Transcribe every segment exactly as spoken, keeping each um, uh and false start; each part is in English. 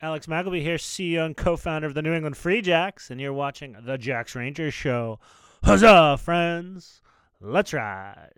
Alex Magleby here, C E O and co-founder of the New England Free Jacks, and you're watching The Jack's Rangers Show. Huzzah, friends! Let's ride!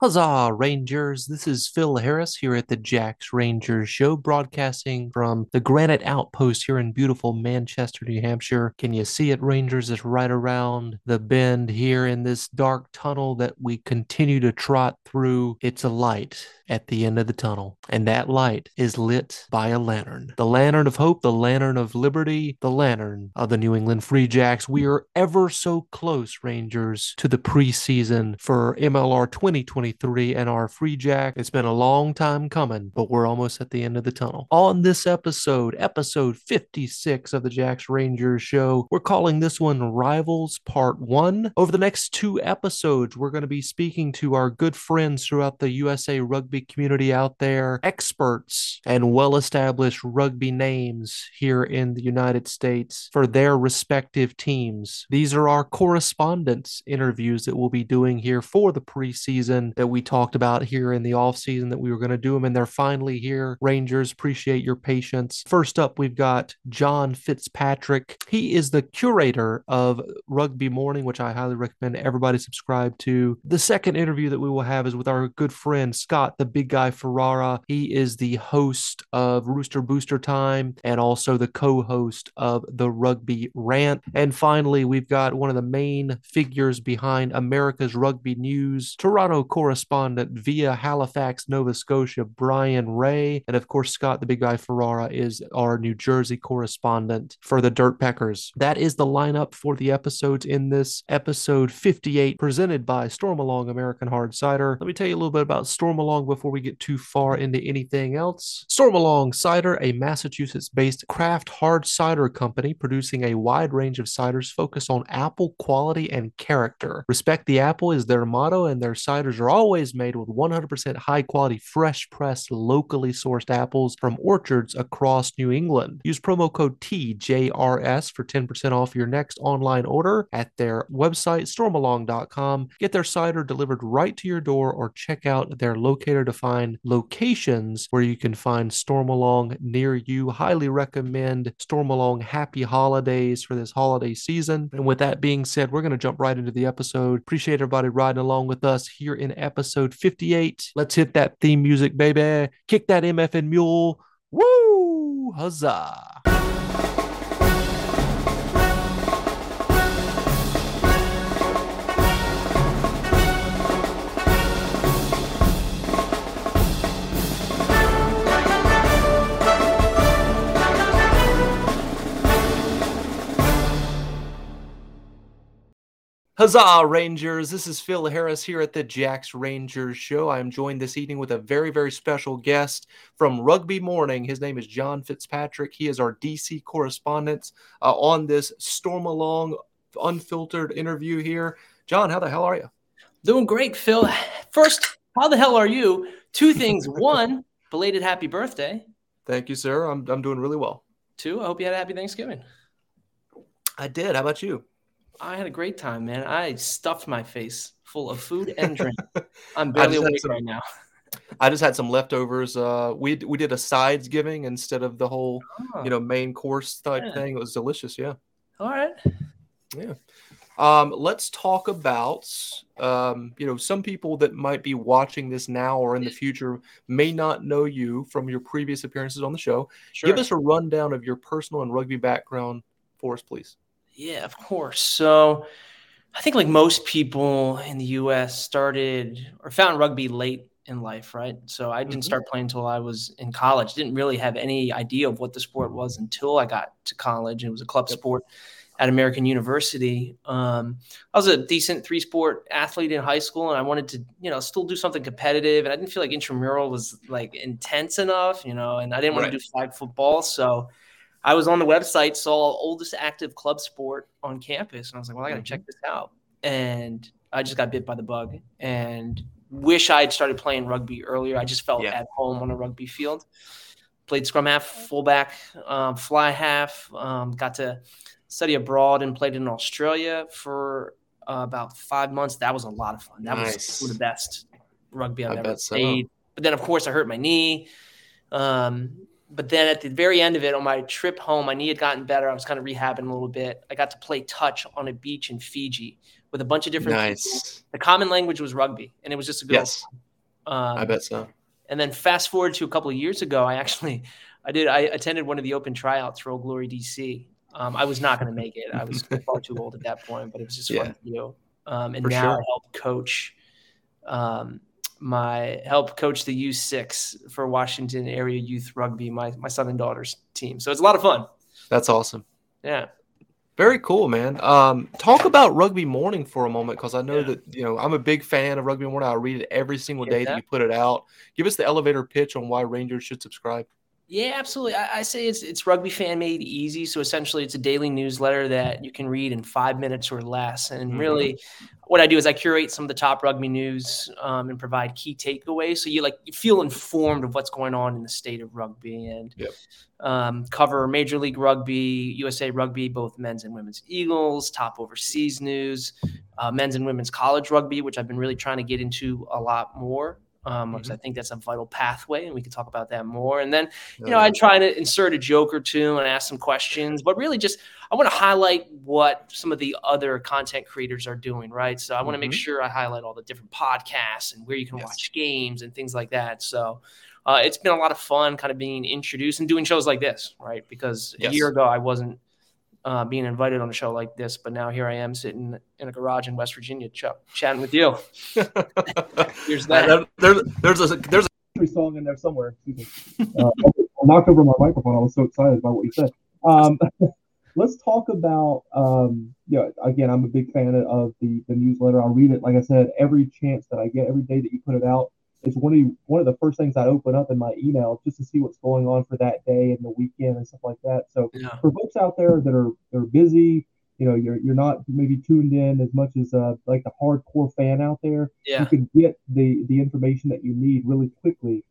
Huzzah, Rangers! This is Phil Harris here at the Jack's Rangers Show, broadcasting from the Granite Outpost here in beautiful Manchester, New Hampshire. Can you see it, Rangers? It's right around the bend here in this dark tunnel that we continue to trot through. It's a light at the end of the tunnel, and that light is lit by a lantern. The lantern of hope, the lantern of liberty, the lantern of the New England Free Jacks. We are ever so close, Rangers, to the preseason for M L R twenty twenty-three. And our Free Jack. It's been a long time coming, but we're almost at the end of the tunnel. On this episode, episode fifty-six of the Jack's Rangers Show, we're calling this one Rivals Part one. Over the next two episodes, we're going to be speaking to our good friends throughout the U S A Rugby community out there, experts and well-established rugby names here in the United States for their respective teams. These are our correspondence interviews that we'll be doing here for the preseason that we talked about here in the offseason that we were going to do them, and they're finally here. Rangers, appreciate your patience. First up, we've got John Fitzpatrick. He is the curator of Rugby Morning, which I highly recommend everybody subscribe to. The second interview that we will have is with our good friend Scott, the big guy Ferrara. He is the host of Rooster Booster Time and also the co-host of The Rugby Rant. And finally, we've got one of the main figures behind America's Rugby News, Toronto Correspondent via Halifax, Nova Scotia, Bryan Ray. And of course, Scott, the big guy Ferrara, is our New Jersey correspondent for the Dirt Peckers. That is the lineup for the episodes in this episode fifty-eight, presented by Stormalong American Hard Cider. Let me tell you a little bit about Stormalong before we get too far into anything else. Stormalong Cider, a Massachusetts-based craft hard cider company producing a wide range of ciders focused on apple quality and character. Respect the apple is their motto, and their ciders are always made with one hundred percent high-quality, fresh-pressed, locally sourced apples from orchards across New England. Use promo code T J R S for ten percent off your next online order at their website, stormalong dot com. Get their cider delivered right to your door or check out their locator to find locations where you can find Stormalong near you. Highly recommend Stormalong. Happy holidays for this holiday season. And with that being said, we're going to jump right into the episode. Appreciate everybody riding along with us here in episode fifty-eight. Let's hit that theme music, baby. Kick that M F N mule. Woo! Huzzah! Huzzah, Rangers! This is Phil Harris here at the Jack's Rangers Show. I am joined this evening with a very, very special guest from Rugby Morning. His name is John Fitzpatrick. He is our D C correspondent uh, on this Stormalong unfiltered interview here. John, how the hell are you? Doing great, Phil. First, how the hell are you? Two things. One, belated happy birthday. Thank you, sir. I'm I'm doing really well. Two, I hope you had a happy Thanksgiving. I did. How about you? I had a great time, man. I stuffed my face full of food and drink. I'm barely awake some, right now. I just had some leftovers. Uh, we we did a sides giving instead of the whole, oh. you know, main course type yeah. thing. It was delicious. Yeah. All right. Yeah. Um, let's talk about, um, you know, some people that might be watching this now or in the future may not know you from your previous appearances on the show. Sure. Give us a rundown of your personal and rugby background for us, please. Yeah, of course. So I think like most people in the U S started or found rugby late in life, right? So I didn't mm-hmm. start playing until I was in college. Didn't really have any idea of what the sport was until I got to college. It was a club sport at American University. Um, I was a decent three-sport athlete in high school, and I wanted to, you know, still do something competitive. And I didn't feel like intramural was like intense enough, you know, and I didn't want right. to do flag football. So I was on the website, saw oldest active club sport on campus, and I was like, well, I got to mm-hmm. check this out. And I just got bit by the bug and wish I'd started playing rugby earlier. I just felt yeah. at home on a rugby field. Played scrum half, fullback, um, fly half, um, got to study abroad and played in Australia for uh, about five months. That was a lot of fun. That nice. was one of the best rugby I've I ever played. So. But then, of course, I hurt my knee. Um But then at the very end of it, on my trip home, my knee had gotten better. I was kind of rehabbing a little bit. I got to play touch on a beach in Fiji with a bunch of different nice. people. The common language was rugby, and it was just a good yes. one. Um, I bet so. And then fast forward to a couple of years ago, I actually I did I attended one of the open tryouts for Old Glory D C. Um, I was not going to make it. I was far too old at that point, but it was just yeah. fun to do. Um, and for now sure. I help coach um, my help coach the U six for Washington area youth rugby, my my son and daughter's team. So it's a lot of fun. That's awesome. Yeah. Very cool, man. Um, talk about Rugby Morning for a moment, because I know yeah. that you know I'm a big fan of Rugby Morning. I read it every single day yeah. that you put it out. Give us the elevator pitch on why Rangers should subscribe. Yeah, absolutely. I, I say it's it's rugby fan made easy. So essentially, it's a daily newsletter that you can read in five minutes or less. And mm-hmm. really, what I do is I curate some of the top rugby news um, and provide key takeaways, so you like you feel informed of what's going on in the state of rugby, and yep. um, cover Major League Rugby, U S A Rugby, both men's and women's Eagles, top overseas news, uh, men's and women's college rugby, which I've been really trying to get into a lot more. Um, mm-hmm. I think that's a vital pathway, and we can talk about that more. And then, you know, I try to insert a joke or two and ask some questions, but really just I want to highlight what some of the other content creators are doing, right? So I want to mm-hmm. make sure I highlight all the different podcasts and where you can yes. watch games and things like that. So uh, it's been a lot of fun kind of being introduced and doing shows like this, right? Because yes. a year ago I wasn't uh, being invited on a show like this, but now here I am sitting in a garage in West Virginia, ch- chatting with you. There's that. There, there, there's a there's a song in there somewhere. Uh, I knocked over my microphone. I was so excited about what you said. Um, let's talk about. Um, yeah, you know, again, I'm a big fan of the, the newsletter. I'll read it, like I said, every chance that I get, every day that you put it out. It's one of the, one of the first things I open up in my email just to see what's going on for that day and the weekend and stuff like that. So yeah. for folks out there that are they're busy, you know, you're you're not maybe tuned in as much as uh, like the hardcore fan out there. Yeah. You can get the, the information that you need really quickly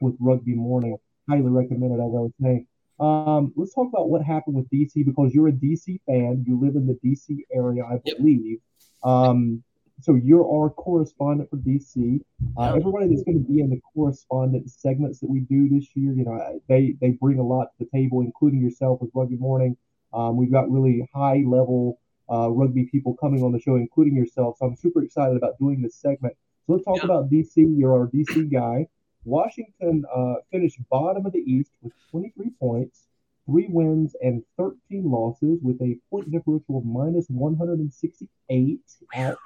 with Rugby Morning. Highly recommend it, as I was saying. Um, let's talk about what happened with D C, because you're a D C fan. You live in the D C area, I believe. Yep. Um, So you're our correspondent for D C. Uh, everybody that's going to be in the correspondent segments that we do this year, you know, they, they bring a lot to the table, including yourself with Rugby Morning. Um, we've got really high-level uh, rugby people coming on the show, including yourself. So I'm super excited about doing this segment. So let's talk yeah. about D C. You're our D C guy. Washington uh, finished bottom of the East with twenty-three points, three wins, and thirteen losses with a point differential of minus one hundred sixty-eight. Ouch.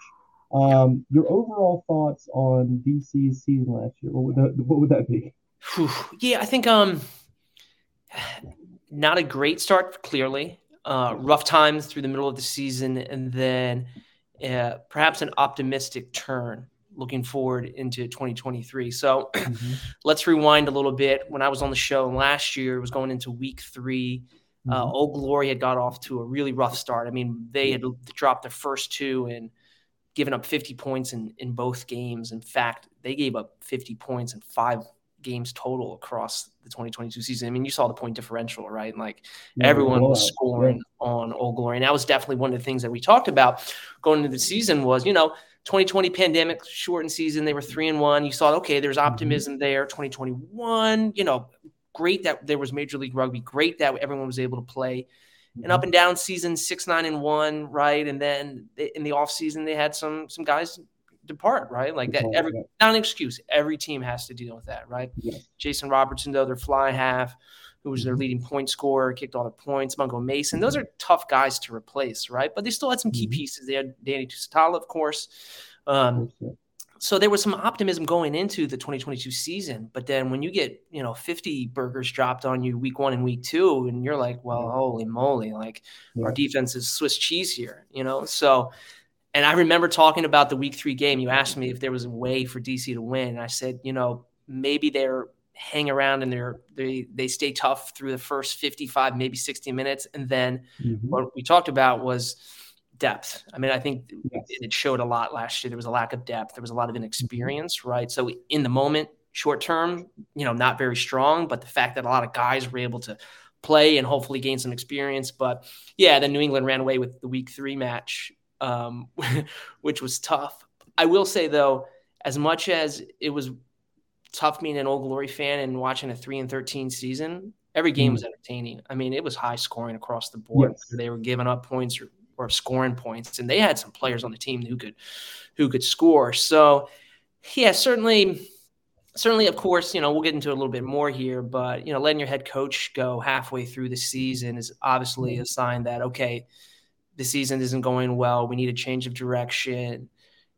Um, your overall thoughts on D C's season last year? What would that, what would that be? Yeah, I think um, not a great start, clearly. Uh, rough times through the middle of the season, and then uh, perhaps an optimistic turn looking forward into twenty twenty-three. So mm-hmm. let's rewind a little bit. When I was on the show last year, it was going into week three. Mm-hmm. Uh, Old Glory had got off to a really rough start. I mean, they had dropped their first two and given up fifty points in, in both games. In fact, they gave up fifty points in five games total across the twenty twenty-two season. I mean, you saw the point differential, right? And like yeah, everyone was that. scoring yeah. on Old Glory. And that was definitely one of the things that we talked about going into the season was, you know, twenty twenty pandemic shortened season. They were three and one. You saw, okay, there's optimism mm-hmm. there. twenty twenty-one, you know, great that there was Major League Rugby. Great that everyone was able to play. An up and down season, six, nine, and one, right? And then in the offseason, they had some some guys depart, right? Like that, every not an excuse. Every team has to deal with that, right? Yeah. Jason Robertson, though, their fly half, who was their leading point scorer, kicked all their points. Mungo Mason, those are tough guys to replace, right? But they still had some key pieces. They had Danny Tusitala, of course. Um, so there was some optimism going into the twenty twenty-two season. But then when you get, you know, fifty burgers dropped on you week one and week two, and you're like, well, holy moly, like yeah. our defense is Swiss cheese here, you know? So, and I remember talking about the week three game, you asked me if there was a way for D C to win. And I said, you know, maybe they're hang around and they're, they, they stay tough through the first fifty-five, maybe sixty minutes. And then mm-hmm. what we talked about was depth. I mean, I think yes. it showed a lot last year. There was a lack of depth. There was a lot of inexperience, right? So in the moment, short term, you know, not very strong, but the fact that a lot of guys were able to play and hopefully gain some experience. But yeah, then New England ran away with the week three match, um, which was tough. I will say though, as much as it was tough being an Old Glory fan and watching a three and thirteen season. Every game was entertaining. I mean, it was high scoring across the board. Yes. They were giving up points or, or scoring points, and they had some players on the team who could who could score. So, yeah, certainly, certainly, of course, you know, we'll get into it a little bit more here, but, you know, letting your head coach go halfway through the season is obviously a sign that, okay, the season isn't going well. We need a change of direction.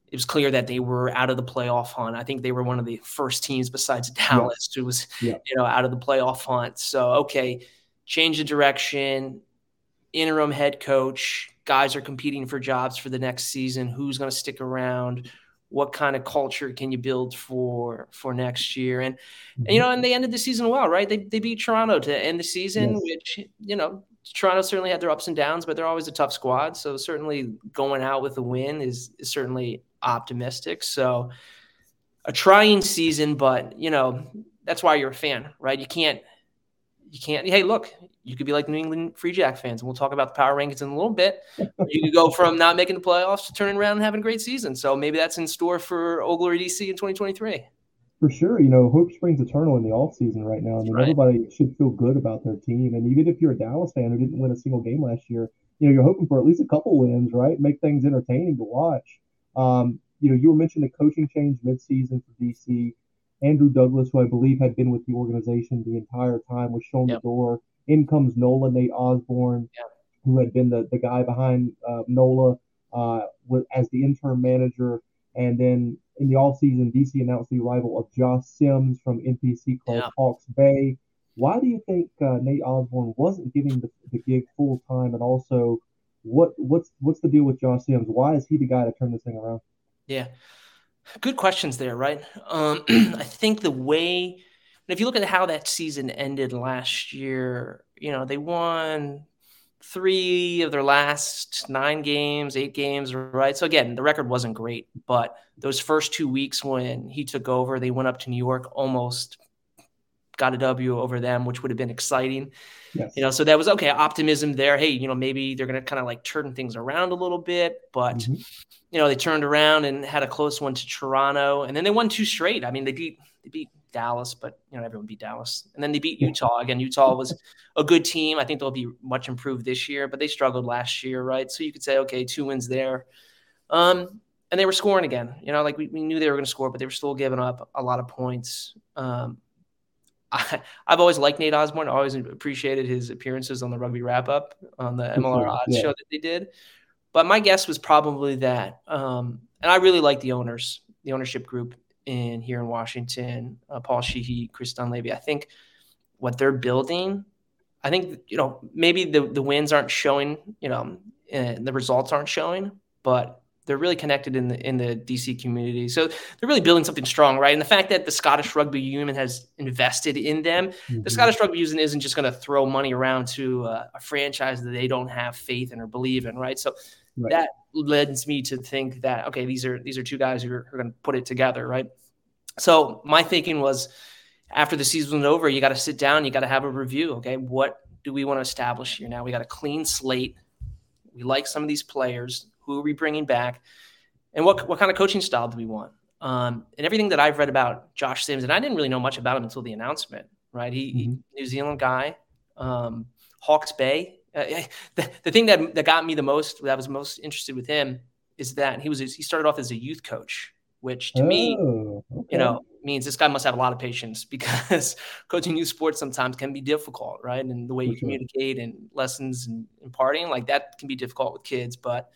It was clear that they were out of the playoff hunt. I think they were one of the first teams besides Dallas yeah. who was, yeah. you know, out of the playoff hunt. So, okay, change of direction, interim head coach, guys are competing for jobs for the next season. Who's going to stick around? What kind of culture can you build for, for next year? And, mm-hmm. and, you know, and they ended the season well, right? They they beat Toronto to end the season, yes. which, you know, Toronto certainly had their ups and downs, but they're always a tough squad. So certainly going out with a win is, is certainly optimistic. So a trying season, but you know, that's why you're a fan, right? You can't, you can't, hey, look, you could be like New England Free Jack fans, and we'll talk about the power rankings in a little bit. You could go from not making the playoffs to turning around and having a great season. So maybe that's in store for Old Glory D C in twenty twenty-three. For sure, you know, hope springs eternal in the offseason right now. I mean, right. everybody should feel good about their team. And even if you're a Dallas fan who didn't win a single game last year, you know, you're hoping for at least a couple wins, right? Make things entertaining to watch. Um, you know, you were mentioning the coaching change midseason for D C. Andrew Douglas, who I believe had been with the organization the entire time, was shown yep. the door. In comes Nola, Nate Osborne, yep. who had been the, the guy behind uh, Nola uh, was, as the interim manager. And then in the offseason, D C announced the arrival of Josh Sims from N P C called yeah. Hawke's Bay. Why do you think uh, Nate Osborne wasn't giving the, the gig full time? And also, what what's what's the deal with Josh Sims? Why is he the guy to turn this thing around? Yeah, good questions there, right? Um, I think the way – if you look at how that season ended last year, you know, they won – three of their last nine games, eight games, right? So, again, the record wasn't great, but those first two weeks when he took over, they went up to New York, almost got a W over them, which would have been exciting. Yes. You know, so that was, okay, optimism there. Hey, you know, maybe they're going to kind of like turn things around a little bit, but, mm-hmm. you know, they turned around and had a close one to Toronto, and then they won two straight. I mean, they beat they beat Dallas, but you know, everyone beat Dallas, and then they beat Utah again. Utah was a good team. I think they'll be much improved this year, but they struggled last year, right? So you could say, okay, two wins there, um, and they were scoring again. You know, like we, we knew they were going to score, but they were still giving up a lot of points. Um, I, I've always liked Nate Osborne. I always appreciated his appearances on the Rugby Wrap Up on the M L R Odds yeah. show that they did. But my guess was probably that, um, and I really like the owners, the ownership group. In here in Washington, uh, Paul Sheehy, Chris Dunleavy, I think what they're building, I think, you know, maybe the, the wins aren't showing, you know, and the results aren't showing, but they're really connected in the, in the D C community. So they're really building something strong, right? And the fact that the Scottish Rugby Union has invested in them, mm-hmm. the Scottish Rugby Union isn't just going to throw money around to a, a franchise that they don't have faith in or believe in, right? So right. that leads me to think that, okay, these are these are two guys who are, are going to put it together, right? So my thinking was after the season was over, you got to sit down, you got to have a review, okay? What do we want to establish here now? We got a clean slate. We like some of these players. Who are we bringing back? And what what kind of coaching style do we want? Um, and everything that I've read about Josh Sims, and I didn't really know much about him until the announcement, right? He, mm-hmm. he New Zealand guy, um, Hawke's Bay. Uh, the, the thing that, that got me the most, that I was most interested with him, is that he was he started off as a youth coach, which to oh, me, okay. you know, means this guy must have a lot of patience because coaching youth sports sometimes can be difficult, right? And the way you okay. communicate and lessons and imparting, like that can be difficult with kids. But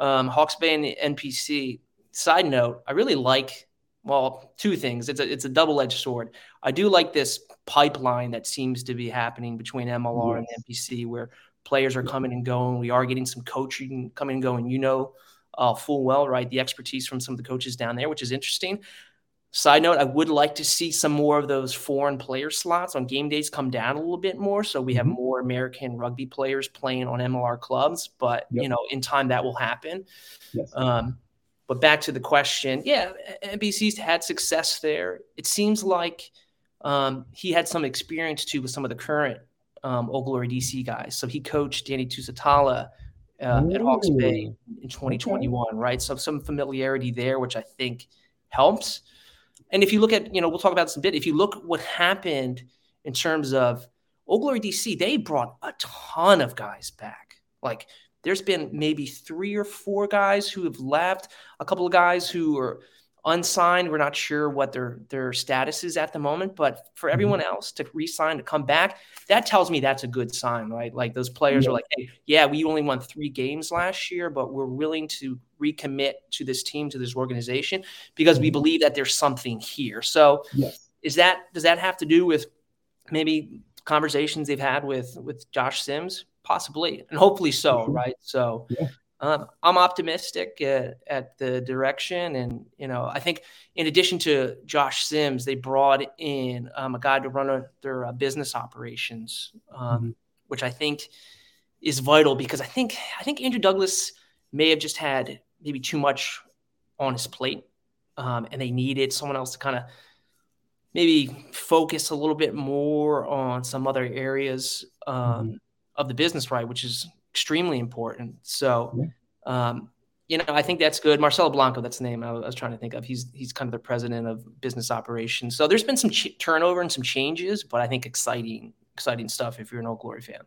um, Hawke's Bay and the N P C, side note, I really like, well, two things. It's a, it's a double-edged sword. I do like this pipeline that seems to be happening between M L R yes. and the N P C where players are coming and going. We are getting some coaching coming and going, you know, uh, full well, right? The expertise from some of the coaches down there, which is interesting. Side note, I would like to see some more of those foreign player slots on game days come down a little bit more. So we have mm-hmm. more American rugby players playing on M L R clubs, but yep. you know, in time that will happen. Yes. Um, but back to the question. Yeah. N B C's had success there. It seems like um, he had some experience too, with some of the current, Um, Old Glory D C guys. So he coached Danny Tusitala uh, at Hawke's Bay in twenty twenty-one, okay. right? So some familiarity there, which I think helps. And if you look at, you know, we'll talk about this in a bit. If you look what happened in terms of Old Glory D C, they brought a ton of guys back. Like, there's been maybe three or four guys who have left, a couple of guys who are unsigned. We're not sure what their, their status is at the moment, but for everyone else to re-sign, to come back, that tells me that's a good sign, right? Like, those players yeah. are like, hey, yeah, we only won three games last year, but we're willing to recommit to this team, to this organization, because we believe that there's something here. So yes. is that, does that have to do with maybe conversations they've had with, with Josh Sims? Possibly, and hopefully so, right? So yeah. um, I'm optimistic at, at the direction. And, you know, I think in addition to Josh Sims, they brought in um, a guy to run a, their uh, business operations, um, mm-hmm. which I think is vital, because I think, I think Andrew Douglas may have just had maybe too much on his plate, um, and they needed someone else to kind of maybe focus a little bit more on some other areas um, mm-hmm. of the business, right, which is extremely important. So, um, you know, I think that's good. Marcelo Blanco, that's the name I was trying to think of. He's he's kind of the president of business operations. So there's been some ch- turnover and some changes, but I think exciting, exciting stuff if you're an Old Glory fan.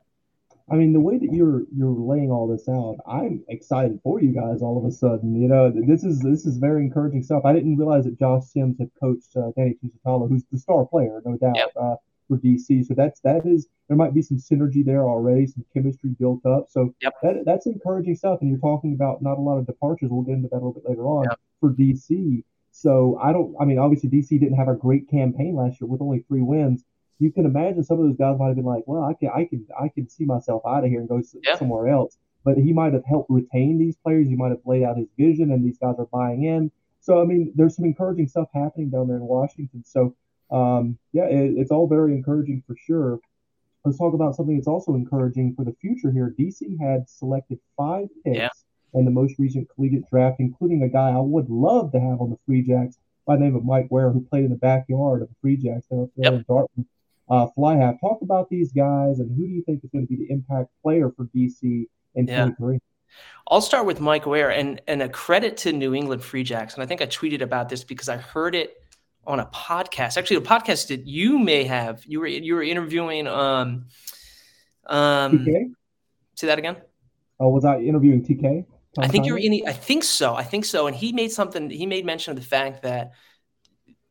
I mean, the way that you're you're laying all this out, I'm excited for you guys all of a sudden. You know, this is this is very encouraging stuff. I didn't realize that Josh Sims had coached uh, Danny Tusitala, who's the star player, no doubt. Yep. Uh, for D C. So that's, that is, there might be some synergy there already, some chemistry built up. So yep. that, that's encouraging stuff. And you're talking about not a lot of departures. We'll get into that a little bit later on yep. for D C. So I don't, I mean, obviously D C didn't have a great campaign last year with only three wins. You can imagine some of those guys might've been like, well, I can, I can, I can see myself out of here and go yep. somewhere else, but he might've helped retain these players. He might've laid out his vision and these guys are buying in. So, I mean, there's some encouraging stuff happening down there in Washington. So, Um, yeah, it, it's all very encouraging for sure. Let's talk about something that's also encouraging for the future here. D C had selected five picks yeah. in the most recent collegiate draft, including a guy I would love to have on the Free Jacks by the name of Mike Ware, who played in the backyard of the Free Jacks there yep. in Dartmouth. Uh, Fly half. Talk about these guys, and who do you think is going to be the impact player for D C in twenty twenty-three? Yeah. I'll start with Mike Ware, and, and a credit to New England Free Jacks. And I think I tweeted about this because I heard it on a podcast, actually a podcast that you may have, you were, you were interviewing, um, um, T K? Say that again. Oh, was I interviewing T K? I think you're in, I think so. I think so. And he made something, he made mention of the fact that,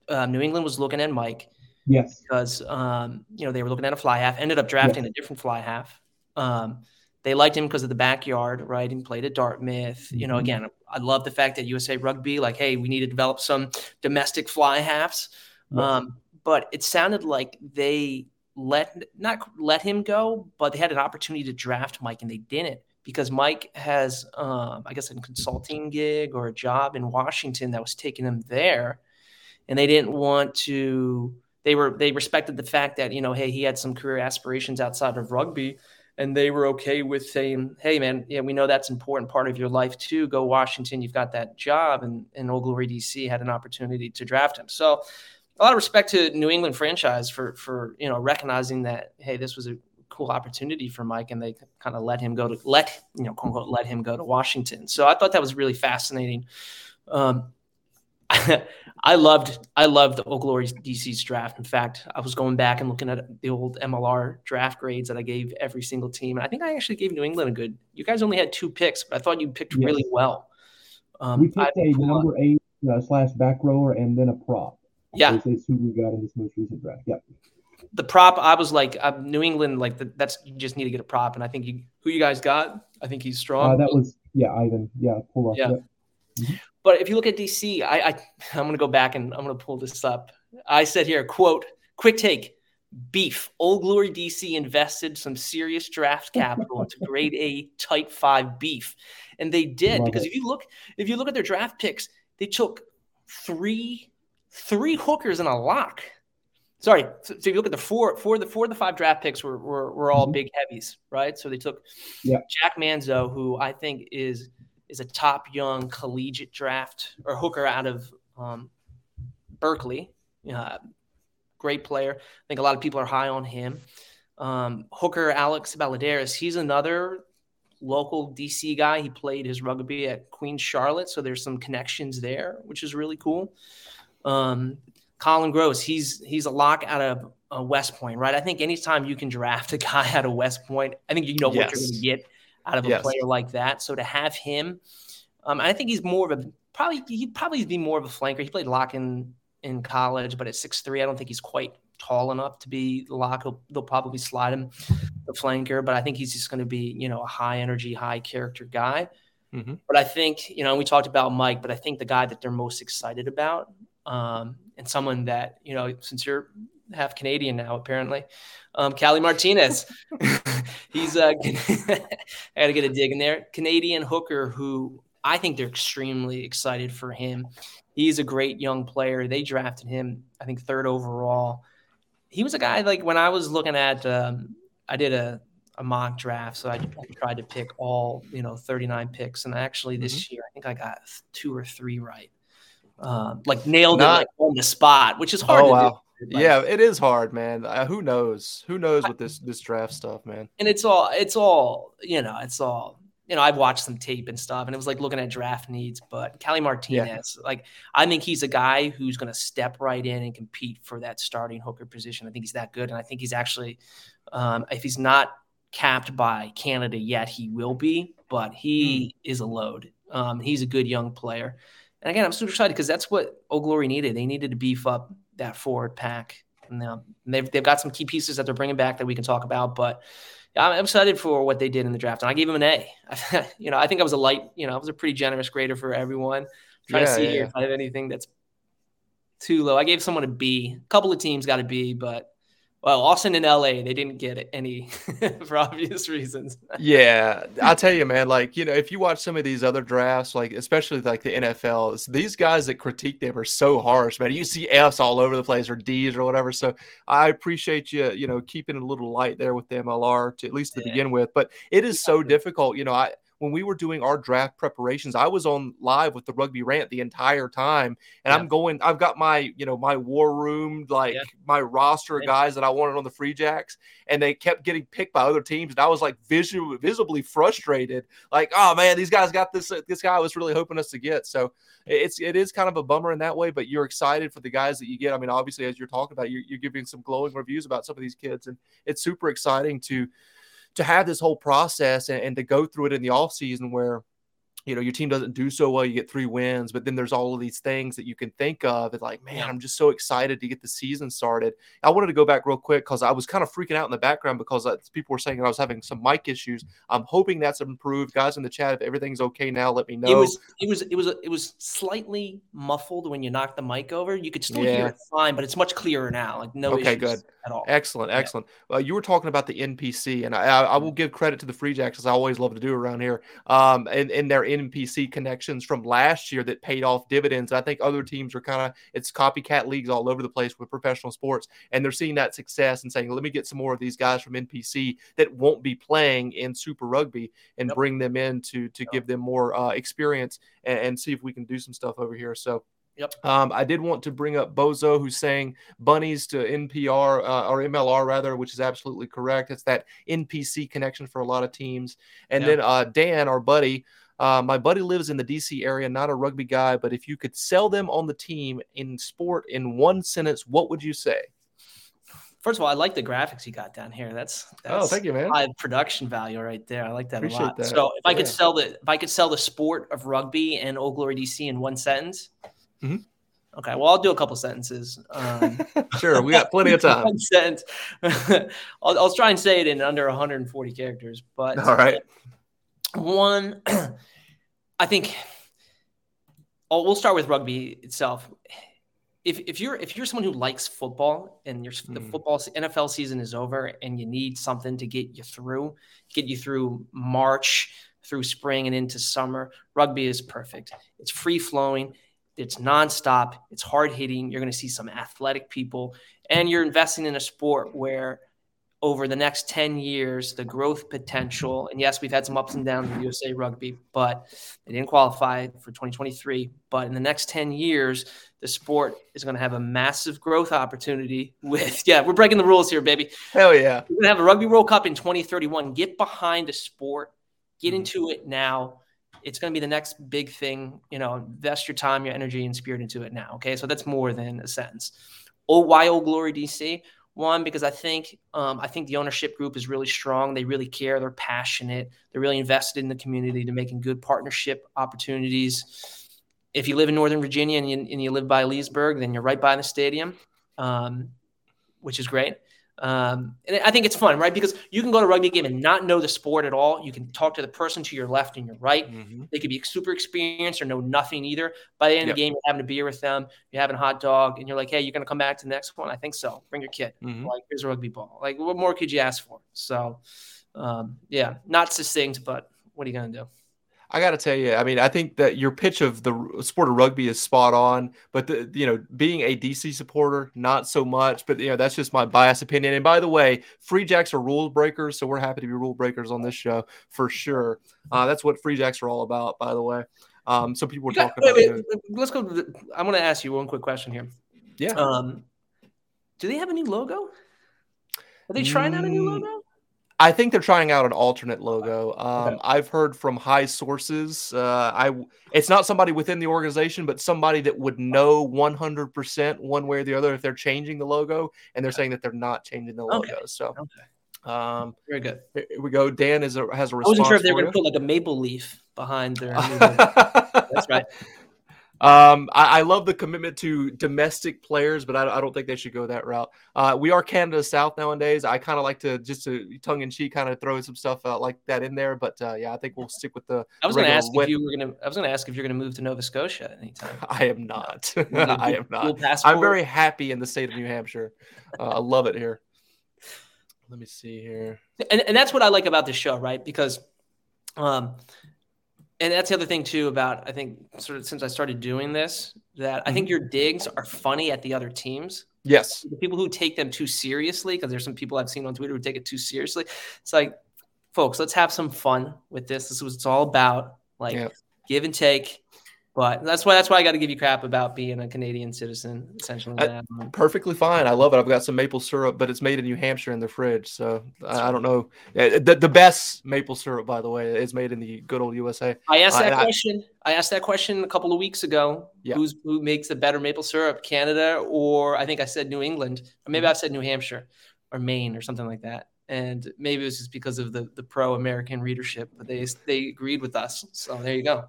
um, New England was looking at Mike. Yes. Because, um, you know, they were looking at a fly half, ended up drafting yes. a different fly half. Um, They liked him because of the backyard, right? And played at Dartmouth. You know, again, I love the fact that U S A Rugby, like, hey, we need to develop some domestic fly halves. Yes. Um, but it sounded like they let, not let him go, but they had an opportunity to draft Mike and they didn't, because Mike has, um, I guess, a consulting gig or a job in Washington that was taking him there. And they didn't want to, they were, they respected the fact that, you know, hey, he had some career aspirations outside of rugby. And they were okay with saying, hey, man, yeah, we know that's an important part of your life too. Go Washington. You've got that job. And, and Old Glory D C had an opportunity to draft him. So a lot of respect to New England franchise for, for you know, recognizing that, hey, this was a cool opportunity for Mike. And they kind of let him go to let, you know, quote unquote, let him go to Washington. So I thought that was really fascinating. Um, I loved, I loved the Old Glory D C's draft. In fact, I was going back and looking at the old M L R draft grades that I gave every single team. And I think I actually gave New England a good, you guys only had two picks, but I thought you picked yes. really well. Um, we picked a number eight uh, slash back rower and then a prop. Yeah. It's who we got in this most recent draft. Yeah. The prop, I was like, uh, New England, like the, that's, you just need to get a prop. And I think you, who you guys got, I think he's strong. Uh, that was, yeah, Ivan. Yeah. Pull up. Yeah. yeah. But if you look at D C, I, I, I'm going to go back and I'm going to pull this up. I said here, quote, quick take, beef. Old Glory D C invested some serious draft capital into grade A type five beef. And they did, Love because it. if you look, if you look at their draft picks, they took three, three hookers and a lock. Sorry. So, so if you look at the four, four, the four of the five draft picks were, were, were all mm-hmm. big heavies, right? So they took yeah. Jack Manzo, who I think is, is a top young collegiate draft or hooker out of um, Berkeley. Uh, great player. I think a lot of people are high on him. Um, hooker Alex Valadares, he's another local D C guy. He played his rugby at Queen Charlotte, so there's some connections there, which is really cool. Um, Colin Gross, he's he's a lock out of uh, West Point, right? I think anytime you can draft a guy out of West Point, I think you know yes. what you're going to get out of yes. a player like that. So to have him, um, I think he's more of a probably he'd probably be more of a flanker. He played lock in in college, but at six three, I don't think he's quite tall enough to be lock. He'll, they'll probably slide him the flanker, but I think he's just going to be, you know, a high energy, high character guy. Mm-hmm. But I think, you know, we talked about Mike, but I think the guy that they're most excited about, um, and someone that, you know, since you're half Canadian now, apparently, um, Cali Martinez, he's uh, I got to get a dig in there. Canadian hooker who I think they're extremely excited for him. He's a great young player. They drafted him, I think, third overall. He was a guy like when I was looking at, um, I did a, a mock draft. So I tried to pick all, you know, thirty-nine picks. And actually this mm-hmm. year, I think I got two or three right. Um, like nailed Not, it like, on the spot, which is hard oh, to wow. do. Like, yeah, it is hard, man. Uh, who knows? Who knows with this, this draft stuff, man. And it's all, it's all, you know, it's all, you know, I've watched some tape and stuff, and it was like looking at draft needs, but Cali Martinez, yeah. like, I think he's a guy who's going to step right in and compete for that starting hooker position. I think he's that good. And I think he's actually, um, if he's not capped by Canada yet, he will be, but he mm. is a load. Um, he's a good young player. And again, I'm super excited because that's what Old Glory needed. They needed to beef up that forward pack. And they've, they've got some key pieces that they're bringing back that we can talk about, but I'm excited for what they did in the draft. And I gave him an A. you know, I think I was a light, you know, I was a pretty generous grader for everyone. I'm trying yeah, to see yeah, here yeah. if I have anything that's too low. I gave someone a B. A couple of teams got a B, but well, Austin and L A, they didn't get any for obvious reasons. yeah. I'll tell you, man, like, you know, if you watch some of these other drafts, like especially like the N F L, these guys that critique them are so harsh, man. You see F's all over the place or D's or whatever. So I appreciate you, you know, keeping it a little light there with the M L R to at least to yeah. begin with. But it is so difficult. You know, I, when we were doing our draft preparations, I was on live with the Rugby Rant the entire time. And yeah. I'm going, I've got my, you know, my war room, like yeah. my roster of yeah. guys that I wanted on the Free Jacks, and they kept getting picked by other teams. And I was like visually, visibly frustrated. Like, oh man, these guys got this, this guy I was really hoping us to get. So it's, it is kind of a bummer in that way, but you're excited for the guys that you get. I mean, obviously, as you're talking about, you're, you're giving some glowing reviews about some of these kids, and it's super exciting to, to have this whole process and, and to go through it in the off season where, you know, your team doesn't do so well, you get three wins, but then there's all of these things that you can think of. And like, man, I'm just so excited to get the season started. I wanted to go back real quick because I was kind of freaking out in the background because people were saying I was having some mic issues. I'm hoping that's improved. Guys in the chat, if everything's okay now, let me know. It was it was it was it was slightly muffled when you knocked the mic over. You could still yeah. hear it fine, but it's much clearer now. Like no okay, issues good. At all. Excellent, yeah. excellent. Well, you were talking about the N P C, and I, I, I will give credit to the Free Jacks, as I always love to do around here. Um, and and their N P C connections from last year that paid off dividends. I think other teams are kind of, it's copycat leagues all over the place with professional sports, and they're seeing that success and saying, let me get some more of these guys from N P C that won't be playing in Super Rugby and yep. bring them in to to yep. give them more uh, experience and, and see if we can do some stuff over here. So Yep. Um, I did want to bring up Bozo, who's saying bunnies to N P R uh, or M L R rather, which is absolutely correct. It's that N P C connection for a lot of teams. And yep. then uh, Dan, our buddy, Uh, my buddy lives in the D C area, not a rugby guy, but if you could sell them on the team in sport in one sentence, what would you say? First of all, I like the graphics you got down here. That's, that's oh, thank you, man. High production value right there. I like that Appreciate a lot. That. So if yeah. I could sell the if I could sell the sport of rugby and Old Glory D C in one sentence. Mm-hmm. Okay, well, I'll do a couple sentences. Um, sure, we got plenty of time. One sentence. I'll, I'll try and say it in under one hundred forty characters, but all right. One, I think I'll, we'll start with rugby itself. If if you're if you're someone who likes football and your mm. the football N F L season is over and you need something to get you through, get you through March, through spring and into summer, rugby is perfect. It's free flowing, it's nonstop, it's hard hitting. You're going to see some athletic people, and you're investing in a sport where over the next ten years, the growth potential, and yes, we've had some ups and downs with U S A Rugby, but they didn't qualify for twenty twenty-three. But in the next ten years, the sport is going to have a massive growth opportunity with, yeah, we're breaking the rules here, baby. Hell yeah. We're going to have a Rugby World Cup in twenty thirty-one. Get behind the sport. Get into it now. it's going to be the next big thing. You know, invest your time, your energy, and spirit into it now. Okay, so that's more than a sentence. Oh, why Old Glory D C? One, because I think um, I think the ownership group is really strong. They really care. They're passionate. They're really invested in the community. They're making good partnership opportunities. If you live in Northern Virginia and you, and you live by Leesburg, then you're right by the stadium, um, which is great. Um, and I think it's fun, right? Because you can go to a rugby game and not know the sport at all. You can talk to the person to your left and your right. Mm-hmm. They could be super experienced or know nothing either. By the end yep. of the game, you're having a beer with them, you're having a hot dog, and you're like, hey, you're going to come back to the next one? I think so. Bring your kid. Mm-hmm. Like, here's a rugby ball. Like, what more could you ask for? So, um, yeah, not succinct, but what are you going to do? I got to tell you, I mean, I think that your pitch of the sport of rugby is spot on, but the, you know, being a D C supporter, not so much, but you know, that's just my biased opinion. And by the way, Free Jacks are rule breakers. So we're happy to be rule breakers on this show for sure. Uh, that's what Free Jacks are all about, by the way. Um, so people were talking got, wait, about wait, let's go. To the, I'm going to ask you one quick question here. Yeah. Um, do they have a new logo? Are they trying mm. out a new logo? I think they're trying out an alternate logo. Um, okay. I've heard from high sources. Uh, I it's not somebody within the organization, but somebody that would know one hundred percent one way or the other if they're changing the logo, and they're okay. saying that they're not changing the logo. Okay. So, okay. Um, very good. Here we go. Dan is a, has a response. I wasn't sure if they were going to put like a maple leaf behind their. That's right. Um, I, I love the commitment to domestic players, but I, I don't think they should go that route. Uh, we are Canada South nowadays. I kind of like to just to tongue in cheek, kind of throw some stuff uh, like that in there. But uh, yeah, I think we'll stick with the. I was going to ask wet. if you were going to. I was going to ask if you're going to move to Nova Scotia at any time. I am not. I am not. I'm very happy in the state of New Hampshire. Uh, I love it here. Let me see here. And and that's what I like about this show, right? Because, um. And that's the other thing, too, about I think sort of since I started doing this, that I think your digs are funny at the other teams. Yes. The people who take them too seriously, because there's some people I've seen on Twitter who take it too seriously. It's like, folks, let's have some fun with this. This is what it's all about, like yep. give and take. But that's why that's why I got to give you crap about being a Canadian citizen, essentially. I, perfectly fine. I love it. I've got some maple syrup, but it's made in New Hampshire in the fridge. So I, I don't know. The, the best maple syrup, by the way, is made in the good old U S A. I asked that uh, question. I, I asked that question a couple of weeks ago. Yeah. Who's, who makes the better maple syrup, Canada or I think I said New England. Or maybe mm-hmm. I've said New Hampshire or Maine or something like that. And maybe it was just because of the, the pro-American readership, but they they agreed with us. So there you go.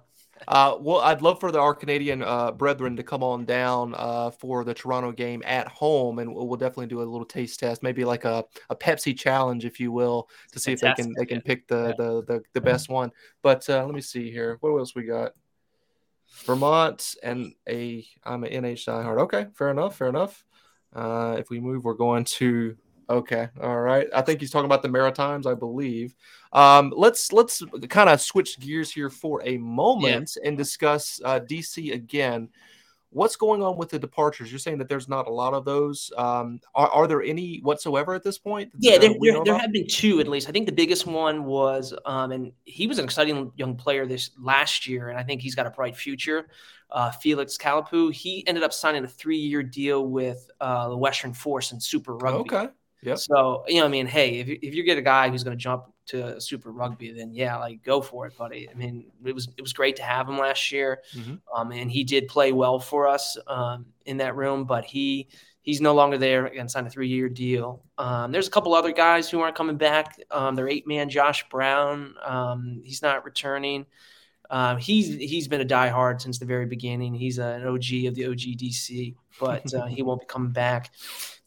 Uh, well, I'd love for the, our Canadian uh, brethren to come on down uh, for the Toronto game at home, and we'll, we'll definitely do a little taste test, maybe like a, a Pepsi challenge, if you will, to see Fantastic. if they can they can pick the the the, the best one. But uh, let me see here, what else we got? Vermont and a I'm an N H diehard. Okay, fair enough, fair enough. Uh, if we move, we're going to. Okay. All right. I think he's talking about the Maritimes, I believe. Um, let's let's kind of switch gears here for a moment yeah. and discuss uh, D C again. What's going on with the departures? You're saying that there's not a lot of those. Um, are, are there any whatsoever at this point? Yeah, there, there, there have been two at least. I think the biggest one was, um, and he was an exciting young player this last year, and I think he's got a bright future. Uh, Felix Kalapu, he ended up signing a three-year deal with uh, the Western Force and Super Rugby. Okay. Yep. So, you know, I mean, hey, if, if you get a guy who's going to jump to Super Rugby, then yeah, like go for it, buddy. I mean, it was it was great to have him last year, mm-hmm. um, and he did play well for us um, in that room. But he he's no longer there and signed a three year deal. Um, there's a couple other guys who aren't coming back. Um, their eight man Josh Brown, um, he's not returning. Um, he's he's been a diehard since the very beginning. He's an O G of the O G D C, but uh, he won't be coming back.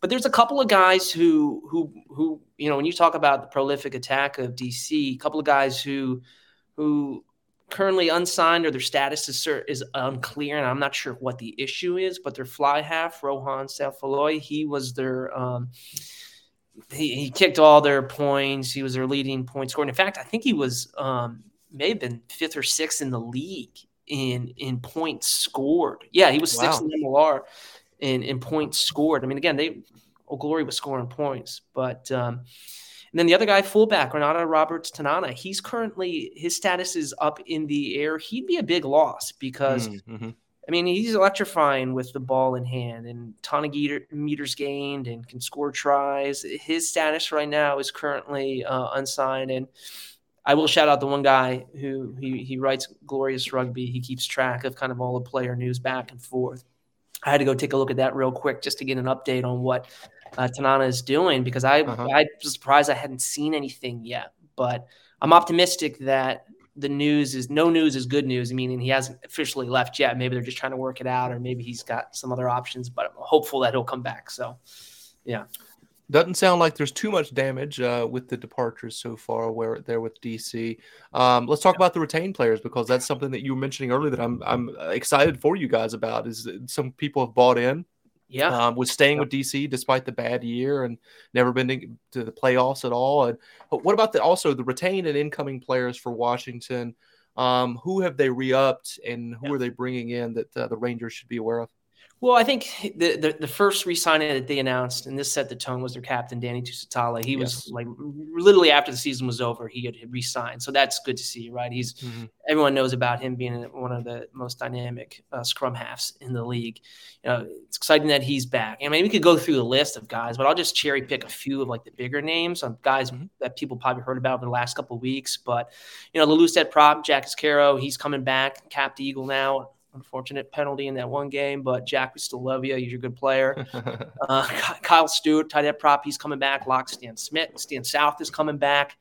But there's a couple of guys who, who, who, you know, when you talk about the prolific attack of D C, a couple of guys who, who currently unsigned or their status is is unclear, and I'm not sure what the issue is. But their fly half, Rohan Saifaloy, he was their, um, he, he kicked all their points. He was their leading point scorer. And in fact, I think he was um, may have been fifth or sixth in the league in in points scored. Yeah, he was wow. sixth in M L R. In, in points scored. I mean, again, they Old Glory was scoring points, but um, and then the other guy, fullback Renata Roberts Tanana, he's currently his status is up in the air. He'd be a big loss because mm-hmm. I mean he's electrifying with the ball in hand and ton of meters gained and can score tries. His status right now is currently uh, unsigned, and I will shout out the one guy who he, he writes Glorious Rugby. He keeps track of kind of all the player news back and forth. I had to go take a look at that real quick just to get an update on what uh, Tanana is doing, because I, uh-huh. I was surprised I hadn't seen anything yet. But I'm optimistic that the news is – no news is good news, meaning he hasn't officially left yet. Maybe they're just trying to work it out, or maybe he's got some other options, but I'm hopeful that he'll come back. So, yeah. Doesn't sound like there's too much damage uh, with the departures so far where there with D C. Um, let's talk about the retained players, because that's something that you were mentioning earlier that I'm I'm excited for you guys about, is that some people have bought in. Yeah, um, with staying yeah. with D C despite the bad year and never been to, to the playoffs at all. And but what about the also the retained and incoming players for Washington? Um, who have they re-upped, and who yeah. are they bringing in that uh, the Rangers should be aware of? Well, I think the, the, the first re-signing that they announced, and this set the tone, was their captain, Danny Tusitala. He yes. was like literally after the season was over, he had re-signed. So that's good to see, right? He's mm-hmm. everyone knows about him being one of the most dynamic uh, scrum halves in the league. You know, it's exciting that he's back. I mean, we could go through the list of guys, but I'll just cherry pick a few of like the bigger names, um, guys mm-hmm. that people probably heard about over the last couple of weeks. But you know, Leloucette prop Jack Iscaro, he's coming back, capped Eagle now. Unfortunate penalty in that one game, but Jack, we still love you. You're a good player. uh, Kyle Stewart, tight end prop, he's coming back. Lock Stan Smith, Stan South is coming back.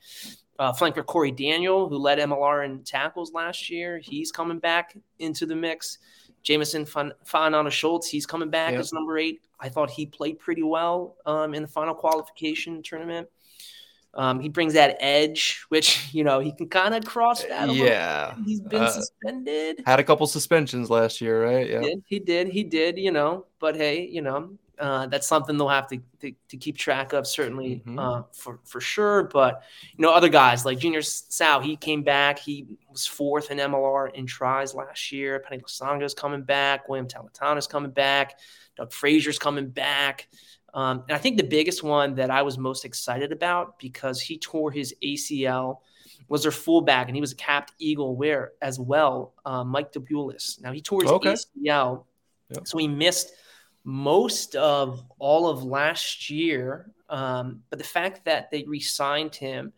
Uh, flanker Corey Daniel, who led M L R in tackles last year, he's coming back into the mix. Jamison Fainana Schultz, he's coming back yep. as number eight. I thought he played pretty well um, in the final qualification tournament. Um, he brings that edge, which, you know, he can kind of cross that. Yeah. Over. He's been uh, suspended. Had a couple suspensions last year, right? Yeah. He did, he did. He did, you know. But, hey, you know, uh, that's something they'll have to, to, to keep track of, certainly, mm-hmm. uh, for, for sure. But, you know, other guys like Junior Sau, he came back. He was fourth in M L R in tries last year. Penny Lasanga's coming back. William Talatana's coming back. Doug Frazier's coming back. Um, and I think the biggest one that I was most excited about, because he tore his A C L, was their fullback, and he was a capped Eagle Ware as well, uh, Mike DeBulis. Now, he tore his okay. A C L, yep. so he missed most of all of last year. Um, but the fact that they re-signed him,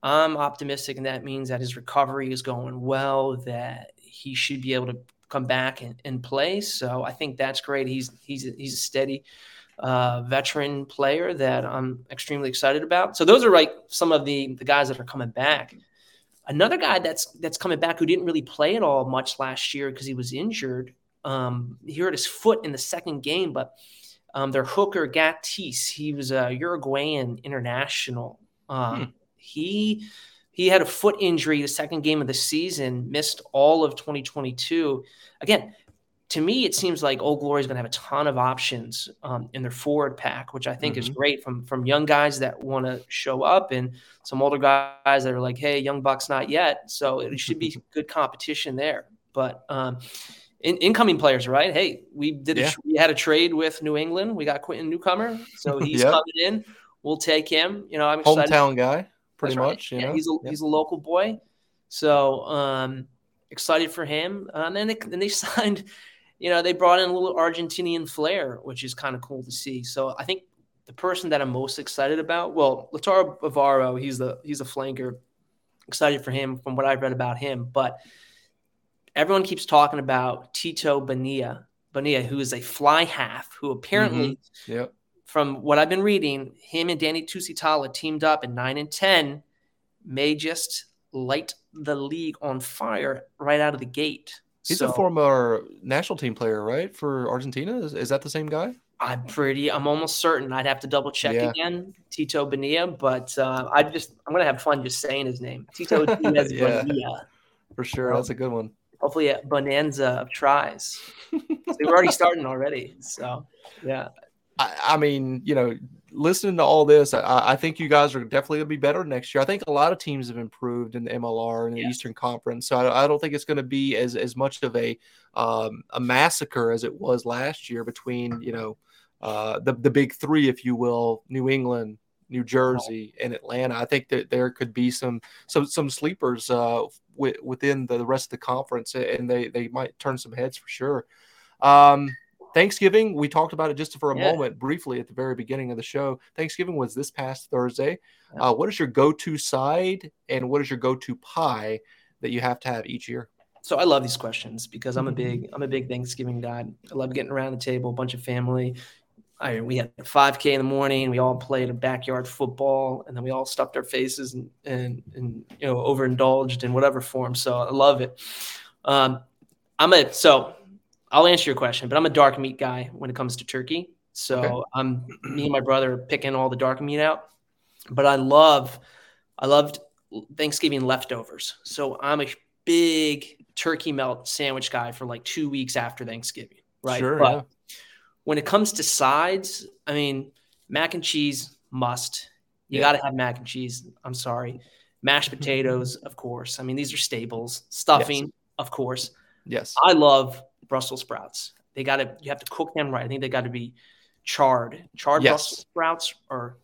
I'm optimistic, and that means that his recovery is going well, that he should be able to come back and, and play. So I think that's great. He's he's he's a steady Uh, veteran player that I'm extremely excited about. So those are like some of the, the guys that are coming back. Another guy that's that's coming back who didn't really play at all much last year because he was injured. Um, he hurt his foot in the second game, but um, their hooker Gatis, he was a Uruguayan international. Um, hmm. He he had a foot injury the second game of the season, missed all of twenty twenty-two. Again, to me, it seems like Old Glory is going to have a ton of options um, in their forward pack, which I think mm-hmm. is great from from young guys that want to show up and some older guys that are like, hey, young bucks, not yet. So it should be good competition there. But um, in, incoming players, right? Hey, we did yeah. a, we had a trade with New England. We got Quentin Newcomer, so he's yep. coming in. We'll take him. You know, I'm excited. Hometown guy, pretty That's much. Right. You yeah, know? He's a, yeah. he's a local boy, so um, excited for him. And then they, then they signed. You know, they brought in a little Argentinian flair, which is kind of cool to see. So I think the person that I'm most excited about, well, Lautaro Bavaro, he's the he's a flanker. Excited for him from what I've read about him. But everyone keeps talking about Tito Bonilla, Bonilla, who is a fly half, who apparently, mm-hmm. yep. from what I've been reading, him and Danny Tusitala teamed up in nine and ten, may just light the league on fire right out of the gate. He's so, a former national team player, right, for Argentina? Is, is that the same guy? I'm pretty – I'm almost certain. I'd have to double-check yeah. again, Tito Bonilla, but uh, I just, I'm going to have fun just saying his name. Tito yeah. Bonilla. For sure. Um, That's a good one. Hopefully a bonanza of tries. They were already starting already. So, yeah. I, I mean, you know, listening to all this, I, I think you guys are definitely going to be better next year. I think a lot of teams have improved in the M L R and the yeah. Eastern Conference, so I, I don't think it's going to be as, as much of a um, a massacre as it was last year between, you know, uh, the, the big three, if you will, New England, New Jersey, and Atlanta. I think that there could be some some, some sleepers uh, w- within the rest of the conference, and they, they might turn some heads for sure. Um Thanksgiving, we talked about it just for a yeah. moment briefly at the very beginning of the show. Thanksgiving was this past Thursday. Yeah. Uh, what is your go-to side and what is your go-to pie that you have to have each year? So I love these questions because I'm a big I'm a big Thanksgiving guy. I love getting around the table, a bunch of family. I, we had five K in the morning. We all played a backyard football, and then we all stuffed our faces and, and, and you know, overindulged in whatever form. So I love it. Um, I'm a so I'll answer your question, but I'm a dark meat guy when it comes to turkey. So okay. I'm me and my brother are picking all the dark meat out. But I love I loved Thanksgiving leftovers. So I'm a big turkey melt sandwich guy for like two weeks after Thanksgiving, right? Sure, but yeah. when it comes to sides, I mean, mac and cheese must. You yeah. got to have mac and cheese. I'm sorry. Mashed potatoes, of course. I mean, these are staples. Stuffing, yes. of course. Yes. I love Brussels sprouts. They got to, you have to cook them right. I think they got to be charred. Charred yes. Brussels sprouts are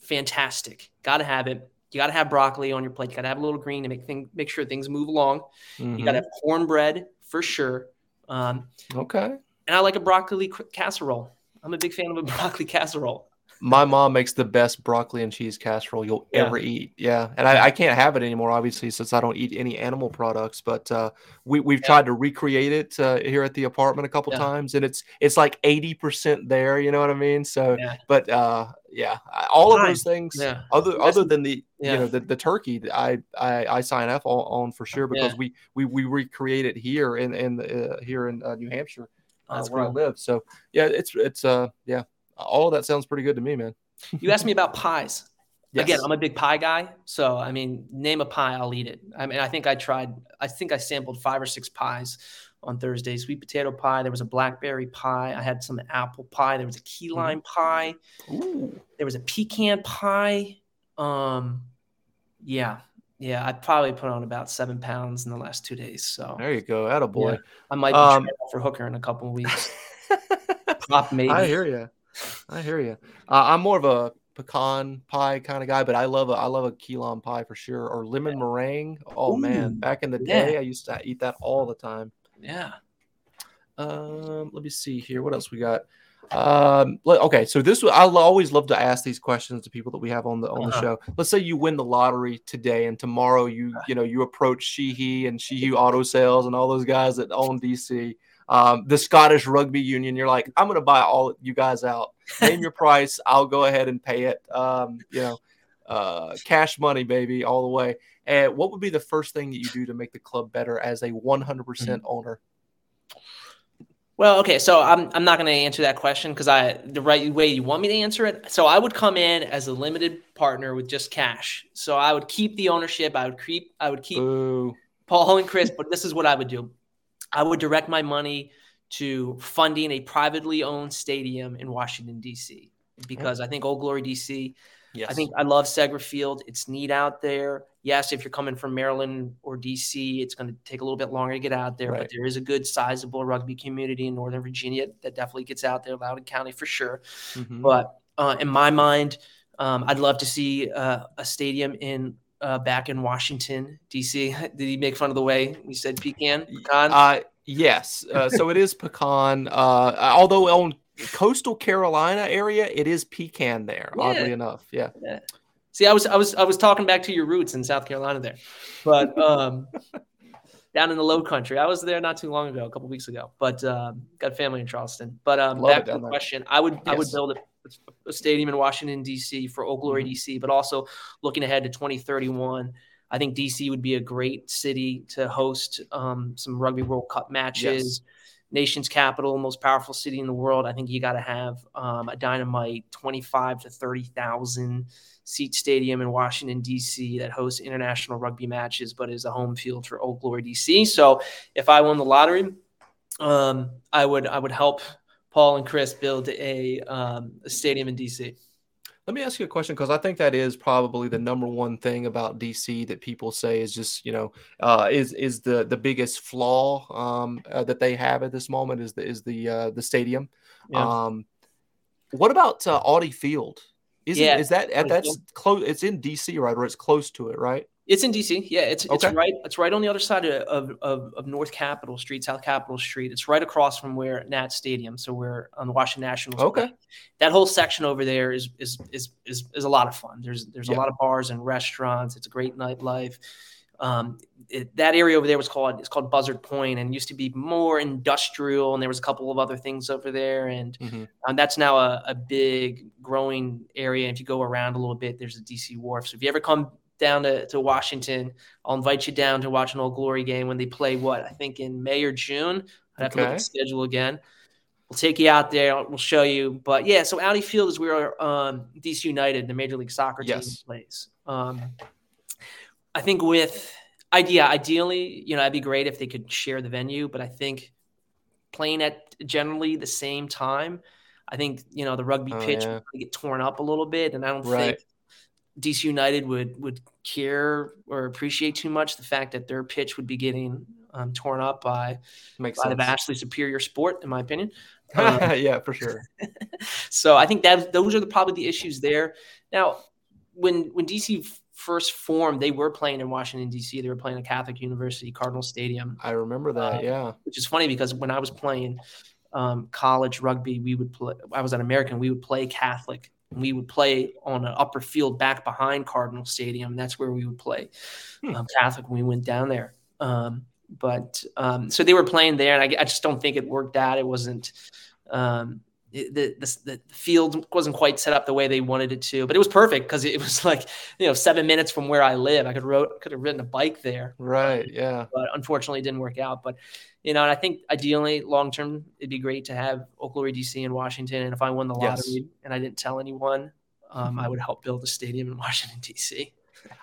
fantastic. Got to have it. You got to have broccoli on your plate. You got to have a little green to make thing, make sure things move along. Mm-hmm. You got to have cornbread for sure. Um, okay. And I like a broccoli c- casserole. I'm a big fan of a broccoli casserole. My mom makes the best broccoli and cheese casserole you'll yeah. ever eat. Yeah. And I, I can't have it anymore, obviously, since I don't eat any animal products. But uh, we, we've yeah. tried to recreate it uh, here at the apartment a couple yeah. times. And it's it's like eighty percent there. You know what I mean? So, yeah. but uh, yeah, all of those things, yeah. other other than the yeah. you know the, the turkey, I, I, I sign up on, on for sure because yeah. we, we, we recreate it here in, in, uh, here in uh, New Hampshire uh, where cool. I live. So, yeah, it's, it's uh yeah. all of that sounds pretty good to me, man. You asked me about pies. Yes. Again, I'm a big pie guy. So, I mean, name a pie, I'll eat it. I mean, I think I tried, I think I sampled five or six pies on Thursday. Sweet potato pie. There was a blackberry pie. I had some apple pie. There was a key lime mm-hmm. pie. Ooh. There was a pecan pie. Um, yeah. Yeah. I probably put on about seven pounds in the last two days. So there you go. Attaboy. Yeah. I might be um, trying for hooker in a couple of weeks. Pop maybe. I hear you. I hear you. Uh, I'm more of a pecan pie kind of guy, but I love a I love a key lime pie for sure, or lemon yeah. meringue. Oh Ooh, man, back in the yeah. day, I used to eat that all the time. Yeah. Um, let me see here. What else we got? Um, let, okay, so this I always love to ask these questions to people that we have on the on the uh-huh. show. Let's say you win the lottery today, and tomorrow you you know you approach Sheehy and Sheehy Auto Sales and all those guys that own D C. Um, the Scottish Rugby Union, you're like, I'm going to buy all you guys out. Name your price. I'll go ahead and pay it. Um, you know, uh, cash money, baby, all the way. And what would be the first thing that you do to make the club better as a one hundred percent mm-hmm. owner? Well, okay, so I'm I'm not going to answer that question because I the right way you want me to answer it. So I would come in as a limited partner with just cash. So I would keep the ownership. I would keep I would keep Ooh. Paul and Chris, but this is what I would do. I would direct my money to funding a privately owned stadium in Washington, D C, because I think Old Glory D C, yes. I think I love Segra Field. It's neat out there. Yes, if you're coming from Maryland or D C, it's going to take a little bit longer to get out there, right. but there is a good, sizable rugby community in Northern Virginia that definitely gets out there, Loudoun County for sure. Mm-hmm. But uh, in my mind, um, I'd love to see uh, a stadium in Uh, back in Washington, D C. Did he make fun of the way we said pecan? Pecan? Uh, yes. Uh, so it is pecan. Uh, although on coastal Carolina area, it is pecan there, yeah. oddly enough. Yeah. yeah. See, I was I was I was talking back to your roots in South Carolina there. But um, down in the low country. I was there not too long ago, a couple weeks ago. But um, got family in Charleston. But um, back to the there. question, I would yes. I would build a a stadium in Washington, D C for Old Glory D C, but also looking ahead to twenty thirty-one, I think D C would be a great city to host um, some Rugby World Cup matches. Yes. Nation's capital, most powerful city in the world. I think you got to have um, a dynamite twenty-five to thirty thousand seat stadium in Washington, D C that hosts international rugby matches, but is a home field for Old Glory D C. So if I won the lottery, um, I would I would help Paul and Chris build a, um, a stadium in D C. Let me ask you a question, because I think that is probably the number one thing about D C that people say is just, you know, uh, is is the the biggest flaw um, uh, that they have at this moment is the is the uh, the stadium. Yeah. Um, what about uh, Audi Field? Is yeah. it, is that that's close? It's in D C, right, or it's close to it, right? It's in D C. Yeah, it's okay. it's right. It's right on the other side of, of of North Capitol Street, South Capitol Street. It's right across from where Nat Stadium. So we're on the Washington Nationals. Okay, play. That whole section over there is is is is, is a lot of fun. There's there's yeah. a lot of bars and restaurants. It's a great nightlife. Um, it, that area over there was called it's called Buzzard Point, and used to be more industrial. And there was a couple of other things over there, and mm-hmm. um, that's now a, a big growing area. If you go around a little bit, there's a D C Wharf. So if you ever come down to, to Washington, I'll invite you down to watch an Old Glory game when they play what I think in May or June. I'd have okay. to look at the schedule again. We'll take you out there. We'll show you. But yeah, so Audi Field is where um, D C United, the Major League Soccer team, yes. plays. Um, I think with idea, ideally, you know, it'd be great if they could share the venue, but I think playing at generally the same time, I think, you know, the rugby oh, pitch yeah. would get torn up a little bit, and I don't right. think D C United would would care or appreciate too much the fact that their pitch would be getting um, torn up by, by the vastly superior sport, in my opinion. Um, yeah, for sure. So I think that those are the, probably the issues there. Now, when when D C first formed, they were playing in Washington, D C. They were playing at Catholic University, Cardinal Stadium. I remember that, uh, yeah. Which is funny because when I was playing um, college rugby, we would play. I was at American. We would play Catholic. We would play on an upper field back behind Cardinal Stadium. That's where we would play hmm. um, Catholic when we went down there. Um, but um, so they were playing there, and I, I just don't think it worked out. It wasn't um, it, the, the the field wasn't quite set up the way they wanted it to. But it was perfect because it was like you know seven minutes from where I live. I could rode, could have ridden a bike there. Right. Yeah. But unfortunately, it didn't work out. But you know, and I think ideally, long term, it'd be great to have Old Glory D C in Washington. And if I won the lottery yes. and I didn't tell anyone, um, mm-hmm. I would help build a stadium in Washington D C.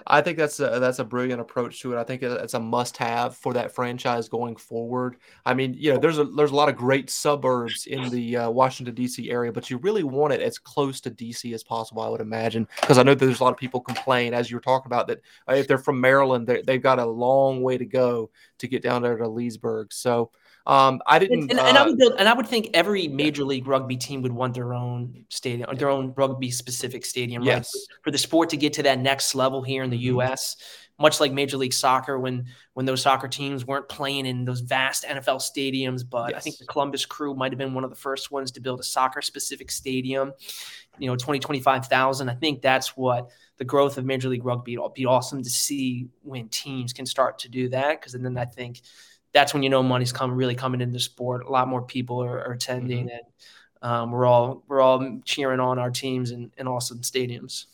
I think that's a, that's a brilliant approach to it. I think it's a must-have for that franchise going forward. I mean, you know, there's a there's a lot of great suburbs in the uh, Washington D C area, but you really want it as close to D C as possible, I would imagine, because I know there's a lot of people complain, as you were talking about, that uh, if they're from Maryland, they, they've got a long way to go to get down there to Leesburg. So um, I didn't. And, and, uh, and I would build, and I would think every Major League Rugby team would want their own stadium, their own rugby-specific stadium, right? Yes. For the sport to get to that next level here in the U S, much like Major League Soccer, when when those soccer teams weren't playing in those vast N F L stadiums, but yes. I think the Columbus Crew might have been one of the first ones to build a soccer-specific stadium, you know, twenty, twenty-five thousand. I think that's what the growth of Major League Rugby, it'll be awesome to see when teams can start to do that, because then I think that's when you know money's come, really coming into sport. A lot more people are, are attending, mm-hmm. and um, we're all we're all cheering on our teams and, and awesome stadiums.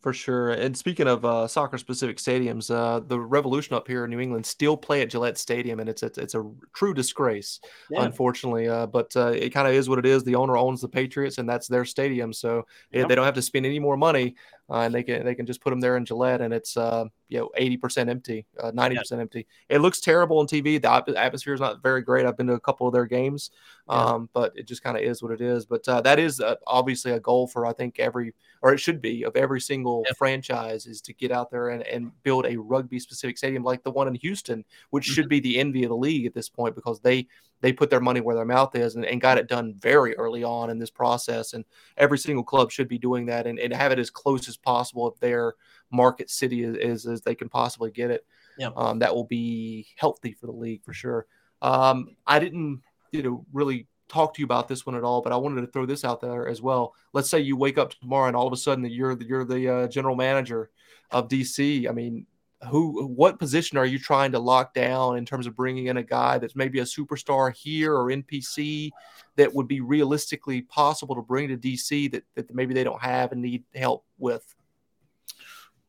For sure. And speaking of uh, soccer-specific stadiums, uh, the Revolution up here in New England still play at Gillette Stadium, and it's it's, it's a true disgrace, yeah. unfortunately. Uh, but uh, it kind of is what it is. The owner owns the Patriots, and that's their stadium, so yeah. it, they don't have to spend any more money, uh, and they can they can just put them there in Gillette, and it's uh, you know eighty percent empty, uh, ninety percent yeah. empty. It looks terrible on T V. The atmosphere is not very great. I've been to a couple of their games, yeah. um, but it just kind of is what it is. But uh, that is uh, obviously a goal for I think every, or it should be, of every single Yep. franchise is to get out there and, and build a rugby specific stadium like the one in Houston, which mm-hmm. should be the envy of the league at this point, because they they put their money where their mouth is and, and got it done very early on in this process. And every single club should be doing that and, and have it as close as possible if their market city is, is as they can possibly get it. Yep. Um, that will be healthy for the league for sure. Um, I didn't, you know, really talk to you about this one at all, but I wanted to throw this out there as well. Let's say you wake up tomorrow and all of a sudden you're the, you're the uh, general manager of D C. I mean, who, what position are you trying to lock down in terms of bringing in a guy that's maybe a superstar here or N P C that would be realistically possible to bring to D C that, that maybe they don't have and need help with?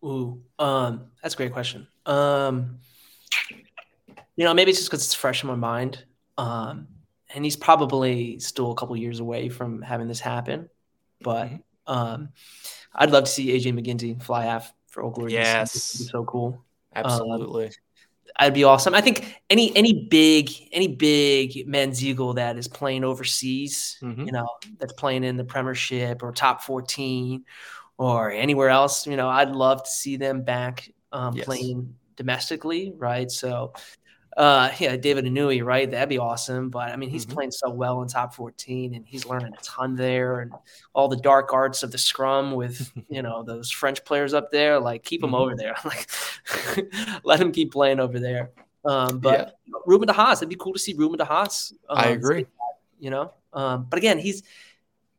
Ooh, um, that's a great question. Um, you know, maybe it's just because it's fresh in my mind. Um, And he's probably still a couple years away from having this happen. But um, I'd love to see A J McGinty fly half for Old Glory. Yes. This would be so cool. Absolutely. Um, that'd be awesome. I think any any big any big men's eagle that is playing overseas, mm-hmm. you know, that's playing in the Premiership or top fourteen or anywhere else, you know, I'd love to see them back um, yes. playing domestically, right? So Uh, yeah, David Inouye, right? That'd be awesome. But I mean, he's mm-hmm. playing so well in top fourteen, and he's learning a ton there, and all the dark arts of the scrum with you know those French players up there. Like, keep mm-hmm. him over there. Like, let him keep playing over there. Um, but yeah. you know, Ruben de Haas, it'd be cool to see Ruben de Haas. Um, I agree. You know, um, but again, he's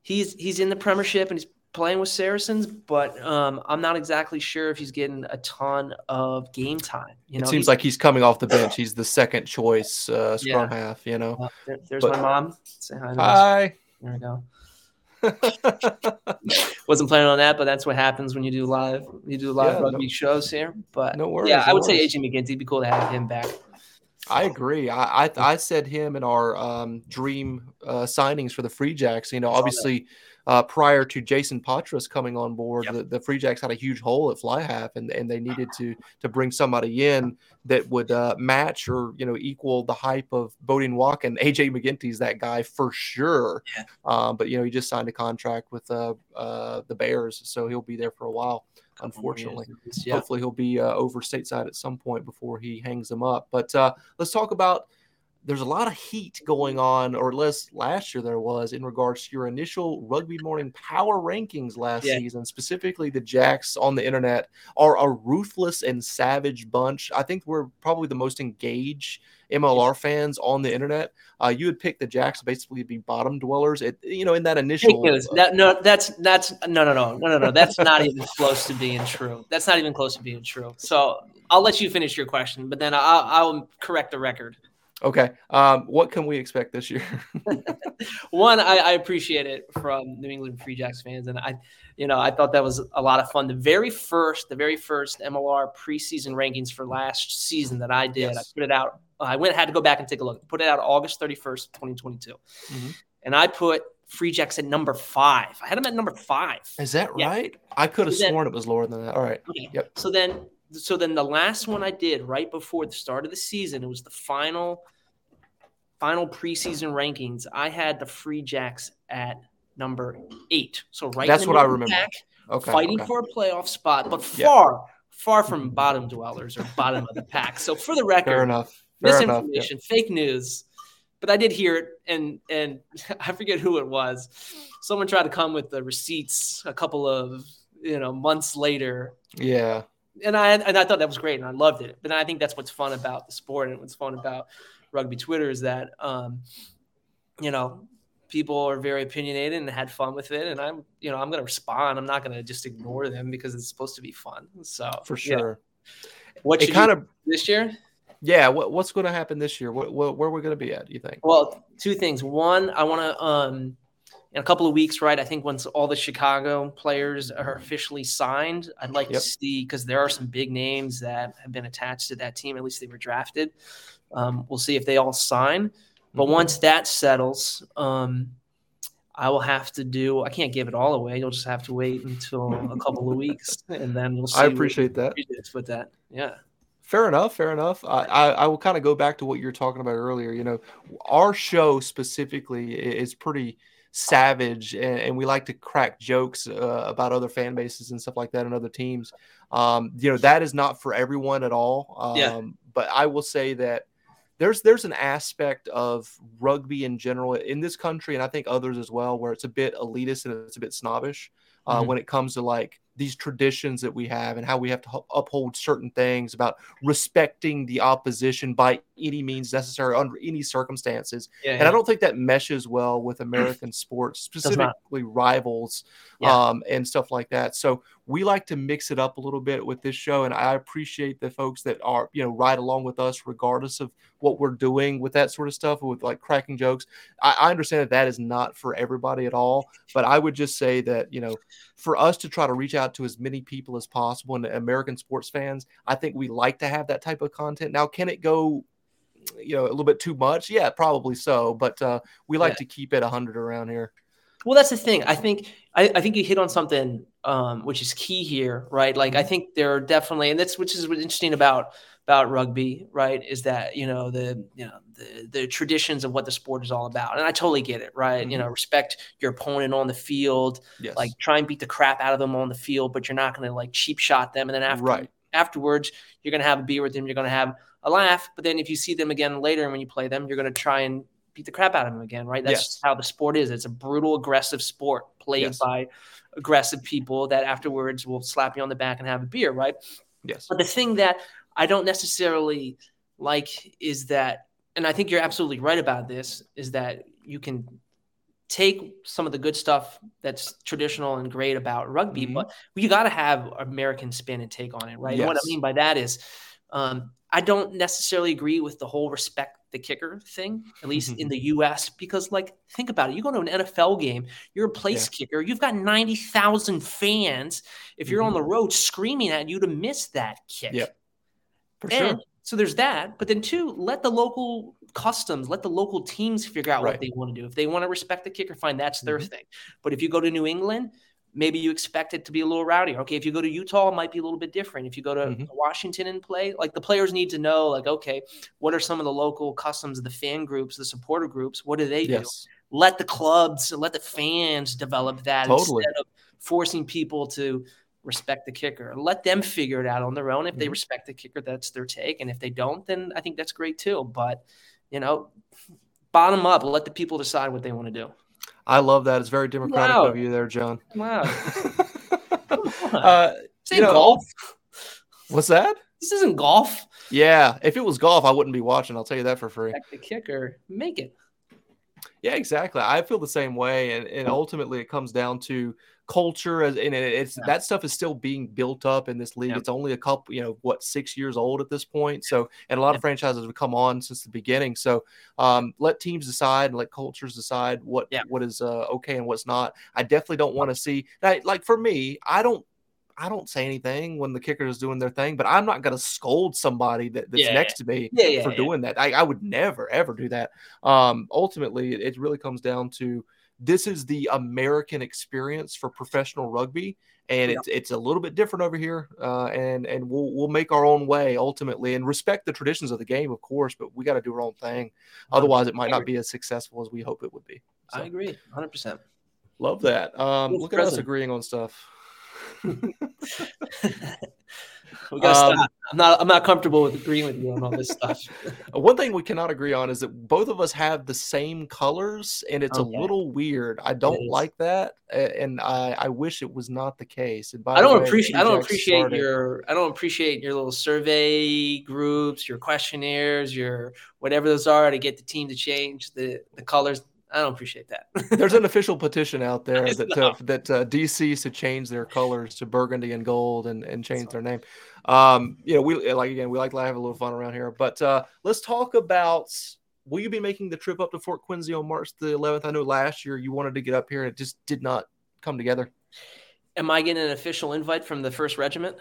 he's he's in the Premiership and he's playing with Saracens, but um, I'm not exactly sure if he's getting a ton of game time. You know, it seems he's, like he's coming off the bench. He's the second choice uh, scrum yeah. half, you know. Uh, there, there's but, my mom. Say hi. Hi. There we go. Wasn't planning on that, but that's what happens when you do live. You do live yeah, rugby no, shows here. But no worries. Yeah, I would no say A J McGinty. It'd be cool to have him back. I agree. I I, I said him in our um, dream uh, signings for the Free Jacks. You know, obviously uh, prior to Jason Patras coming on board, yep. the, the Free Jacks had a huge hole at fly half, and, and they needed to to bring somebody in that would uh, match or you know equal the hype of Bodine Walk, and A J McGinty's that guy for sure. Yeah. Um, but you know he just signed a contract with uh, uh, the Bears, so he'll be there for a while. Unfortunately, yeah. hopefully he'll be uh, over stateside at some point before he hangs them up. But uh, let's talk about there's a lot of heat going on, or less last year there was, in regards to your initial Rugby Morning power rankings last yeah. season. Specifically, the Jacks on the internet are a ruthless and savage bunch. I think we're probably the most engaged M L R fans on the internet. Uh, you would pick the Jacks basically to be bottom dwellers. It, you know, in that initial. Uh, that, no, that's that's no, no, no, no, no, no. That's not even close to being true. That's not even close to being true. So I'll let you finish your question, but then I'll, I'll correct the record. Okay. Um, what can we expect this year? One, I, I appreciate it from New England Free Jacks fans. And I, you know, I thought that was a lot of fun. The very first, the very first M L R preseason rankings for last season that I did, yes. I put it out. I went, had to go back and take a look, put it out August thirty-first, twenty twenty-two. Mm-hmm. And I put Free Jacks at number five. I had them at number five. Is that yeah. right? I could have so sworn then, it was lower than that. All right. Okay. Yep. So then, So then the last one I did right before the start of the season, it was the final final preseason rankings. I had the Free Jacks at number eight. So right That's in the what I remember. Back, okay, fighting okay. for a playoff spot, but far, yep. far from bottom dwellers or bottom of the pack. So for the record, Fair enough. Fair misinformation, enough. Yep. fake news. But I did hear it, and and I forget who it was. Someone tried to come with the receipts a couple of you know months later. Yeah. And I and I thought that was great, and I loved it. But I think that's what's fun about the sport, and what's fun about rugby Twitter is that, um, you know, people are very opinionated and had fun with it. And I'm, you know, I'm going to respond. I'm not going to just ignore them because it's supposed to be fun. So for sure, yeah. what you kind of this year? Yeah, what, what's going to happen this year? What, what where are we going to be at? Do you think? Well, two things. One, I want to. Um, In a couple of weeks, right, I think once all the Chicago players are officially signed, I'd like yep. to see – because there are some big names that have been attached to that team. At least they were drafted. Um, we'll see if they all sign. But mm-hmm. once that settles, um, I will have to do – I can't give it all away. You'll just have to wait until a couple of weeks, and then we'll see. I appreciate that. With that. Yeah. Fair enough. Fair enough. I, I, I will kind of go back to what you were talking about earlier. You know, our show specifically is pretty – savage, and, and we like to crack jokes uh, about other fan bases and stuff like that and other teams. Um, you know, that is not for everyone at all. Um, yeah. But I will say that there's there's an aspect of rugby in general in this country, and I think others as well, where it's a bit elitist and it's a bit snobbish uh, mm-hmm. when it comes to like these traditions that we have and how we have to h- uphold certain things about respecting the opposition by any means necessary under any circumstances. Yeah, and yeah. I don't think that meshes well with American sports, specifically rivals yeah. um, and stuff like that. So we like to mix it up a little bit with this show. And I appreciate the folks that are, you know, right along with us, regardless of what we're doing with that sort of stuff, with like cracking jokes. I, I understand that that is not for everybody at all, but I would just say that, you know, for us to try to reach out to as many people as possible and American sports fans, I think we like to have that type of content. Now, can it go, you know, a little bit too much? Yeah, probably so. But uh, we like yeah. to keep it one hundred around here. Well, that's the thing. I think I, I think you hit on something um, which is key here, right? Like I think there are definitely, and that's which is what's interesting about about rugby, right? Is that you know the you know the the traditions of what the sport is all about, and I totally get it, right? Mm-hmm. You know, respect your opponent on the field, yes. like try and beat the crap out of them on the field, but you're not going to like cheap shot them, and then after right. afterwards, you're going to have a beer with them. You're going to have a laugh. But then if you see them again later and when you play them, you're going to try and beat the crap out of them again, right? That's yes. just how the sport is. It's a brutal, aggressive sport played yes. by aggressive people that afterwards will slap you on the back and have a beer, right? Yes. But the thing that I don't necessarily like is that, and I think you're absolutely right about this, is that you can take some of the good stuff that's traditional and great about rugby, mm-hmm. but you got to have American spin and take on it, right? Yes. And what I mean by that is um, I don't necessarily agree with the whole respect the kicker thing, at least mm-hmm. in the U S, because like, think about it. You go to an N F L game, you're a place yeah. kicker. You've got ninety thousand fans. If you're mm-hmm. on the road screaming at you to miss that kick. Yeah. For and, sure. So there's that, but then two, let the local customs, let the local teams figure out right. what they want to do. If they want to respect the kicker, fine, that's their mm-hmm. thing. But if you go to New England, maybe you expect it to be a little rowdier. Okay, if you go to Utah, it might be a little bit different. If you go to mm-hmm. Washington and play, like the players need to know, like, okay, what are some of the local customs of the fan groups, the supporter groups? What do they yes. do? Let the clubs, let the fans develop that totally. Instead of forcing people to respect the kicker. Let them figure it out on their own. If mm-hmm. they respect the kicker, that's their take. And if they don't, then I think that's great too. But, you know, bottom up, let the people decide what they want to do. I love that. It's very democratic wow. of you there, John. Wow. uh, Is it golf? What's that? This isn't golf. Yeah. If it was golf, I wouldn't be watching. I'll tell you that for free. Respect the kicker. Make it. Yeah, exactly. I feel the same way. And, and ultimately it comes down to culture, and it's yeah. that stuff is still being built up in this league. Yeah. It's only a couple, you know, what, six years old at this point. So, and a lot yeah. of franchises have come on since the beginning. So, um, let teams decide and let cultures decide what, yeah. what is uh, okay and what's not. I definitely don't want to see that. Like for me, I don't, I don't say anything when the kicker is doing their thing, but I'm not going to scold somebody that, that's yeah, next yeah. to me yeah, yeah, for yeah. doing that. I, I would never, ever do that. Um, ultimately it, it really comes down to, this is the American experience for professional rugby, and yeah. it's it's a little bit different over here. Uh, and and we'll we'll make our own way ultimately, and respect the traditions of the game, of course. But we got to do our own thing, otherwise it might not be as successful as we hope it would be. So, I agree, one hundred percent. Love that. Um, look present. At us agreeing on stuff. we gotta um, stop. I'm not. I'm not comfortable with agreeing with you on all this stuff. One thing we cannot agree on is that both of us have the same colors, and it's okay. a little weird. I don't like that, and I, I wish it was not the case. And by I don't way, appreciate. I don't appreciate started. your. I don't appreciate your little survey groups, your questionnaires, your whatever those are to get the team to change the the colors. I don't appreciate that. There's an official petition out there that uh, that uh, D C should change their colors to burgundy and gold and, and change That's their name. Um, you know, we like again we like to have a little fun around here. But uh, let's talk about, will you be making the trip up to Fort Quincy on March the eleventh? I know last year you wanted to get up here and it just did not come together. Am I getting an official invite from the First Regiment?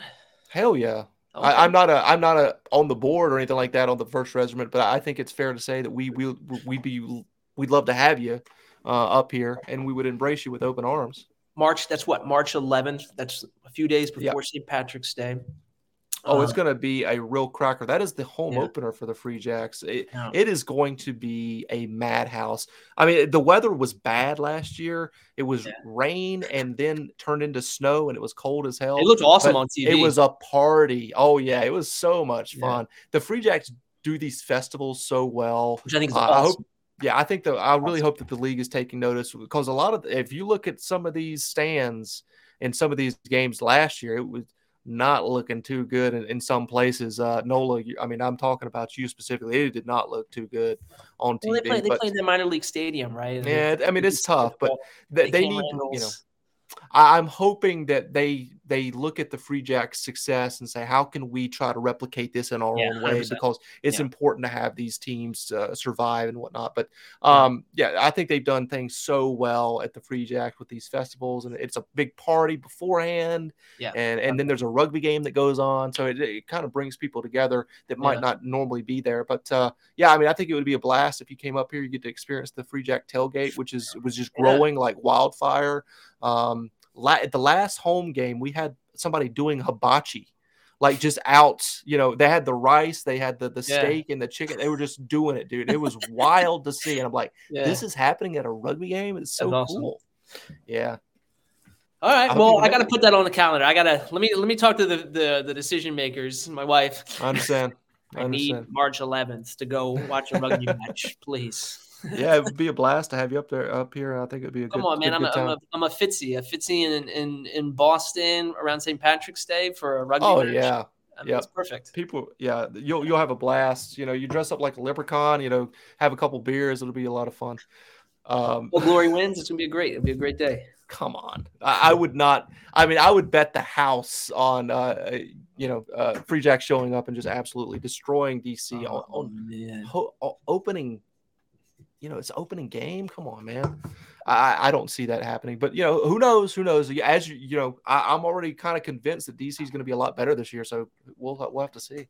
Hell yeah. Okay. I, I'm not a I'm not a on the board or anything like that on the First Regiment, but I think it's fair to say that we we we be. We'd love to have you uh, up here, and we would embrace you with open arms. March, that's what, March eleventh. That's a few days before yeah. Saint Patrick's Day. Oh, uh, it's going to be a real cracker. That is the home yeah. opener for the Free Jacks. It, yeah. it is going to be a madhouse. I mean, the weather was bad last year. It was yeah. rain and then turned into snow, and it was cold as hell. It looked awesome but on T V. It was a party. Oh, yeah. It was so much yeah. fun. The Free Jacks do these festivals so well. Which I think is uh, awesome. I hope Yeah, I think though I really hope that the league is taking notice, because a lot of if you look at some of these stands in some of these games last year, it was not looking too good in, in some places. Uh, Nola, I mean, I'm talking about you specifically. It did not look too good on T V. Well, they play, they but, play in the minor league stadium, right? Yeah, I mean it's tough, but they, they need handles. You know. I'm hoping that they they look at the Free Jacks' success and say, how can we try to replicate this in our yeah, own way? one hundred percent. Because it's yeah. important to have these teams uh, survive and whatnot. But um, yeah. yeah, I think they've done things so well at the Free Jacks with these festivals, and it's a big party beforehand. Yeah, and and then there's a rugby game that goes on, so it, it kind of brings people together that might yeah. not normally be there. But uh, yeah, I mean, I think it would be a blast if you came up here. You get to experience the Free Jack tailgate, which is was just growing yeah. like wildfire. Um, la- at the last home game, we had somebody doing hibachi, like just out, you know, they had the rice, they had the, the yeah. steak and the chicken. They were just doing it, dude. It was wild to see. And I'm like, yeah. this is happening at a rugby game. It's so That's cool. Awesome. Yeah. All right. Well, I got to put that on the calendar. I got to let me let me talk to the, the, the decision makers. My wife. I understand. I, I understand. Need March eleventh to go watch a rugby match, please. Yeah, it would be a blast to have you up there, up here. I think it'd be a Come good. Come on, man. Good, I'm, good a, I'm a I'm a Fitzy, a Fitzy in, in in Boston around Saint Patrick's Day for a rugby. Oh match. yeah, I mean, yeah, it's perfect. People, yeah, you'll you'll have a blast. You know, you dress up like a leprechaun. You know, have a couple beers. It'll be a lot of fun. Um, well, Glory wins. It's gonna be a great. It'll be a great day. Come on. I, I would not. I mean, I would bet the house on, uh, you know, uh, Free Jack showing up and just absolutely destroying D C oh, on, on ho, o- opening. You know, it's opening game. Come on, man. I, I don't see that happening. But, you know, who knows? Who knows? As you, you know, I, I'm already kind of convinced that D C is going to be a lot better this year. So we'll we'll have to see.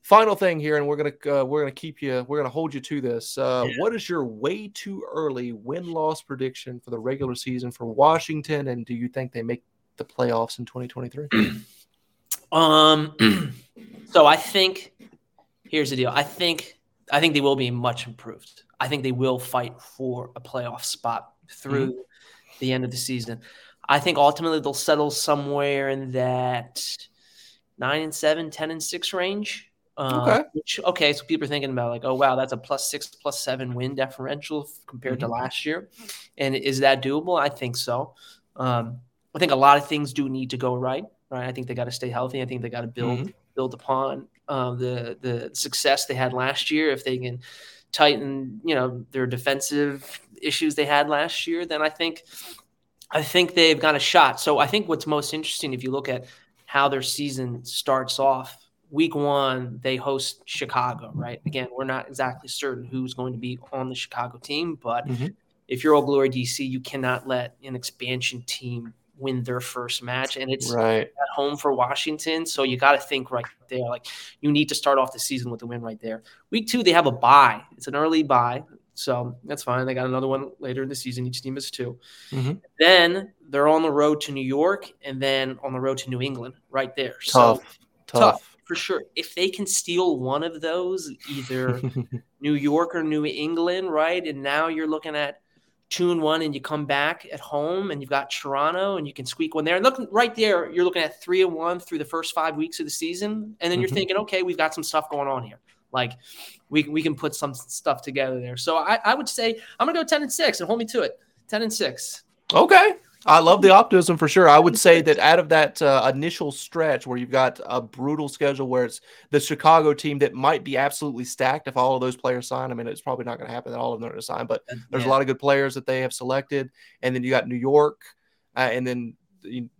Final thing here, and we're gonna uh, we're gonna keep you. We're gonna hold you to this. Uh, yeah. What is your way too early win-loss prediction for the regular season for Washington? And do you think they make the playoffs in twenty twenty-three? um. So I think here's the deal. I think I think they will be much improved. I think they will fight for a playoff spot through mm-hmm. the end of the season. I think ultimately they'll settle somewhere in that nine and seven, ten and six range. Uh, okay. Which, okay, so people are thinking about like, oh, wow, that's a plus six, plus seven win differential compared mm-hmm. to last year. And is that doable? I think so. Um, I think a lot of things do need to go right, right? I think they got to stay healthy. I think they got to build mm-hmm. build upon uh, the the success they had last year. If they can tighten, you know, their defensive issues they had last year, then I think I think they've got a shot. So I think what's most interesting, if you look at how their season starts off, week one, they host Chicago, right? Again, we're not exactly certain who's going to be on the Chicago team, but mm-hmm. if you're Old Glory D C, you cannot let an expansion team win their first match, and it's right. at home for Washington, so you got to think right there. Like, you need to start off the season with a win right there. Week two, they have a bye. It's an early bye, so that's fine. They got another one later in the season. Each team is two. Mm-hmm. Then they're on the road to New York and then on the road to New England right there. Tough, so, tough. tough. For sure. If they can steal one of those, either New York or New England, right? And now you're looking at two and one, and you come back at home and you've got Toronto and you can squeak one there. And look, right there, you're looking at three and one through the first five weeks of the season. And then you're mm-hmm. thinking, okay, we've got some stuff going on here. Like we we can put some stuff together there. So I, I would say I'm going to go ten and six and hold me to it. ten and six. Okay. I love the optimism for sure. I would say that out of that uh, initial stretch where you've got a brutal schedule where it's the Chicago team that might be absolutely stacked if all of those players sign. I mean, it's probably not going to happen that all of them are going to sign, but there's yeah. a lot of good players that they have selected. And then you got New York uh, and then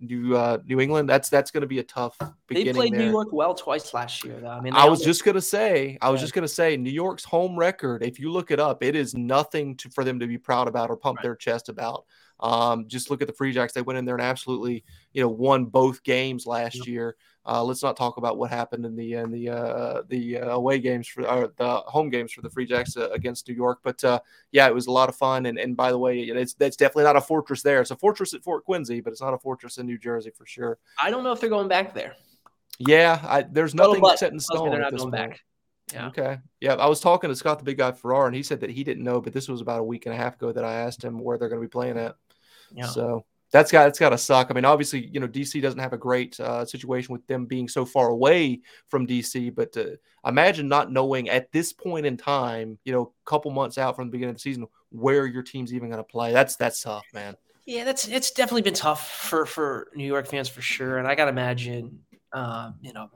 New uh, New England. That's that's going to be a tough beginning. They played there. New York well twice last year, though. I mean, I was just going to say, I was yeah. just going to say, New York's home record, if you look it up, it is nothing to, for them to be proud about or pump right. their chest about. Um, just look at the Free Jacks. They went in there and absolutely, you know, won both games last yep. year. Uh, let's not talk about what happened in the in the uh, the uh, away games for or the home games for the Free Jacks uh, against New York. But uh, yeah, it was a lot of fun. And and by the way, it's that's definitely not a fortress there. It's a fortress at Fort Quincy, but it's not a fortress in New Jersey for sure. I don't know if they're going back there. Yeah, I, there's nothing but, set in stone. They're not going point. back. Yeah. Okay. Yeah. I was talking to Scott, the big guy Ferrara, and he said that he didn't know, but this was about a week and a half ago that I asked him where they're going to be playing at. Yeah. So that's got it's got to suck. I mean, obviously, you know, D C doesn't have a great uh, situation with them being so far away from D C, but uh, imagine not knowing at this point in time, you know, a couple months out from the beginning of the season, where your team's even going to play. That's that's tough, man. Yeah, that's it's definitely been tough for for New York fans for sure, and I got to imagine, um, you know,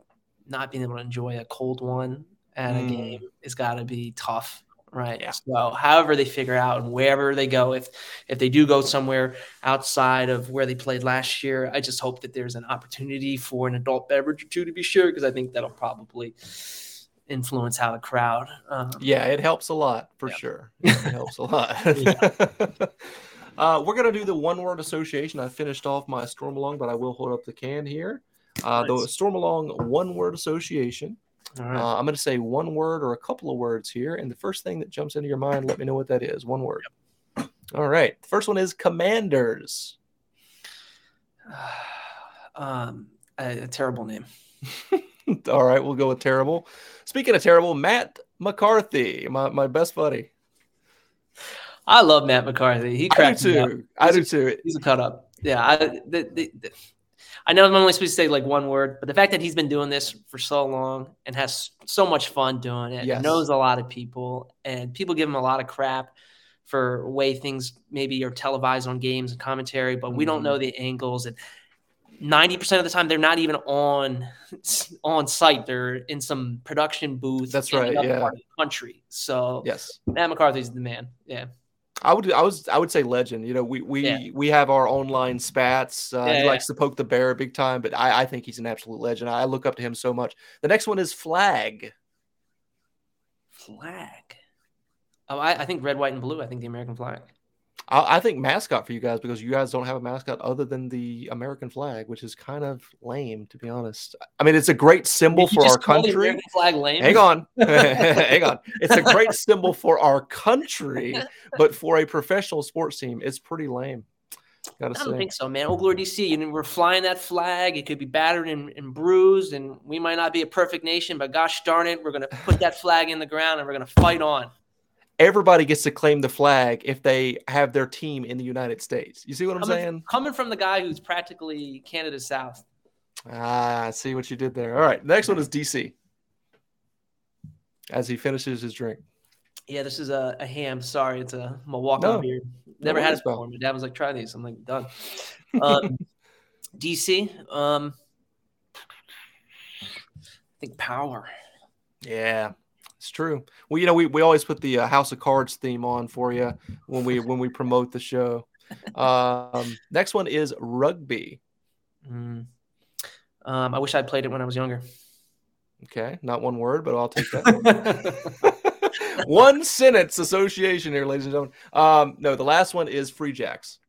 not being able to enjoy a cold one at a mm. game is got to be tough. Right. Yeah. So however they figure out and wherever they go, if if they do go somewhere outside of where they played last year, I just hope that there's an opportunity for an adult beverage or two to be sure, because I think that'll probably influence how the crowd. Um, yeah, it helps a lot for yeah. sure. It helps a lot. yeah. uh, we're going to do the one word association. I finished off my Stormalong, but I will hold up the can here. Uh, nice. The Stormalong one word association. All right. Uh, I'm going to say one word or a couple of words here. And the first thing that jumps into your mind, let me know what that is. One word. Yep. All right. The first one is Commanders. Um, a, a terrible name. All right. We'll go with terrible. Speaking of terrible, Matt McCarthy, my, my best buddy. I love Matt McCarthy. He cracks me up. I do too. He's a cut up. yeah, I, the, the, the, I know I'm only supposed to say like one word, but the fact that he's been doing this for so long and has so much fun doing it, yes. and knows a lot of people, and people give him a lot of crap for way things maybe are televised on games and commentary, but we mm. don't know the angles, and ninety percent of the time they're not even on on site. They're in some production booth. That's right. Yeah. Part of the country. So yes, Matt McCarthy's the man. Yeah. I would, I was, I would say legend. You know, we we yeah. we have our online spats. Uh, yeah, he yeah. likes to poke the bear big time, but I, I think he's an absolute legend. I look up to him so much. The next one is flag. Flag. Oh, I, I think red, white, and blue. I think the American flag. I, I think mascot for you guys, because you guys don't have a mascot other than the American flag, which is kind of lame, to be honest. I mean, it's a great symbol for our country. The American flag lame? Hang on. Hang on. It's a great symbol for our country, but for a professional sports team, it's pretty lame. Gotta I don't say. think so, man. Old Glory D C, you know, we're flying that flag. It could be battered and, and bruised, and we might not be a perfect nation, but gosh darn it, we're going to put that flag in the ground and we're going to fight on. Everybody gets to claim the flag if they have their team in the United States. You see what I'm coming, saying? Coming from the guy who's practically Canada South. Ah, I see what you did there. All right. Next one is D C. As he finishes his drink. Yeah, this is a, a ham. Sorry, it's a Milwaukee no, beer. Never no had it before. My dad was like, try these. I'm like, done. Um, D C, um, I think power. Yeah. It's true. Well, you know, we, we always put the uh, House of Cards theme on for you when we when we promote the show. Um, next one is rugby. Mm. Um, I wish I'd played it when I was younger. Okay, not one word, but I'll take that one. One sentence association here, ladies and gentlemen. Um, no, the last one is Free Jacks.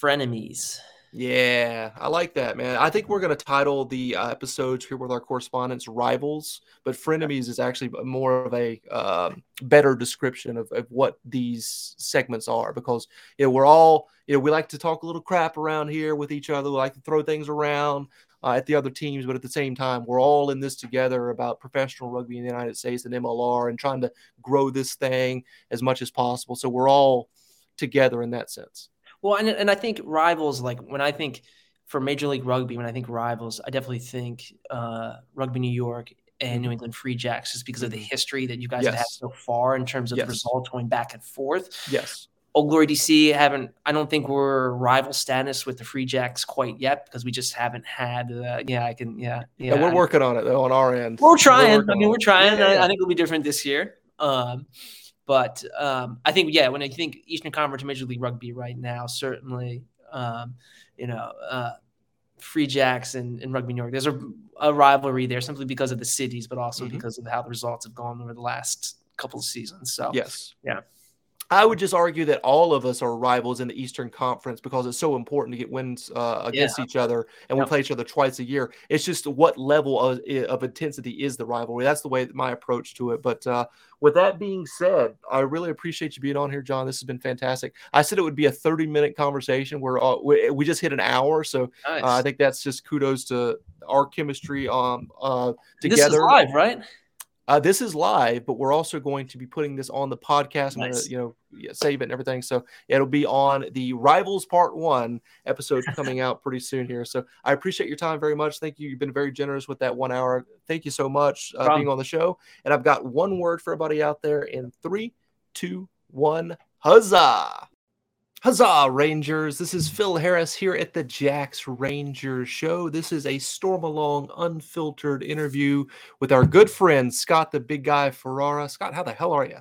Frenemies. Yeah, I like that, man. I think we're going to title the uh, episodes here with our correspondents Rivals, but Frenemies is actually more of a uh, better description of, of what these segments are, because you know, we're all, you know, we like to talk a little crap around here with each other. We like to throw things around uh, at the other teams, but at the same time, we're all in this together about professional rugby in the United States and M L R and trying to grow this thing as much as possible. So we're all together in that sense. Well, and and I think Rivals, like when I think for Major League Rugby, when I think Rivals, I definitely think uh, Rugby New York and New England Free Jacks, just because of the history that you guys yes. have had so far in terms of yes. results going back and forth. Yes. Old Glory D C haven't. I don't think we're rival status with the Free Jacks quite yet, because we just haven't had. Uh, yeah, I can. Yeah, yeah. yeah we're working on it though on our end. We're trying. We're I mean, we're trying. Yeah, I, yeah. I think it'll be different this year. Um, But um, I think, yeah, when I think Eastern Conference Major League Rugby right now, certainly, um, you know, uh, Free Jacks and, and Rugby New York, there's a, a rivalry there simply because of the cities, but also mm-hmm. because of how the results have gone over the last couple of seasons. So, yes. Yeah. I would just argue that all of us are rivals in the Eastern Conference, because it's so important to get wins uh, against yeah. each other, and we yep. play each other twice a year. It's just what level of, of intensity is the rivalry. That's the way that my approach to it. But uh, with that being said, I really appreciate you being on here, John. This has been fantastic. I said it would be a thirty-minute conversation. We're uh, we, we just hit an hour, so nice. uh, I think that's just kudos to our chemistry um, uh, together. This is live, right? Uh, this is live, but we're also going to be putting this on the podcast. Nice. I'm gonna, you know, yeah, save it and everything. So it'll be on the Rivals Part One episode coming out pretty soon here. So I appreciate your time very much. Thank you. You've been very generous with that one hour. Thank you so much uh, being on the show. And I've got one word for everybody out there in three, two, one. Huzzah! Huzzah, Rangers. This is Phil Harris here at the Jack's Rangers Show. This is a Stormalong unfiltered interview with our good friend, Scott, the big guy, Ferrara. Scott, how the hell are you?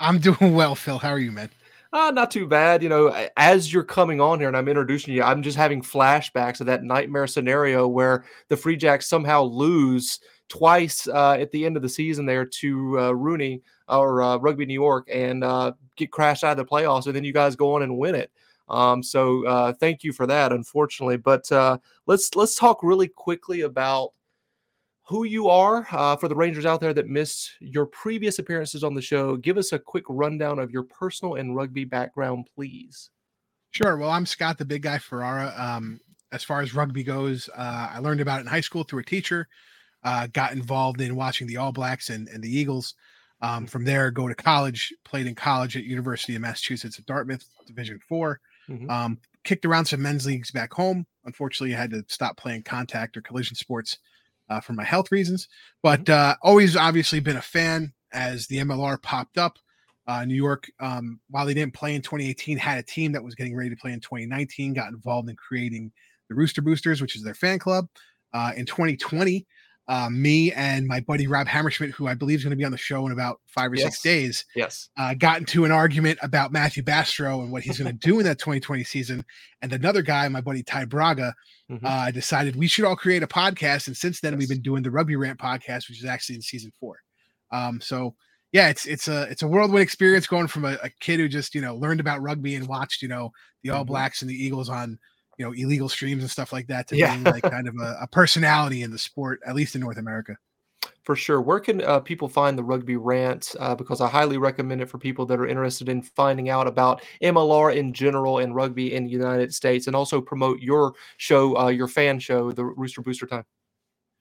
I'm doing well, Phil. How are you, man? Uh, not too bad. You know, as you're coming on here and I'm introducing you, I'm just having flashbacks of that nightmare scenario where the Free Jacks somehow lose twice uh, at the end of the season there to uh, Rooney. Or uh, Rugby New York, and uh, get crashed out of the playoffs, and then you guys go on and win it. Um, so uh, thank you for that, unfortunately. But uh, let's let's talk really quickly about who you are uh, for the Rangers out there that missed your previous appearances on the show. Give us a quick rundown of your personal and rugby background, please. Sure. Well, I'm Scott, the big guy, Ferrara. Um, as far as rugby goes, uh, I learned about it in high school through a teacher. Uh, got involved in watching the All Blacks and, and the Eagles. Um, from there, go to college, played in college at University of Massachusetts at Dartmouth, Division four. Mm-hmm. Um, kicked around some men's leagues back home. Unfortunately, I had to stop playing contact or collision sports uh, for my health reasons. But uh, always obviously been a fan as the M L R popped up. Uh, New York, um, while they didn't play in twenty eighteen, had a team that was getting ready to play in twenty nineteen, got involved in creating the Rooster Boosters, which is their fan club. Uh, in twenty twenty, uh, me and my buddy Rob Hammerschmidt, who I believe is going to be on the show in about five or yes. six days, yes, uh, got into an argument about Matthew Bastro and what he's going to do in that twenty twenty season. And another guy, my buddy Ty Braga, mm-hmm. uh, decided we should all create a podcast. And since then, yes. we've been doing the Rugby Rant podcast, which is actually in season four. Um, so. Yeah, it's it's a it's a whirlwind experience going from a, a kid who just, you know, learned about rugby and watched, you know, the All Blacks and the Eagles on, you know, illegal streams and stuff like that to yeah. being like kind of a, a personality in the sport, at least in North America. For sure. Where can uh, people find the Rugby Rant? Uh, because I highly recommend it for people that are interested in finding out about M L R in general and rugby in the United States, and also promote your show, uh, your fan show, the Rooster Booster Time.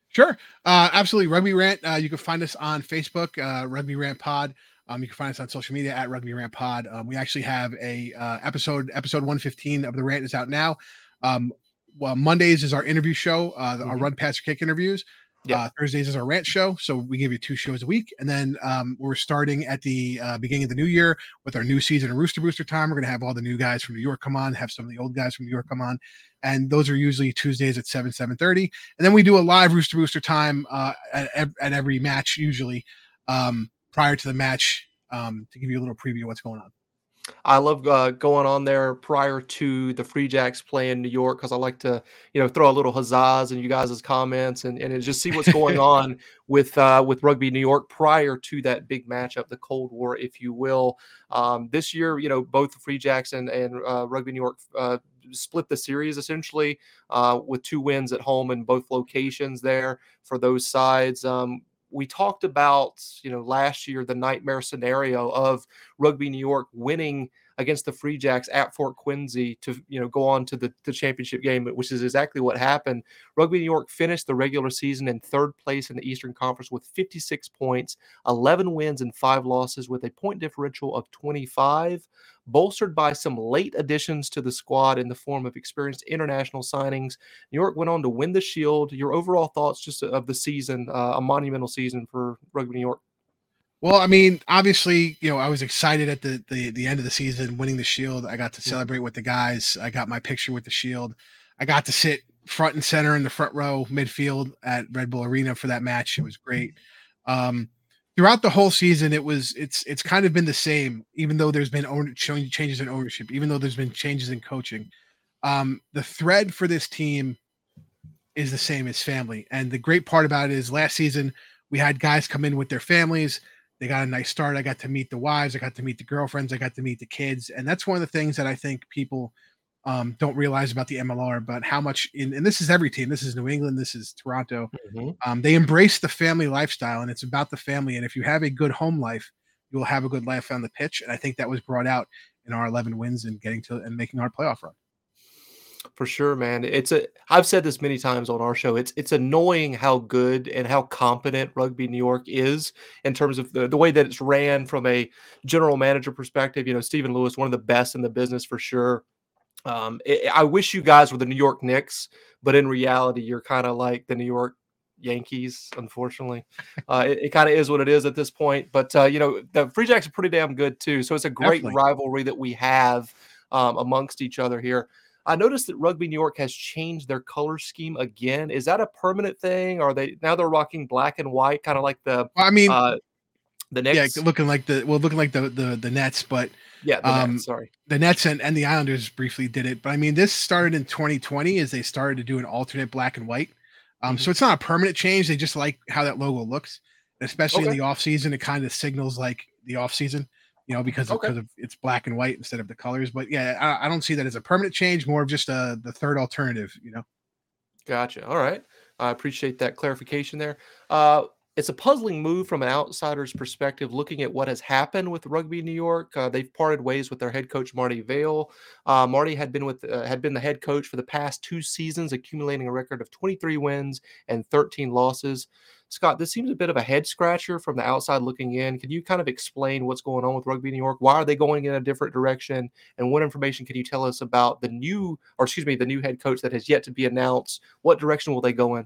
Sure. Uh, absolutely. Rugby Rant. Uh, you can find us on Facebook, uh, Rugby Rant Pod. Um, you can find us on social media at Rugby Rant Pod. Um, we actually have a uh, episode, episode one fifteen of The Rant is out now. Um, well, Mondays is our interview show, uh, mm-hmm. our Run, Pass, or Kick interviews. Yeah. Uh, Thursdays is our rant show. So we give you two shows a week. And then um, we're starting at the uh, beginning of the new year with our new season of Rooster Booster Time. We're going to have all the new guys from New York come on, have some of the old guys from New York come on. And those are usually Tuesdays at seven, seven thirty. And then we do a live Rooster Booster Time uh, at, at every match, usually um, prior to the match um, to give you a little preview of what's going on. I love uh, going on there prior to the Free Jacks play in New York because I like to, you know, throw a little huzzahs in you guys' comments and, and just see what's going on with uh, with Rugby New York prior to that big matchup, the Cold War, if you will. Um, this year, you know, both the Free Jacks and, and uh, Rugby New York uh, split the series essentially uh, with two wins at home in both locations there for those sides. Um We talked about, you know, last year, the nightmare scenario of Rugby New York winning against the Free Jacks at Fort Quincy to, you know, go on to the, the championship game, which is exactly what happened. Rugby New York finished the regular season in third place in the Eastern Conference with fifty-six points, eleven wins and five losses with a point differential of twenty-five, bolstered by some late additions to the squad in the form of experienced international signings. New York went on to win the Shield. Your overall thoughts just of the season, uh, a monumental season for Rugby New York. Well, I mean, obviously, you know, I was excited at the, the the end of the season, winning the Shield. I got to celebrate with the guys. I got my picture with the Shield. I got to sit front and center in the front row midfield at Red Bull Arena for that match. It was great. Um, throughout the whole season, it was it's it's kind of been the same, even though there's been own, changes in ownership, even though there's been changes in coaching. Um, the thread for this team is the same as family. And the great part about it is last season, we had guys come in with their families. They got a nice start. I got to meet the wives. I got to meet the girlfriends. I got to meet the kids. And that's one of the things that I think people um, don't realize about the M L R, but how much, in, and this is every team. This is New England. This is Toronto. Mm-hmm. Um, they embrace the family lifestyle, and it's about the family. And if you have a good home life, you will have a good life on the pitch. And I think that was brought out in our eleven wins and getting to and making our playoff run. For sure, man. It's a. I've said this many times on our show. It's it's annoying how good and how competent Rugby New York is in terms of the, the way that it's ran from a general manager perspective. You know, Stephen Lewis, one of the best in the business for sure. Um, it, I wish you guys were the New York Knicks, but in reality, you're kind of like the New York Yankees, unfortunately. Uh, it it kind of is what it is at this point. But, uh, you know, the Free Jacks are pretty damn good too. So it's a great Definitely. rivalry that we have um, amongst each other here. I noticed that Rugby New York has changed their color scheme again. Is that a permanent thing? Are they now they're rocking black and white, kind of like the? I mean, uh, the Nets, yeah, looking like the well, looking like the the, the Nets, but yeah, the um, Nets, sorry, the Nets and, and the Islanders briefly did it, but I mean, this started in twenty twenty as they started to do an alternate black and white. Um, mm-hmm. So it's not a permanent change. They just like how that logo looks, especially okay. in the off season. It kind of signals like the off season. You know, because, okay. because of, it's black and white instead of the colors. But, yeah, I, I don't see that as a permanent change, more of just a, the third alternative, you know. Gotcha. All right. I appreciate that clarification there. Uh, It's a puzzling move from an outsider's perspective, looking at what has happened with Rugby New York. Uh, they've parted ways with their head coach, Marty Vail. Uh, Marty had been with uh, had been the head coach for the past two seasons, accumulating a record of twenty-three wins and thirteen losses. Scott, this seems a bit of a head scratcher from the outside looking in. Can you kind of explain what's going on with Rugby New York? Why are they going in a different direction? And what information can you tell us about the new, or excuse me, the new head coach that has yet to be announced? What direction will they go in?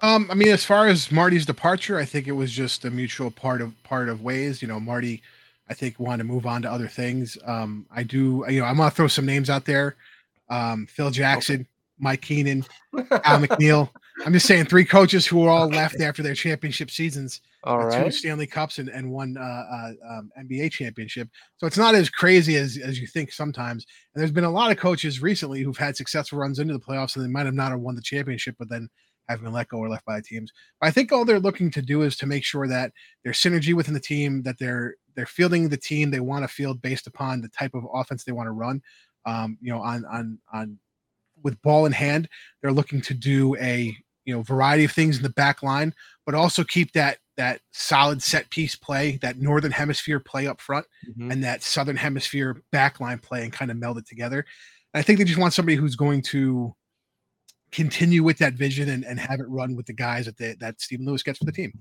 Um, I mean, as far as Marty's departure, I think it was just a mutual part of part of ways. You know, Marty, I think, wanted to move on to other things. Um, I do, you know, I'm gonna throw some names out there: um, Phil Jackson, okay. Mike Keenan, Al McNeil. I'm just saying three coaches who were all okay. left after their championship seasons, all right. two Stanley Cups and, and one uh, uh, um, N B A championship. So it's not as crazy as, as you think sometimes. And there's been a lot of coaches recently who've had successful runs into the playoffs, and they might have not have won the championship, but then have been let go or left by teams. But I think all they're looking to do is to make sure that there's synergy within the team, that they're they're fielding the team they want to field based upon the type of offense they want to run. Um, you know, on on on. With ball in hand, they're looking to do a you know variety of things in the back line, but also keep that that solid set piece play, that northern hemisphere play up front, mm-hmm. and that southern hemisphere back line play, and kind of meld it together. And I think they just want somebody who's going to continue with that vision and, and have it run with the guys that they, that Stephen Lewis gets for the team.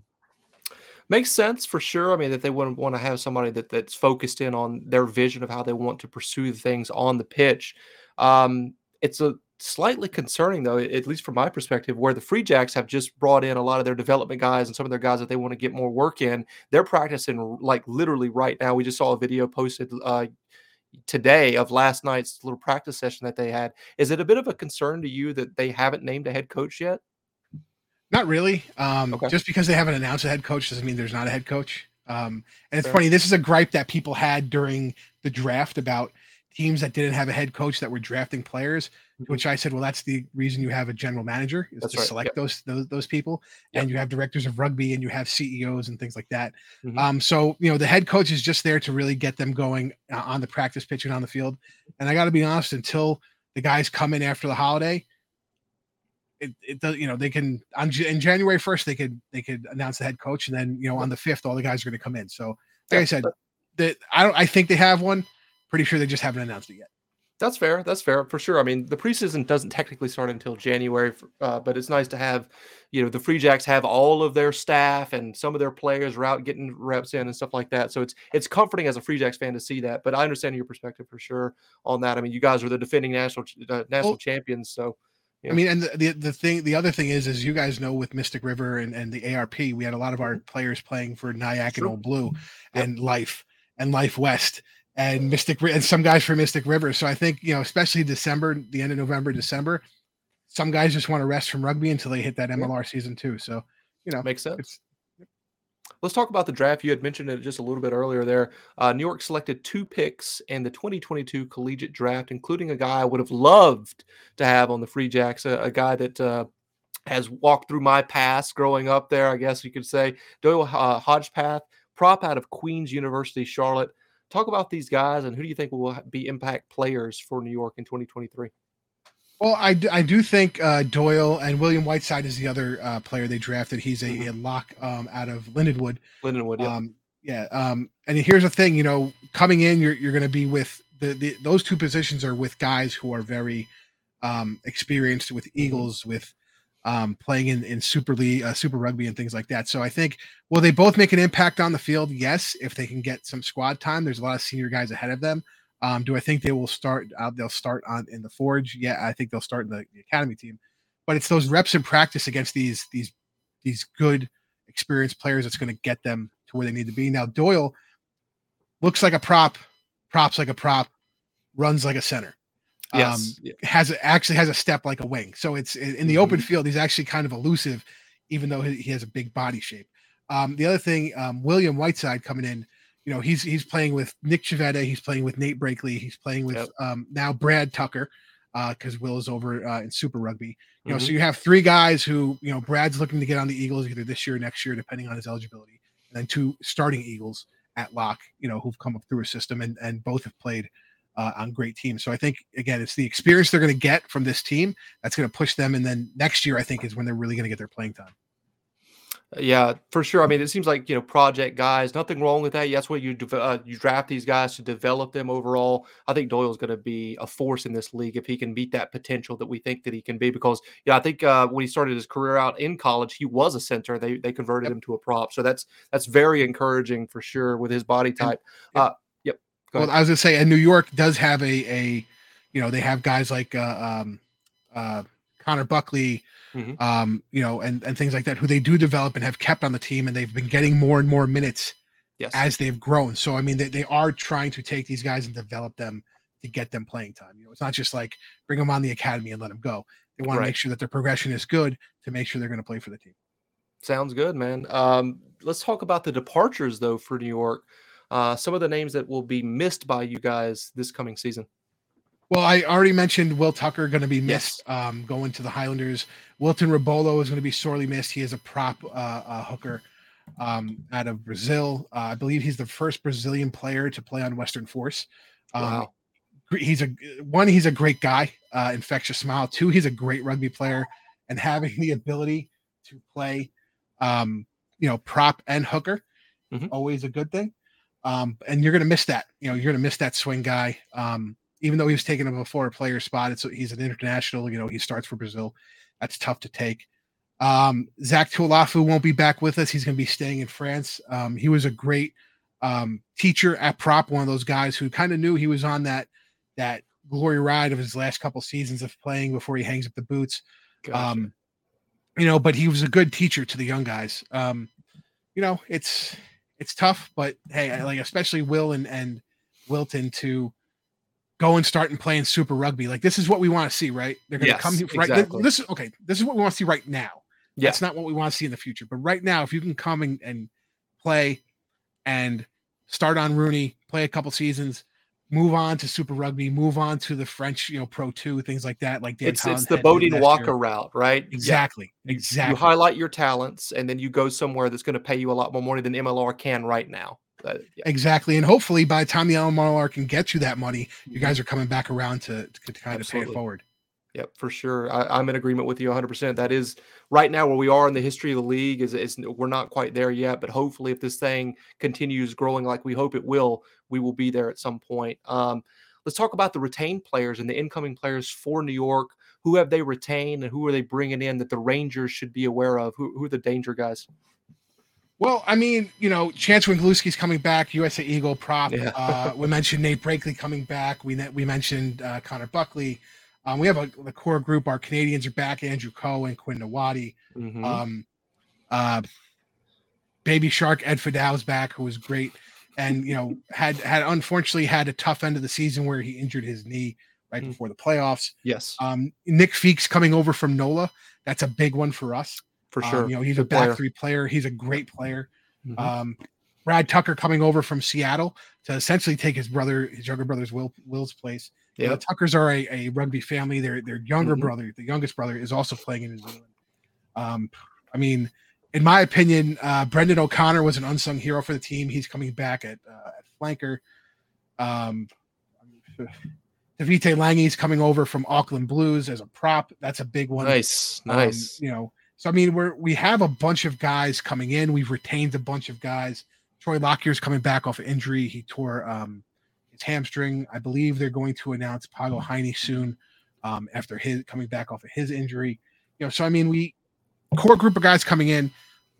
Makes sense for sure. I mean, that they wouldn't want to have somebody that that's focused in on their vision of how they want to pursue things on the pitch. Um, it's a slightly concerning, though, at least from my perspective, where the Free Jacks have just brought in a lot of their development guys and some of their guys that they want to get more work in. They're practicing like literally right now. We just saw a video posted uh, today of last night's little practice session that they had. Is it a bit of a concern to you that they haven't named a head coach yet? Not really. Um, okay. Just because they haven't announced a head coach doesn't mean there's not a head coach. Um, and it's Fair. funny. This is a gripe that people had during the draft about teams that didn't have a head coach that were drafting players, which I said, well, that's the reason you have a general manager is that's to right. select yep. those, those, those people. Yep. And you have directors of rugby and you have C E Os and things like that. Mm-hmm. Um, so, you know, the head coach is just there to really get them going uh, on the practice pitch and on the field. And I gotta be honest, until the guys come in after the holiday, it, it does, you know, they can, on in January first, they could, they could announce the head coach. And then, you know, on the fifth, all the guys are going to come in. So like yeah. I said, that I don't, I think they have one. Pretty sure they just haven't announced it yet. That's fair. That's fair for sure. I mean, the preseason doesn't technically start until January, uh, but it's nice to have, you know, the Free Jacks have all of their staff and some of their players are out getting reps in and stuff like that. So it's it's comforting as a Free Jacks fan to see that. But I understand your perspective for sure on that. I mean, you guys are the defending national uh, national well, champions. So, you know. I mean, and the, the the thing, the other thing is, is you guys know with Mystic River and, and the A R P, we had a lot of our players playing for Nyack sure. and Old Blue yep. and Life and Life West. And Mystic and some guys for Mystic River. So I think, you know, especially December, the end of November, December, some guys just want to rest from rugby until they hit that M L R season too. So, you know, makes sense. Let's talk about the draft. You had mentioned it just a little bit earlier there. Uh, New York selected two picks in the twenty twenty-two collegiate draft, including a guy I would have loved to have on the Free Jacks, a, a guy that, uh, has walked through my past growing up there, I guess you could say. Doyle uh, Hodgepath, prop out of Queen's University, Charlotte. Talk about these guys and who do you think will be impact players for New York in twenty twenty-three? Well, I do, I do think uh, Doyle and William Whiteside is the other uh, player they drafted. He's a, mm-hmm. a lock um, out of Lindenwood. Lindenwood, yeah. Um, yeah. Um, and here's the thing, you know, coming in, you're you're going to be with the, the those two positions are with guys who are very um, experienced with Eagles, mm-hmm. with um, playing in, in Super League, uh, Super Rugby and things like that. So I think, will they both make an impact on the field? Yes. If they can get some squad time, there's a lot of senior guys ahead of them. Um, do I think they will start out? They'll start on in the Forge. Yeah. I think they'll start in the, the academy team, but it's those reps in practice against these, these, these good experienced players that's going to get them to where they need to be. Now, Doyle looks like a prop, props like a prop, runs like a center. Yes. Um, has a, actually has a step like a wing. So it's in the open field. He's actually kind of elusive, even though he has a big body shape. Um, the other thing, um, William Whiteside coming in, you know, he's, he's playing with Nick Civetta. He's playing with Nate Brakely. He's playing with, yep. um, now Brad Tucker, uh, cause Will is over, uh, in Super Rugby, you know, mm-hmm. so you have three guys who, you know, Brad's looking to get on the Eagles either this year or next year, depending on his eligibility. And then two starting Eagles at lock, you know, who've come up through a system and, and both have played, Uh, on great teams. So I think, again, it's the experience they're going to get from this team that's going to push them. And then next year, I think, is when they're really going to get their playing time. Yeah, for sure. I mean, it seems like, you know, project guys, nothing wrong with that. That's what you de- uh, you draft these guys to develop them overall. I think Doyle's going to be a force in this league if he can meet that potential that we think that he can be, because, yeah, I think uh, when he started his career out in college, he was a center. They they converted yep. him to a prop. So that's that's very encouraging for sure with his body type. And, uh, yep. Go well, ahead. I was going to say, and New York does have a, a you know, they have guys like uh, um, uh, Connor Buckley, Mm-hmm. Um, you know, and, and things like that, who they do develop and have kept on the team, and they've been getting more and more minutes yes. as they've grown. So, I mean, they, they are trying to take these guys and develop them to get them playing time. You know, it's not just like bring them on the academy and let them go. They want right. to make sure that their progression is good to make sure they're going to play for the team. Sounds good, man. Um, let's talk about the departures though for New York. Uh, some of the names that will be missed by you guys this coming season. Well, I already mentioned Will Tucker going to be missed yes. um, going to the Highlanders. Wilton Rebolo is going to be sorely missed. He is a prop uh, uh, hooker um, out of Brazil. Uh, I believe he's the first Brazilian player to play on Western Force. Um, wow. He's a one. He's a great guy, uh, infectious smile. Two, he's a great rugby player, and having the ability to play, um, you know, prop and hooker, mm-hmm. always a good thing. Um, and you're going to miss that. You know, you're going to miss that swing guy. Um, Even though he was taking a forward player spot, it's, he's an international. You know, he starts for Brazil. That's tough to take. Um, Zach Tuolafu won't be back with us. He's going to be staying in France. Um, he was a great um, teacher at prop, one of those guys who kind of knew he was on that that glory ride of his last couple seasons of playing before he hangs up the boots. Gotcha. Um, you know, but he was a good teacher to the young guys. Um, you know, it's it's tough, but hey, I, like especially Will and and Wilton to. Go and start and play in Super Rugby. Like, this is what we want to see, right? They're going to yes, come here. Right? Exactly. This is okay. This is what we want to see right now. Yeah. That's not what we want to see in the future. But right now, if you can come and, and play and start on Rooney, play a couple seasons, move on to Super Rugby, move on to the French, you know, Pro Two, things like that. Like Dan it's, it's the Bodine Walker year. route, right? Exactly. Yeah. Exactly. You highlight your talents, and then you go somewhere that's going to pay you a lot more money than M L R can right now. Uh, yeah. Exactly, and hopefully by the time the L M R can get you that money, you guys are coming back around to, to, to kind Absolutely. of pay it forward. Yep, for sure. I, I'm in agreement with you one hundred percent. That is right now where we are in the history of the league. Is, is we're not quite there yet, but hopefully if this thing continues growing like we hope it will, we will be there at some point. Um, let's talk about the retained players and the incoming players for New York. Who have they retained and who are they bringing in that the Rangers should be aware of? Who, who are the danger guys? Well, I mean, you know, Chance Wingalewski's coming back, U S A Eagle prop. Yeah. uh, we mentioned Nate Brakely coming back. We we mentioned uh, Connor Buckley. Um, we have a, the core group. Our Canadians are back, Andrew Coe and Quinn Nawadi. Mm-hmm. Um, uh, Baby Shark, Ed Fadow's back, who was great. And, you know, had, had unfortunately had a tough end of the season where he injured his knee right mm-hmm. before the playoffs. Yes. Um, Nick Feek's coming over from NOLA. That's a big one for us. For sure. Um, you know, he's Good a back player. three player. He's a great player. Mm-hmm. Um, Brad Tucker coming over from Seattle to essentially take his brother, his younger brother's Will, Will's place. Yeah. You know, the Tuckers are a, a rugby family. Their their younger mm-hmm. brother, the youngest brother, is also playing in New Zealand. Um, I mean, in my opinion, uh, Brendan O'Connor was an unsung hero for the team. He's coming back at, uh, at flanker. Um, Davite Lange's coming over from Auckland Blues as a prop. That's a big one. Nice, um, nice. You know. So, I mean, we're, we have a bunch of guys coming in. We've retained a bunch of guys. Troy Lockyer's coming back off of injury. He tore um, his hamstring. I believe they're going to announce Pago Heine soon um, after his coming back off of his injury. You know, so, I mean, we core group of guys coming in,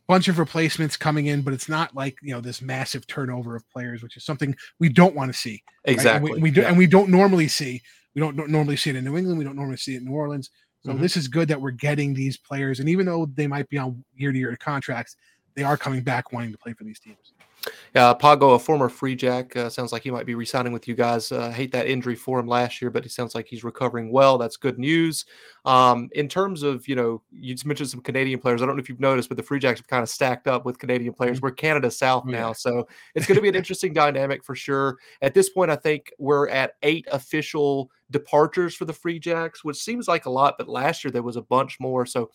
bunch of replacements coming in, but it's not like, you know, this massive turnover of players, which is something we don't want to see. Exactly. Right? And, we, we do, yeah. and we don't normally see. We don't normally see it in New England. We don't normally see it in New Orleans. So mm-hmm. this is good that we're getting these players. And even though they might be on year-to-year contracts, they are coming back wanting to play for these teams. Yeah, Pago, a former Free Jack, uh, sounds like he might be re-signing with you guys. Uh, hate that injury for him last year, but it sounds like he's recovering well. That's good news. Um, in terms of, you know, you just mentioned some Canadian players. I don't know if you've noticed, but the Free Jacks have kind of stacked up with Canadian players. We're Canada South yeah. now, so it's going to be an interesting dynamic for sure. At this point, I think we're at eight official departures for the Free Jacks, which seems like a lot, but last year there was a bunch more. So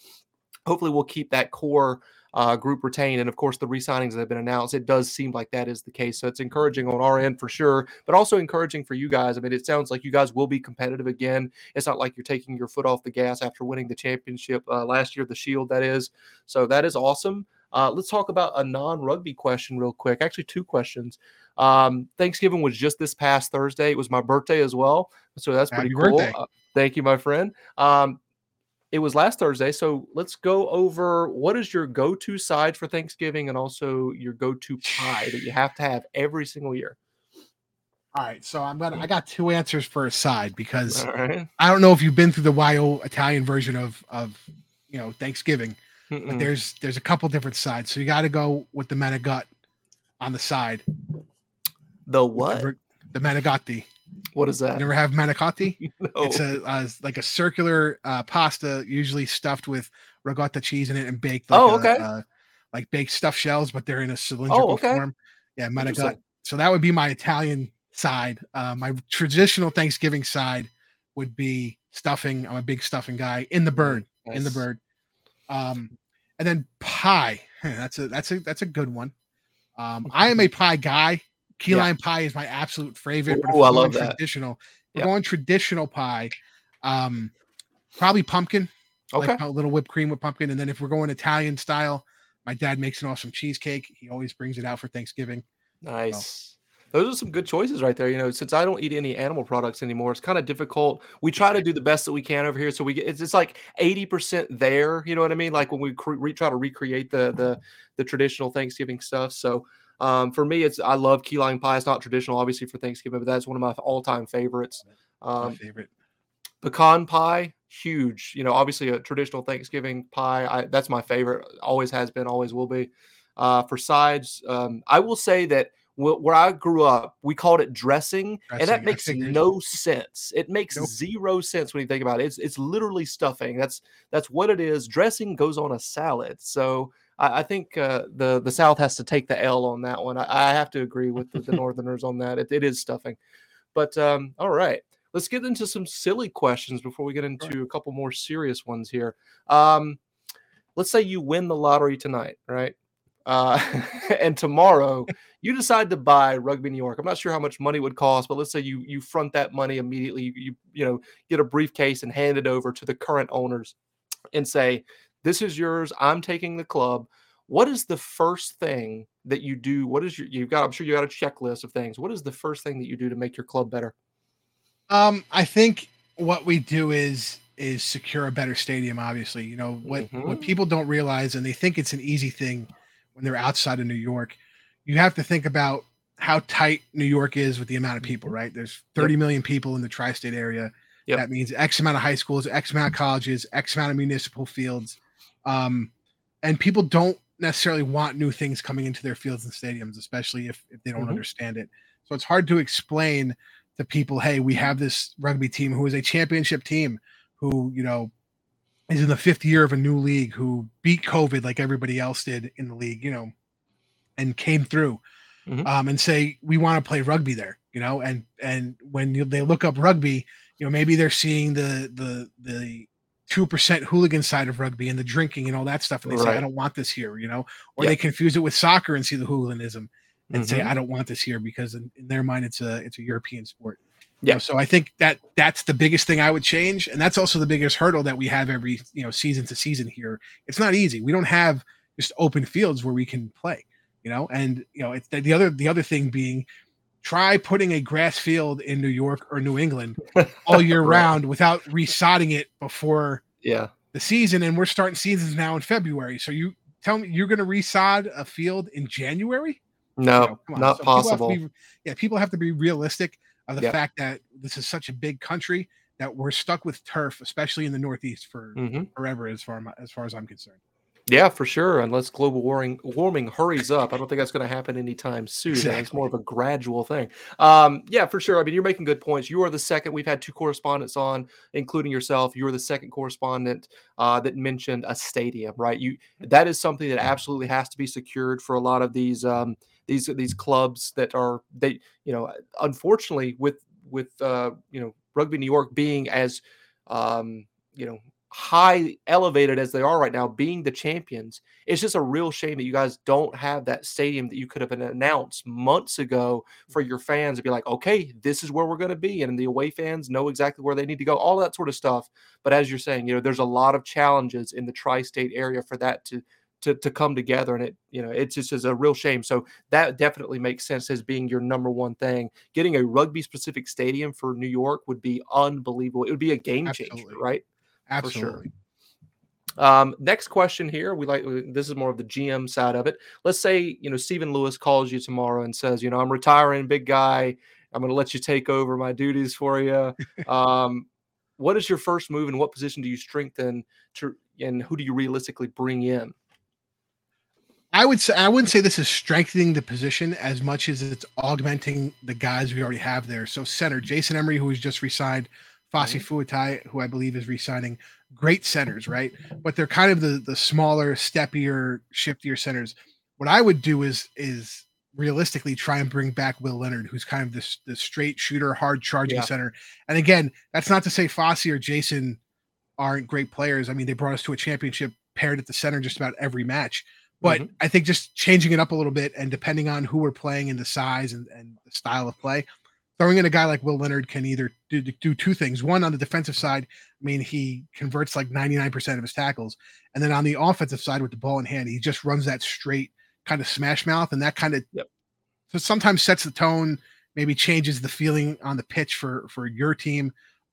hopefully we'll keep that core Uh, group retained, and of course the re-signings that have been announced. It does seem like that is the case, so it's encouraging on our end for sure, but also encouraging for you guys. I mean, it sounds like you guys will be competitive again. It's not like you're taking your foot off the gas after winning the championship uh, last year, the Shield, that is. So that is awesome. Uh, let's talk about a non-rugby question real quick. Actually, two questions. Um, Thanksgiving was just this past Thursday. It was my birthday as well, so that's pretty cool. Uh, thank you, my friend. Um, it was last Thursday, so let's go over what is your go-to side for Thanksgiving and also your go-to pie that you have to have every single year. All right, so I'm gonna. I got two answers for a side because right. I don't know if you've been through the Y O Italian version of of you know Thanksgiving. Mm-mm. But there's there's a couple different sides, so you got to go with the menegut on the side. The what? The, the menegotti. What is that? You never have menegotti? No. It's a uh, like a circular uh, pasta, usually stuffed with ricotta cheese in it and baked. Like oh, a, okay. Uh, like baked stuffed shells, but they're in a cylindrical oh, okay. form. Yeah, menegut. So that would be my Italian side. Uh, my traditional Thanksgiving side would be stuffing. I'm a big stuffing guy. In the bird. Nice. In the bird. Um, and then pie. That's a that's a that's a good one. Um, I am a pie guy. Key yeah. lime pie is my absolute favorite. But if Ooh, I love that. Traditional. We're yeah. going traditional pie. Um, probably pumpkin. Okay. Like a little whipped cream with pumpkin. And then if we're going Italian style, my dad makes an awesome cheesecake. He always brings it out for Thanksgiving. Nice. So, those are some good choices right there. You know, since I don't eat any animal products anymore, it's kind of difficult. We try to do the best that we can over here. So we get, it's, it's like eighty percent there. You know what I mean? Like when we cre- re- try to recreate the, the, the traditional Thanksgiving stuff. So um, for me, it's, I love key lime pie. It's not traditional, obviously, for Thanksgiving, but that's one of my all time favorites. Um, my favorite. Pecan pie. Huge, you know, obviously a traditional Thanksgiving pie. I, that's my favorite. Always has been, always will be. Uh, for sides. Um, I will say that, where I grew up, we called it dressing, dressing. And that makes no sense. It makes nope. zero sense when you think about it. It's it's literally stuffing. That's that's what it is. Dressing goes on a salad. So I, I think uh, the the South has to take the L on that one. I, I have to agree with the, the Northerners on that. It, it is stuffing. But um, all right, let's get into some silly questions before we get into right. a couple more serious ones here. Um, let's say you win the lottery tonight, right? Uh, and tomorrow you decide to buy Rugby New York. I'm not sure how much money it would cost, but let's say you, you front that money immediately. You, you, you know, get a briefcase and hand it over to the current owners and say, this is yours. I'm taking the club. What is the first thing that you do? What is your, you've got, I'm sure you got a checklist of things. What is the first thing that you do to make your club better? Um, I think what we do is, is secure a better stadium. Obviously, you know, what, mm-hmm. what people don't realize, and they think it's an easy thing when they're outside of New York, you have to think about how tight New York is with the amount of people, right? There's thirty yep. million people in the tri-state area. Yep. That means X amount of high schools, X amount of colleges, X amount of municipal fields. Um, and people don't necessarily want new things coming into their fields and stadiums, especially if, if they don't mm-hmm. understand it. So it's hard to explain to people, hey, we have this rugby team who is a championship team who, you know, is in the fifth year of a new league, who beat COVID like everybody else did in the league, you know, and came through mm-hmm. um, and say, we want to play rugby there, you know, and, and when you, they look up rugby, you know, maybe they're seeing the, the, the two percent hooligan side of rugby and the drinking and all that stuff. And they right. say, I don't want this here, you know, or yeah. they confuse it with soccer and see the hooliganism and mm-hmm. say, I don't want this here because in, in their mind, it's a, it's a European sport. Yeah. You know, so I think that that's the biggest thing I would change. And that's also the biggest hurdle that we have every, you know, season to season here. It's not easy. We don't have just open fields where we can play, you know, and, you know, it's the, the other, the other thing being try putting a grass field in New York or New England all year right. round without resodding it before yeah. the season. And we're starting seasons now in February. So you tell me you're going to resod a field in January? No, you know, not so possible. People be, yeah. People have to be realistic of the yep. fact that this is such a big country that we're stuck with turf, especially in the Northeast, for mm-hmm. forever, as far as far as I'm concerned. Yeah, for sure. Unless global warming warming hurries up, I don't think that's going to happen anytime soon. Exactly. It's more of a gradual thing. Um, yeah, for sure. I mean, you're making good points. You are the second. We've had two correspondents on, including yourself. You are the second correspondent uh, that mentioned a stadium, right? You that is something that absolutely has to be secured for a lot of these. Um, These these clubs that are they you know unfortunately with with uh, you know Rugby New York being as um, you know high elevated as they are right now, being the champions, it's just a real shame that you guys don't have that stadium that you could have announced months ago for your fans to be like, okay, this is where we're going to be, and the away fans know exactly where they need to go, all that sort of stuff. But as you're saying, you know, there's a lot of challenges in the tri-state area for that to. to to come together. And it, you know, it's just is a real shame. So that definitely makes sense as being your number one thing. Getting a rugby specific stadium for New York would be unbelievable. It would be a game Absolutely. changer, right? Absolutely. For sure. Um, next question here. We like, this is more of the G M side of it. Let's say, you know, Stephen Lewis calls you tomorrow and says, you know, I'm retiring, big guy. I'm going to let you take over my duties for you. Um, what is your first move and what position do you strengthen to, and who do you realistically bring in? I would say, I wouldn't say this is strengthening the position as much as it's augmenting the guys we already have there. So center, Jason Emery, who was just re-signed, Fassi Fuatai, who I believe is re-signing, great centers, right? But they're kind of the, the smaller, steppier, shiftier centers. What I would do is, is realistically try and bring back Will Leonard, who's kind of this, the straight shooter, hard charging yeah. center. And again, that's not to say Fassi or Jason aren't great players. I mean, they brought us to a championship paired at the center just about every match. But mm-hmm. I think just changing it up a little bit and depending on who we're playing and the size and, and the style of play, throwing in a guy like Will Leonard can either do, do two things. One, on the defensive side, I mean, he converts like ninety-nine percent of his tackles. And then on the offensive side with the ball in hand, he just runs that straight kind of smash mouth. And that kind of yep. so sometimes sets the tone, maybe changes the feeling on the pitch for, for your team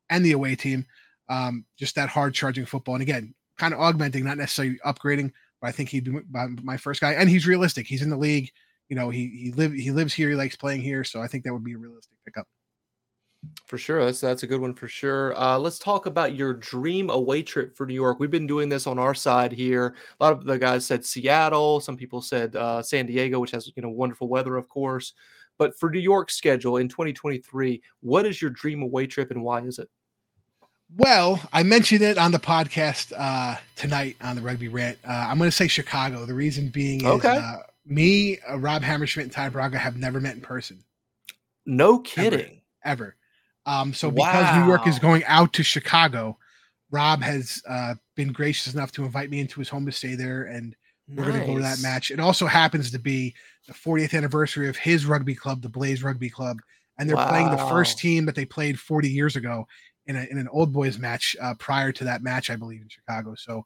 and the away team. Um, just that hard charging football. And again, kind of augmenting, not necessarily upgrading, but I think he'd be my first guy. And he's realistic. He's in the league. You know, he he live he lives here. He likes playing here, so I think that would be a realistic pickup for sure. That's that's a good one for sure. Uh, let's talk about your dream away trip for New York. We've been doing this on our side here. A lot of the guys said Seattle. Some people said uh, San Diego, which has you know wonderful weather, of course. But for New York's schedule in twenty twenty-three, what is your dream away trip and why is it? Well, I mentioned it on the podcast uh, tonight on the Rugby Rant. Uh, I'm going to say Chicago. The reason being is. Okay. Uh, Me, uh, Rob Hammerschmidt, and Ty Braga have never met in person. No kidding. Ever. ever. Um, so wow. because New York is going out to Chicago, Rob has uh, been gracious enough to invite me into his home to stay there, and we're nice. going to go to that match. It also happens to be the fortieth anniversary of his rugby club, the Blaze Rugby Club, and they're wow. playing the first team that they played forty years ago in, a, in an old boys match uh, prior to that match, I believe, in Chicago. So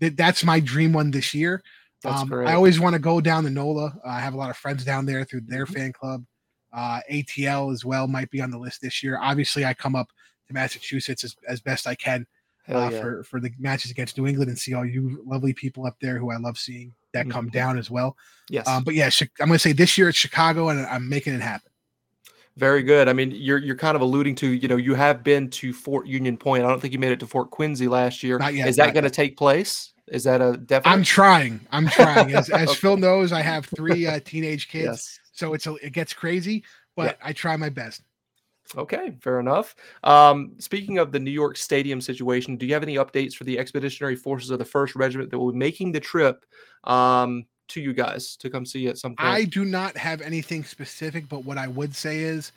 th- that's my dream one this year. Um, I always want to go down to NOLA. Uh, I have a lot of friends down there through their fan club. Uh, A T L as well might be on the list this year. Obviously, I come up to Massachusetts as, as best I can uh, yeah. for, for the matches against New England and see all you lovely people up there who I love seeing that come mm-hmm. down as well. Yes. Um, but yeah, I'm going to say this year it's Chicago, and I'm making it happen. Very good. I mean, you're you're kind of alluding to, you know, you have been to Fort Union Point. I don't think you made it to Fort Quincy last year. Not yet, Is that going to take place? Is that a definite? I'm trying. I'm trying. As, as okay. Phil knows, I have three uh, teenage kids, yes. so it's a, it gets crazy, but yeah. I try my best. Okay, fair enough. Um, speaking of the New York Stadium situation, do you have any updates for the Expeditionary Forces of the First Regiment that will be making the trip um, to you guys to come see at some point? I do not have anything specific, but what I would say is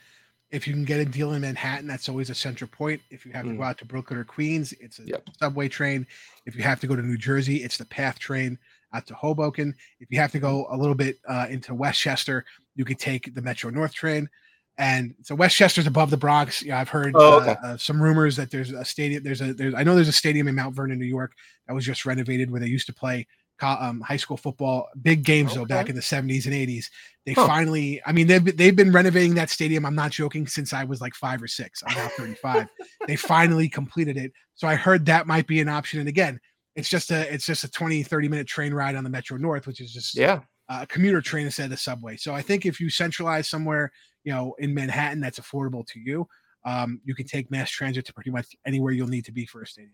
if you can get a deal in Manhattan, that's always a central point. If you have to mm. go out to Brooklyn or Queens, it's a yep. subway train. If you have to go to New Jersey, it's the PATH train out to Hoboken. If you have to go a little bit uh, into Westchester, you could take the Metro North train. And so Westchester's above the Bronx. You know, I've heard oh, okay. uh, uh, some rumors that there's a stadium. There's a there's I know there's a stadium in Mount Vernon, New York, that was just renovated where they used to play Um, high school football, big games okay. though back in the seventies and eighties. They huh. finally, I mean, they've they've been renovating that stadium. I'm not joking. Since I was like five or six, I'm now thirty-five. They finally completed it. So I heard that might be an option. And again, it's just a it's just a twenty, thirty minute train ride on the Metro North, which is just yeah a commuter train instead of the subway. So I think if you centralize somewhere, you know, in Manhattan, that's affordable to you. Um, you can take mass transit to pretty much anywhere you'll need to be for a stadium.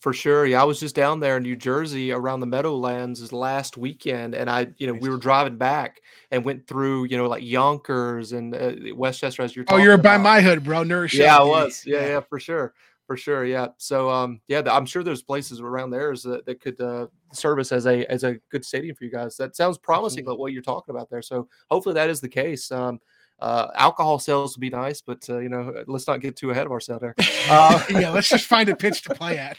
For sure. Yeah, I was just down there in New Jersey around the Meadowlands last weekend. And I, you know, we were driving back and went through, you know, like Yonkers and uh, Westchester as you're talking. Oh, you're about. By my hood, bro. Nourish. Yeah, I was. Yeah, yeah, yeah, for sure. For sure. Yeah. So, um, yeah, I'm sure there's places around there that, that could uh, service as a as a good stadium for you guys. That sounds promising, like what you're talking about there. So hopefully that is the case. Um Uh, alcohol sales would be nice, but uh, you know, let's not get too ahead of ourselves there. Uh, yeah, let's just find a pitch to play at.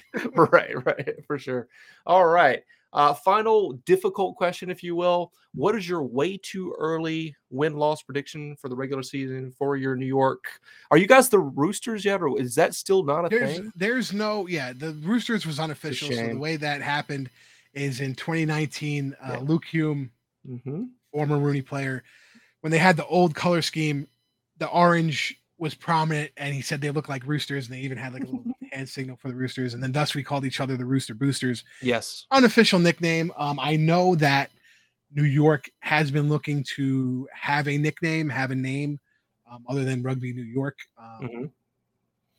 right, right, for sure. All right. Uh, final difficult question, if you will. What is your way too early win-loss prediction for the regular season for your New York? Are you guys the Roosters yet, or is that still not a there's, thing? There's no, yeah, the Roosters was unofficial. So the way that happened is in twenty nineteen, uh, yeah. Luke Hume, mm-hmm. former Rooney player, when they had the old color scheme, the orange was prominent, and he said they looked like roosters, and they even had like a little hand signal for the roosters, and then thus we called each other the Rooster Boosters. Yes. Unofficial nickname. Um, I know that New York has been looking to have a nickname, have a name, um, other than Rugby New York. Um, mm-hmm.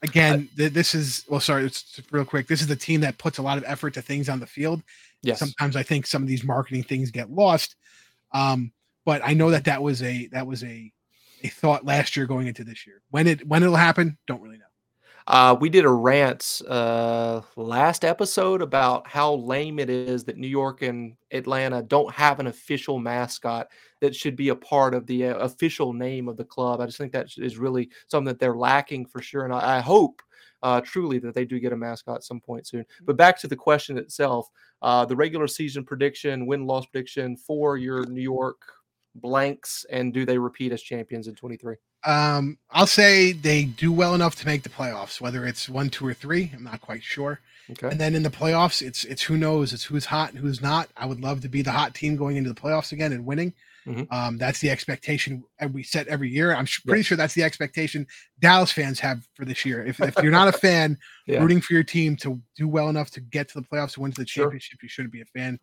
Again, th- this is – well, sorry, it's real quick. This is the team that puts a lot of effort to things on the field. Yes. Sometimes I think some of these marketing things get lost. Um, but I know that that was a – that was a a thought last year going into this year. When it when it'll happen, don't really know. Uh, we did a rant uh, last episode about how lame it is that New York and Atlanta don't have an official mascot that should be a part of the uh, official name of the club. I just think that is really something that they're lacking for sure. And I, I hope uh, truly that they do get a mascot at some point soon. But back to the question itself, uh, the regular season prediction, win-loss prediction for your New York blanks, and do they repeat as champions in twenty-three? Um, I'll say they do well enough to make the playoffs, whether it's one, two, or three. I'm not quite sure. Okay. And then in the playoffs, it's it's who knows, it's who's hot and who's not. I would love to be the hot team going into the playoffs again and winning. Mm-hmm. Um, that's the expectation we set every year. I'm sh- pretty yeah. sure that's the expectation Dallas fans have for this year. If, if you're not a fan, yeah. rooting for your team to do well enough to get to the playoffs, to win to the championship, sure. you shouldn't be a fan.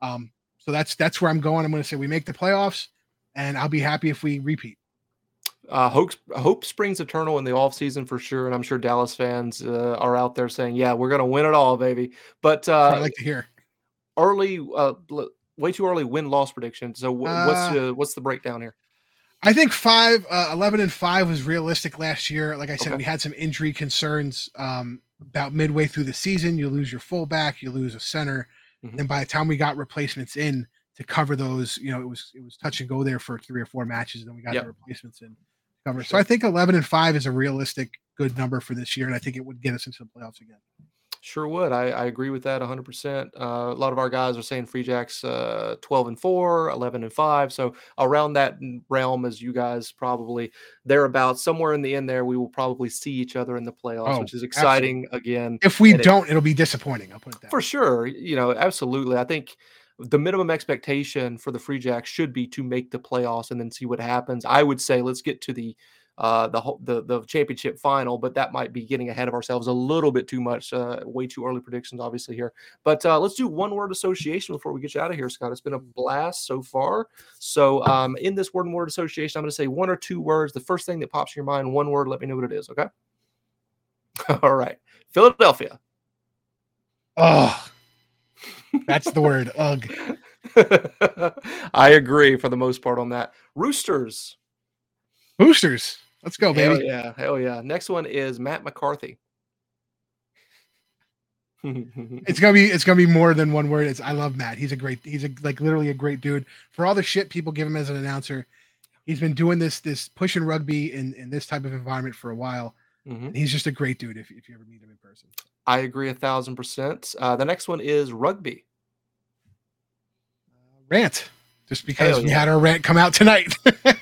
Um, so that's that's where I'm going. I'm going to say we make the playoffs, and I'll be happy if we repeat. Uh, hope, hope springs eternal in the offseason for sure. And I'm sure Dallas fans uh, are out there saying, yeah, we're going to win it all, baby. But uh, I like to hear early, uh, way too early win-loss prediction. So w- uh, what's uh, what's the breakdown here? I think five, uh, eleven and five was realistic last year. Like I said, okay. we had some injury concerns um, about midway through the season. You lose your fullback, you lose a center. Mm-hmm. And by the time we got replacements in to cover those, you know, it was, it was touch and go there for three or four matches. And then we got yep. the replacements in. Sure. So I think eleven and five is a realistic good number for this year, and I think it would get us into the playoffs again. Sure would. I, I agree with that one hundred percent. Uh, a lot of our guys are saying Free Jacks uh, twelve and four, eleven and five. So around that realm, as you guys probably thereabouts, somewhere in the end there, we will probably see each other in the playoffs, oh, which is exciting absolutely. Again. If we don't, it, it'll be disappointing. I'll put it that for way. Sure. You know, absolutely. I think the minimum expectation for the Free Jacks should be to make the playoffs and then see what happens. I would say let's get to the uh, the, the the championship final, but that might be getting ahead of ourselves a little bit too much. Uh, way too early predictions, obviously, here. But uh, let's do one word association before we get you out of here, Scott. It's been a blast so far. So um, in this word and word association, I'm going to say one or two words. The first thing that pops in your mind, one word, let me know what it is, okay? All right. Philadelphia. Oh, that's the word. Ugh. I agree for the most part on that. Roosters. Boosters. Let's go, baby. Hell yeah. Hell yeah. Next one is Matt McCarthy. it's gonna be it's gonna be more than one word. It's I love Matt. He's a great, he's a, like literally a great dude. For all the shit people give him as an announcer, he's been doing this, this pushing rugby in, in this type of environment for a while. Mm-hmm. He's just a great dude if, if you ever meet him in person. I agree a thousand percent. Uh, the next one is rugby. Uh, rant. Just because Hell we yeah. had our rant come out tonight.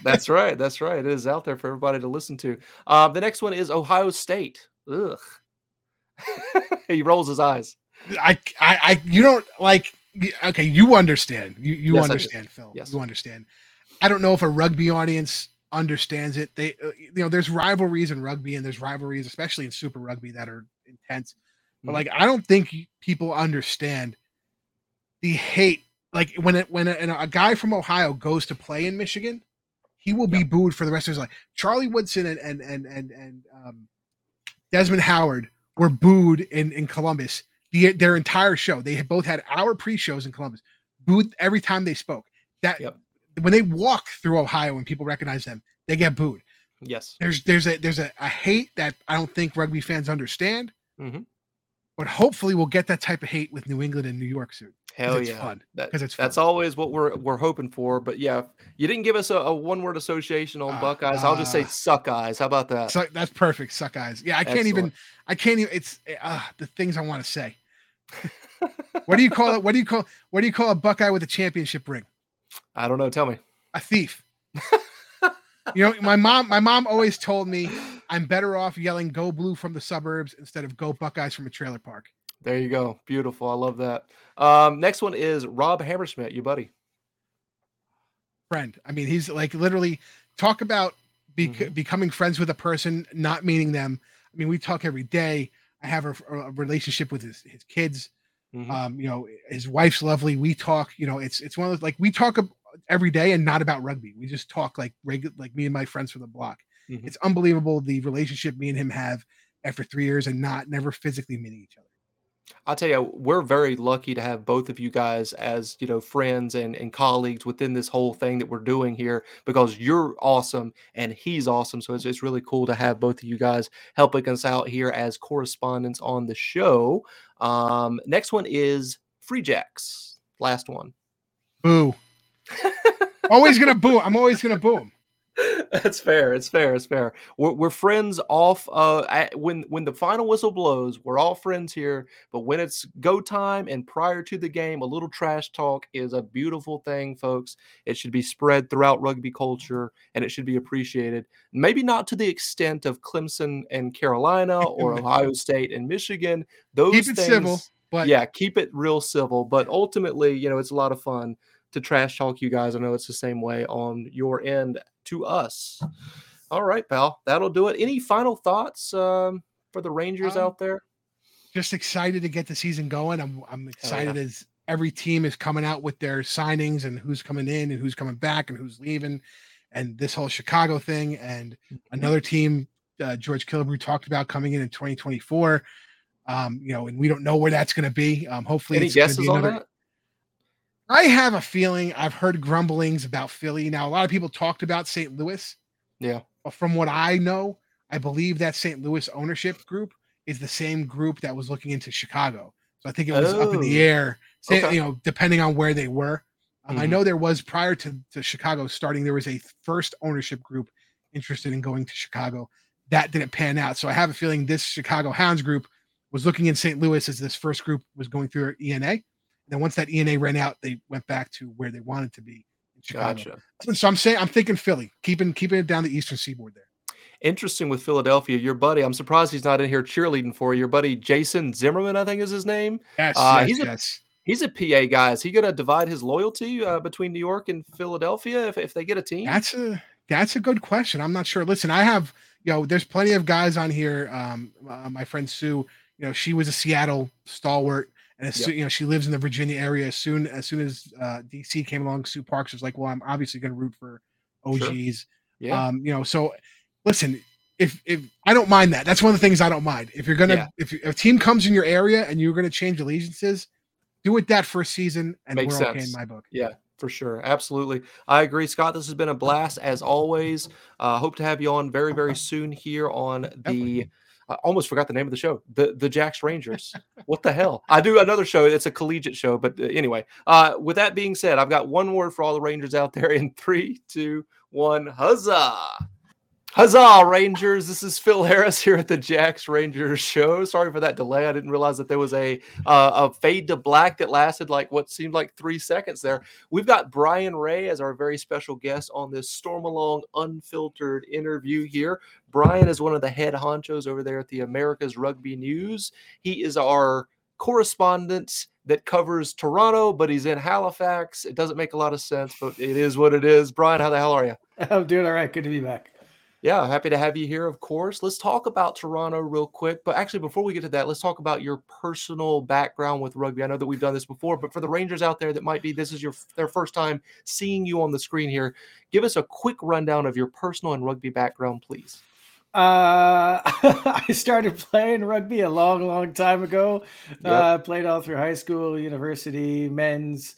That's right. That's right. It is out there for everybody to listen to. Uh, the next one is Ohio State. Ugh. He rolls his eyes. I, I, I, you don't like, okay, you understand. You, you yes, understand, Phil. Yes. You understand. I don't know if a rugby audience understands it. They, you know, there's rivalries in rugby and there's rivalries, especially in Super Rugby, that are intense. But like, I don't think people understand the hate. Like when it, when a, a guy from Ohio goes to play in Michigan, he will be yep. booed for the rest of his life. Charlie Woodson and and and and, and um, Desmond Howard were booed in, in Columbus the, their entire show. They had both had hour pre-shows in Columbus, booed every time they spoke. That yep. when they walk through Ohio and people recognize them, they get booed. Yes, there's there's a there's a, a hate that I don't think rugby fans understand. Mm-hmm. But hopefully we'll get that type of hate with New England and New York soon. Hell it's yeah. Fun, that, it's fun. That's always what we're we're hoping for. But yeah, you didn't give us a, a one-word association on uh, Buckeyes. I'll uh, just say suck eyes. How about that? Suck, that's perfect. Suck eyes. Yeah, I Excellent. can't even – I can't even – it's uh, the things I want to say. What do you call it? What do you call What do you call a Buckeye with a championship ring? I don't know. Tell me. A thief. You know, my mom, my mom always told me I'm better off yelling "Go Blue" from the suburbs instead of "Go Buckeyes" from a trailer park. There you go. Beautiful. I love that. Um, next one is Rob Hammersmith, you buddy. Friend. I mean, he's like literally talk about bec- mm-hmm. becoming friends with a person, not meeting them. I mean, we talk every day. I have a, a relationship with his, his kids. Mm-hmm. Um, you know, his wife's lovely. We talk, you know, it's, it's one of those, like we talk every day and not about rugby. We just talk like regular, like me and my friends from the block. Mm-hmm. It's unbelievable. The relationship me and him have after three years and not never physically meeting each other. I'll tell you, we're very lucky to have both of you guys as, you know, friends and, and colleagues within this whole thing that we're doing here, because you're awesome and he's awesome. So it's, it's really cool to have both of you guys helping us out here as correspondents on the show. Um, next one is Free Jacks. Last one. Boo. Always going to boo. I'm always going to boo him. That's fair. It's fair. It's fair. We're, we're friends off. Uh, at, when when the final whistle blows, we're all friends here. But when it's go time and prior to the game, a little trash talk is a beautiful thing, folks. It should be spread throughout rugby culture, and it should be appreciated. Maybe not to the extent of Clemson and Carolina or Ohio State and Michigan. Those keep it things, civil, but yeah, keep it real civil. But ultimately, you know, it's a lot of fun to trash talk you guys. I know it's the same way on your end to us. All right, pal. That'll do it. Any final thoughts um, for the Rangers um, out there? Just excited to get the season going. I'm I'm excited oh, yeah. as every team is coming out with their signings and who's coming in and who's coming back and who's leaving and this whole Chicago thing and another team uh, George Killebrew talked about coming in in twenty twenty-four. Um, you know, and we don't know where that's going to be. Um, hopefully, any it's guesses be another- on that? I have a feeling I've heard grumblings about Philly. Now, a lot of people talked about Saint Louis. Yeah. But from what I know, I believe that Saint Louis ownership group is the same group that was looking into Chicago. So I think it was oh. up in the air, say, okay. you know, depending on where they were. Um, mm-hmm. I know there was prior to, to Chicago starting, there was a first ownership group interested in going to Chicago. That didn't pan out. So I have a feeling this Chicago Hounds group was looking in Saint Louis as this first group was going through their E N A. Then once that E N A ran out, they went back to where they wanted to be in Chicago. Gotcha. So I'm saying I'm thinking Philly, keeping keeping it down the Eastern Seaboard there. Interesting with Philadelphia, your buddy. I'm surprised he's not in here cheerleading for you. Your buddy Jason Zimmerman, I think is his name. Yes, uh, yes, he's a, yes. He's a P A guy. Is he going to divide his loyalty uh, between New York and Philadelphia if, if they get a team? That's a that's a good question. I'm not sure. Listen, I have you know, there's plenty of guys on here. Um, uh, my friend Sue, you know, she was a Seattle stalwart. And as yep. soon, you know, she lives in the Virginia area. As soon as soon as uh, D C came along, Sue Parks was like, "Well, I'm obviously going to root for O Gs." Sure. Yeah. Um, you know, so listen, if if I don't mind that, that's one of the things I don't mind. If you're gonna, yeah. if, if a team comes in your area and you're gonna change allegiances, do it that first season, and Makes we're sense. okay in my book. Yeah. For sure. Absolutely. I agree, Scott. This has been a blast as always. Uh, hope to have you on very, very soon here on the. Definitely. I almost forgot the name of the show, the the Jack's Rangers. What the hell? I do another show. It's a collegiate show. But anyway, uh, with that being said, I've got one word for all the Rangers out there in three, two, one. Huzzah. Huzzah, Rangers. This is Phil Harris here at the Jack's Rangers Show. Sorry for that delay. I didn't realize that there was a uh, a fade to black that lasted like what seemed like three seconds there. We've got Bryan Ray as our very special guest on this Stormalong Unfiltered interview here. Bryan is one of the head honchos over there at the America's Rugby News. He is our correspondent that covers Toronto, but he's in Halifax. It doesn't make a lot of sense, but it is what it is. Bryan, how the hell are you? I'm doing all right. Good to be back. Yeah, happy to have you here, of course. Let's talk about Toronto real quick. But actually, before we get to that, let's talk about your personal background with rugby. I know that we've done this before, but for the Rangers out there that might be, this is your their first time seeing you on the screen here. Give us a quick rundown of your personal and rugby background, please. Uh, I started playing rugby a long, long time ago. Yep. Uh, played all through high school, university, men's.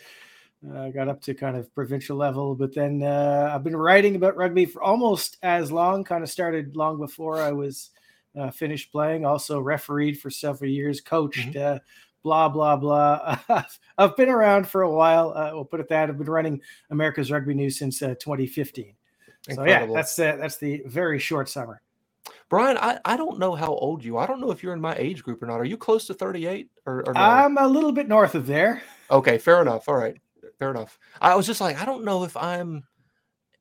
I uh, got up to kind of provincial level, but then uh, I've been writing about rugby for almost as long, kind of started long before I was uh, finished playing, also refereed for several years, coached, mm-hmm. uh, blah, blah, blah. I've been around for a while. Uh, we'll put it that. I've been running America's Rugby News since uh, twenty fifteen. Incredible. So, yeah, that's, uh, that's the very short summary. Bryan, I, I don't know how old you are. I don't know if you're in my age group or not. Are you close to thirty-eight or, or no? I'm a little bit north of there. Okay, fair enough. All right. Fair enough. I was just like, I don't know if I'm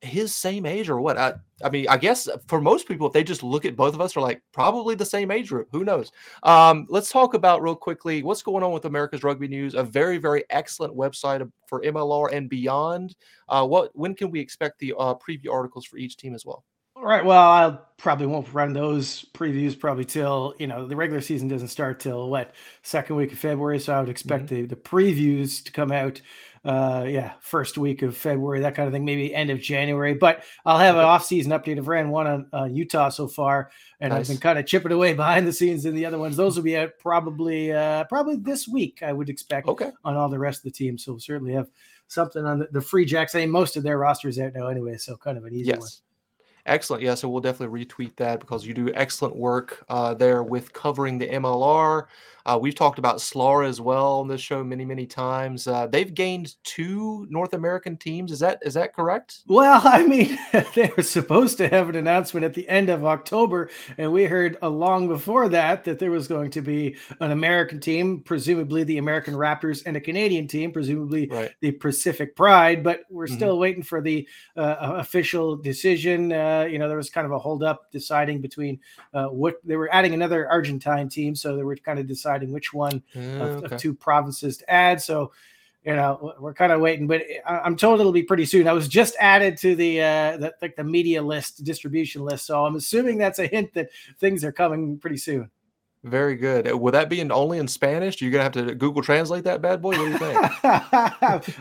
his same age or what? I, I mean, I guess for most people, if they just look at both of us, are like probably the same age group. Who knows? Um, let's talk about real quickly what's going on with America's Rugby News, a very, very excellent website for M L R and beyond. Uh, what when can we expect the uh, preview articles for each team as well? All right. Well, I probably won't run those previews probably till, you know, the regular season doesn't start till what, second week of February. So I would expect mm-hmm. the, the previews to come out. Uh, yeah. First week of February, that kind of thing, maybe end of January, but I'll have an off season update. I've ran one on uh, Utah so far, and nice. I've been kind of chipping away behind the scenes in the other ones. Those will be out probably, uh, probably this week, I would expect okay. on all the rest of the team. So we'll certainly have something on the, the Free Jacks. I mean, most of their rosters out now anyway. So kind of an easy yes. one. Excellent. Yeah, so we'll definitely retweet that because you do excellent work uh, there with covering the M L R. Uh, we've talked about S L R as well on this show many, many times. Uh, they've gained two North American teams. Is that is that correct? Well, I mean, they were supposed to have an announcement at the end of October, and we heard uh, long before that that there was going to be an American team, presumably the American Raptors, and a Canadian team, presumably right. the Pacific Pride. But we're mm-hmm. still waiting for the uh, official decision. Uh, Uh, you know, there was kind of a holdup deciding between uh, what they were adding another Argentine team. So they were kind of deciding which one uh, of, okay. of two provinces to add. So, you know, we're kind of waiting, but I'm told it'll be pretty soon. I was just added to the, uh, the like the media list, distribution list. So I'm assuming that's a hint that things are coming pretty soon. Very good. Will that be in, only in Spanish? You're going to have to Google Translate that bad boy? What do you think?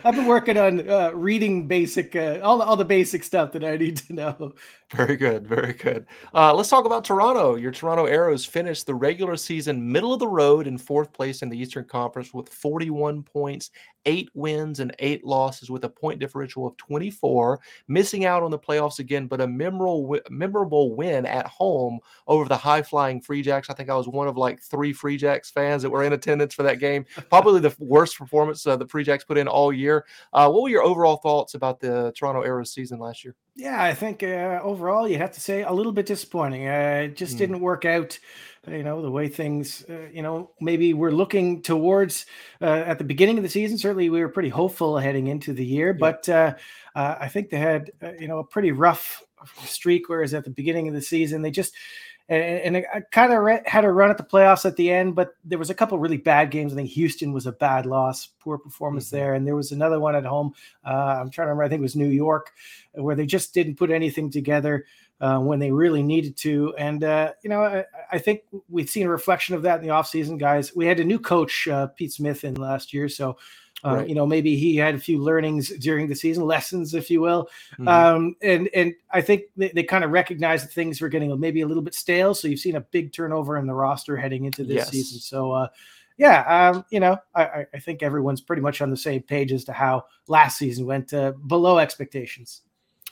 I've been working on uh, reading basic, uh, all, all the basic stuff that I need to know. Very good. Very good. Uh, let's talk about Toronto. Your Toronto Arrows finished the regular season middle of the road in fourth place in the Eastern Conference with forty-one points, eight wins, and eight losses with a point differential of twenty-four, missing out on the playoffs again, but a memorable, memorable win at home over the high-flying Free Jacks. I think I was one of like three Free Jacks fans that were in attendance for that game. Probably the worst performance uh, the Free Jacks put in all year. Uh, what were your overall thoughts about the Toronto Arrows season last year? Yeah, I think uh, overall you have to say a little bit disappointing. Uh, it just mm. didn't work out. You know, the way things, uh, you know, maybe we're looking towards uh, at the beginning of the season. Certainly we were pretty hopeful heading into the year, yeah. but uh, uh, I think they had, uh, you know, a pretty rough streak, whereas at the beginning of the season they just And, and I kind of re- had a run at the playoffs at the end, but there was a couple really bad games. I think Houston was a bad loss, poor performance mm-hmm. there. And there was another one at home. Uh, I'm trying to remember. I think it was New York, where they just didn't put anything together uh, when they really needed to. And, uh, you know, I, I think we've seen a reflection of that in the offseason, guys. We had a new coach, uh, Pete Smith, in last year. So, uh, right. you know, maybe he had a few learnings during the season, lessons, if you will. Mm-hmm. Um, and and I think they, they kind of recognized that things were getting maybe a little bit stale. So you've seen a big turnover in the roster heading into this yes. season. So, uh, yeah, um, you know, I, I think everyone's pretty much on the same page as to how last season went uh, below expectations.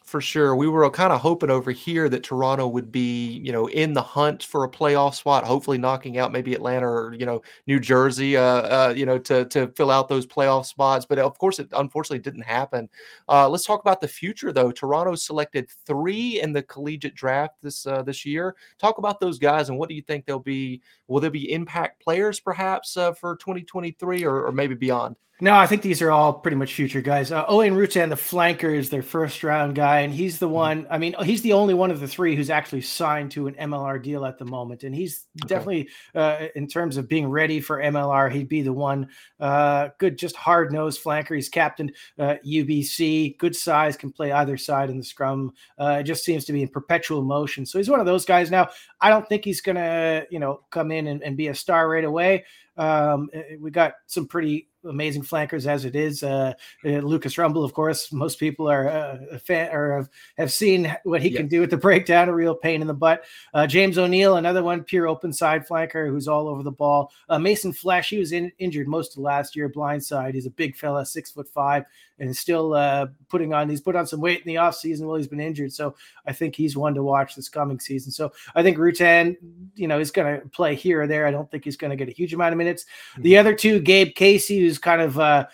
For sure. We were kind of hoping over here that Toronto would be, you know, in the hunt for a playoff spot, hopefully knocking out maybe Atlanta or, you know, New Jersey, uh, uh, you know, to to fill out those playoff spots. But of course, it unfortunately didn't happen. Uh, let's talk about the future, though. Toronto selected three in the collegiate draft this uh, this year. Talk about those guys and what do you think they'll be? Will they be impact players perhaps uh, for twenty twenty-three or, or maybe beyond? No, I think these are all pretty much future guys. Uh, Owen Rutan, the flanker, is their first round guy. And he's the one, I mean, he's the only one of the three who's actually signed to an M L R deal at the moment. And he's okay. definitely, uh, in terms of being ready for M L R, he'd be the one. Uh, good, just hard-nosed flanker. He's captained uh, U B C, good size, can play either side in the scrum. Uh, just seems to be in perpetual motion. So he's one of those guys. Now, I don't think he's going to, you know, come in and, and be a star right away. Um, we got some pretty amazing flankers as it is. Uh, Lucas Rumble, of course, most people are uh, a fan or have, have seen what he yeah. can do with the breakdown, a real pain in the butt. Uh, James O'Neill, another one, pure open side flanker who's all over the ball. Uh, Mason Flesh, he was in, injured most of last year, blindside. He's a big fella, six foot five, and still uh, putting on, he's put on some weight in the offseason while he's been injured. So I think he's one to watch this coming season. So I think Rutan, you know, is going to play here or there. I don't think he's going to get a huge amount of minutes. Mm-hmm. The other two, Gabe Casey, who's kind of uh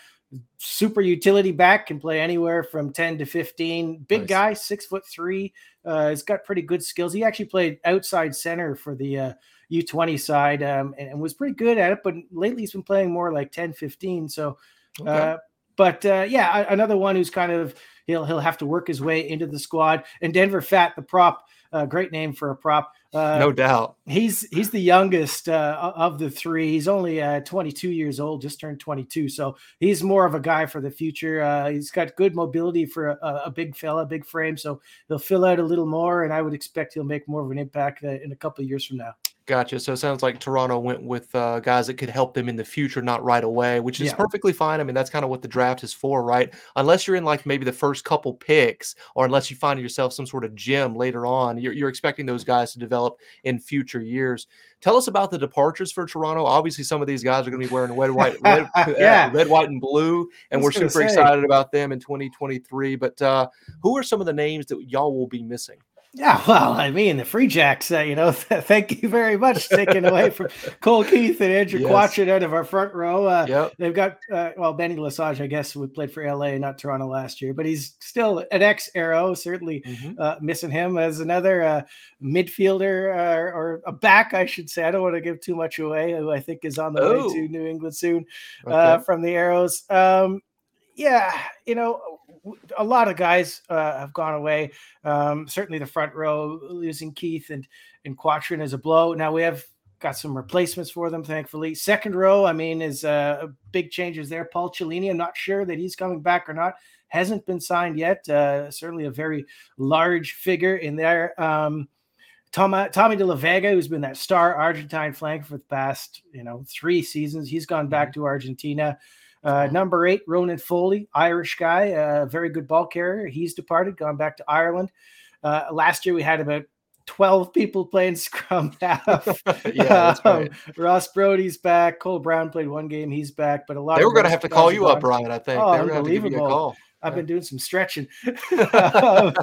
super utility back, can play anywhere from ten to fifteen. Big nice. guy, six foot three. Uh, he's got pretty good skills. He actually played outside center for the uh, U twenty side um, and, and was pretty good at it. But lately he's been playing more like ten, fifteen. So uh, okay. But uh, yeah, another one who's kind of, he'll he'll have to work his way into the squad. And Denver Fat, the prop, uh, great name for a prop. Uh, no doubt. He's he's the youngest uh, of the three. He's only uh, twenty-two years old, just turned twenty-two. So he's more of a guy for the future. Uh, he's got good mobility for a, a big fella, big frame. So he'll fill out a little more, and I would expect he'll make more of an impact uh, in a couple of years from now. Gotcha. So it sounds like Toronto went with uh, guys that could help them in the future, not right away, which is yeah. perfectly fine. I mean, that's kind of what the draft is for, right? Unless you're in like maybe the first couple picks, or unless you find yourself some sort of gem later on, you're, you're expecting those guys to develop in future years. Tell us about the departures for Toronto. Obviously, some of these guys are going to be wearing red, white, red, yeah. uh, red, white, and blue, and we're super say. excited about them in twenty twenty-three. But uh, who are some of the names that y'all will be missing? Yeah, well, I mean, the Free Jacks, uh, you know, th- thank you very much taking away from Cole Keith and Andrew yes. Quatchin out of our front row. Uh, yep. They've got, uh, well, Benny Lesage, I guess, who played for L A, not Toronto last year, but he's still an ex-Arrow, certainly mm-hmm. uh, missing him as another uh, midfielder uh, or a back, I should say. I don't want to give too much away, who I think is on the oh. way to New England soon okay. uh, from the Arrows. Um, yeah, you know, a lot of guys uh, have gone away. Um, certainly the front row, losing Keith and, and Quatrin is a blow. Now we have got some replacements for them, thankfully. Second row, I mean, is uh, big changes there. Paul Cellini, I'm not sure that he's coming back or not. Hasn't been signed yet. Uh, certainly a very large figure in there. Um, Tommy, Tommy De La Vega, who's been that star Argentine flanker for the past, you know, three seasons. He's gone back to Argentina. Uh, number eight, Ronan Foley, Irish guy, a uh, very good ball carrier. He's departed, gone back to Ireland. Uh, last year we had about twelve people playing scrum half. yeah, that's right. um, Ross Brody's back. Cole Brown played one game. He's back, but a lot. They were going to have to call you up, Ryan. I think. Oh, they were unbelievable. Going to have to give you a call. I've been doing some stretching. um,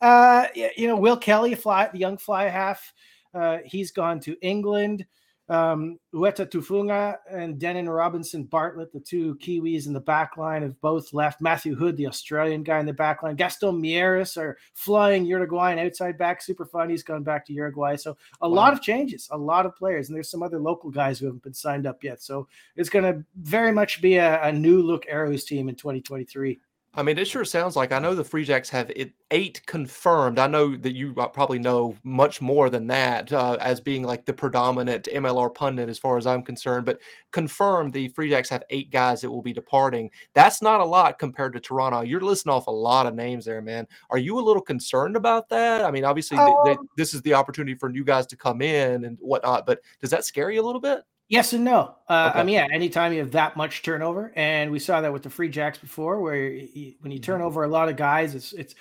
uh, you know, Will Kelly, fly, the young fly half. Uh, he's gone to England. Um, Ueta Tufunga and Denon Robinson Bartlett, the two Kiwis in the back line, have both left. Matthew Hood, the Australian guy in the back line. Gaston Mieres, our flying Uruguayan outside back, super fun. He's gone back to Uruguay. So a wow. lot of changes, a lot of players. And there's some other local guys who haven't been signed up yet. So it's going to very much be a, a new look Arrows team in twenty twenty-three. I mean, it sure sounds like, I know the Free Jacks have it eight confirmed. I know that you probably know much more than that uh, as being like the predominant M L R pundit as far as I'm concerned, but confirmed the Free Jacks have eight guys that will be departing. That's not a lot compared to Toronto. You're listing off a lot of names there, man. Are you a little concerned about that? I mean, obviously um, they, they, this is the opportunity for new guys to come in and whatnot, but does that scare you a little bit? Yes and no. Uh, okay. I mean, yeah, anytime you have that much turnover, and we saw that with the Free Jacks before, where you, when you turn over a lot of guys, it's, it's,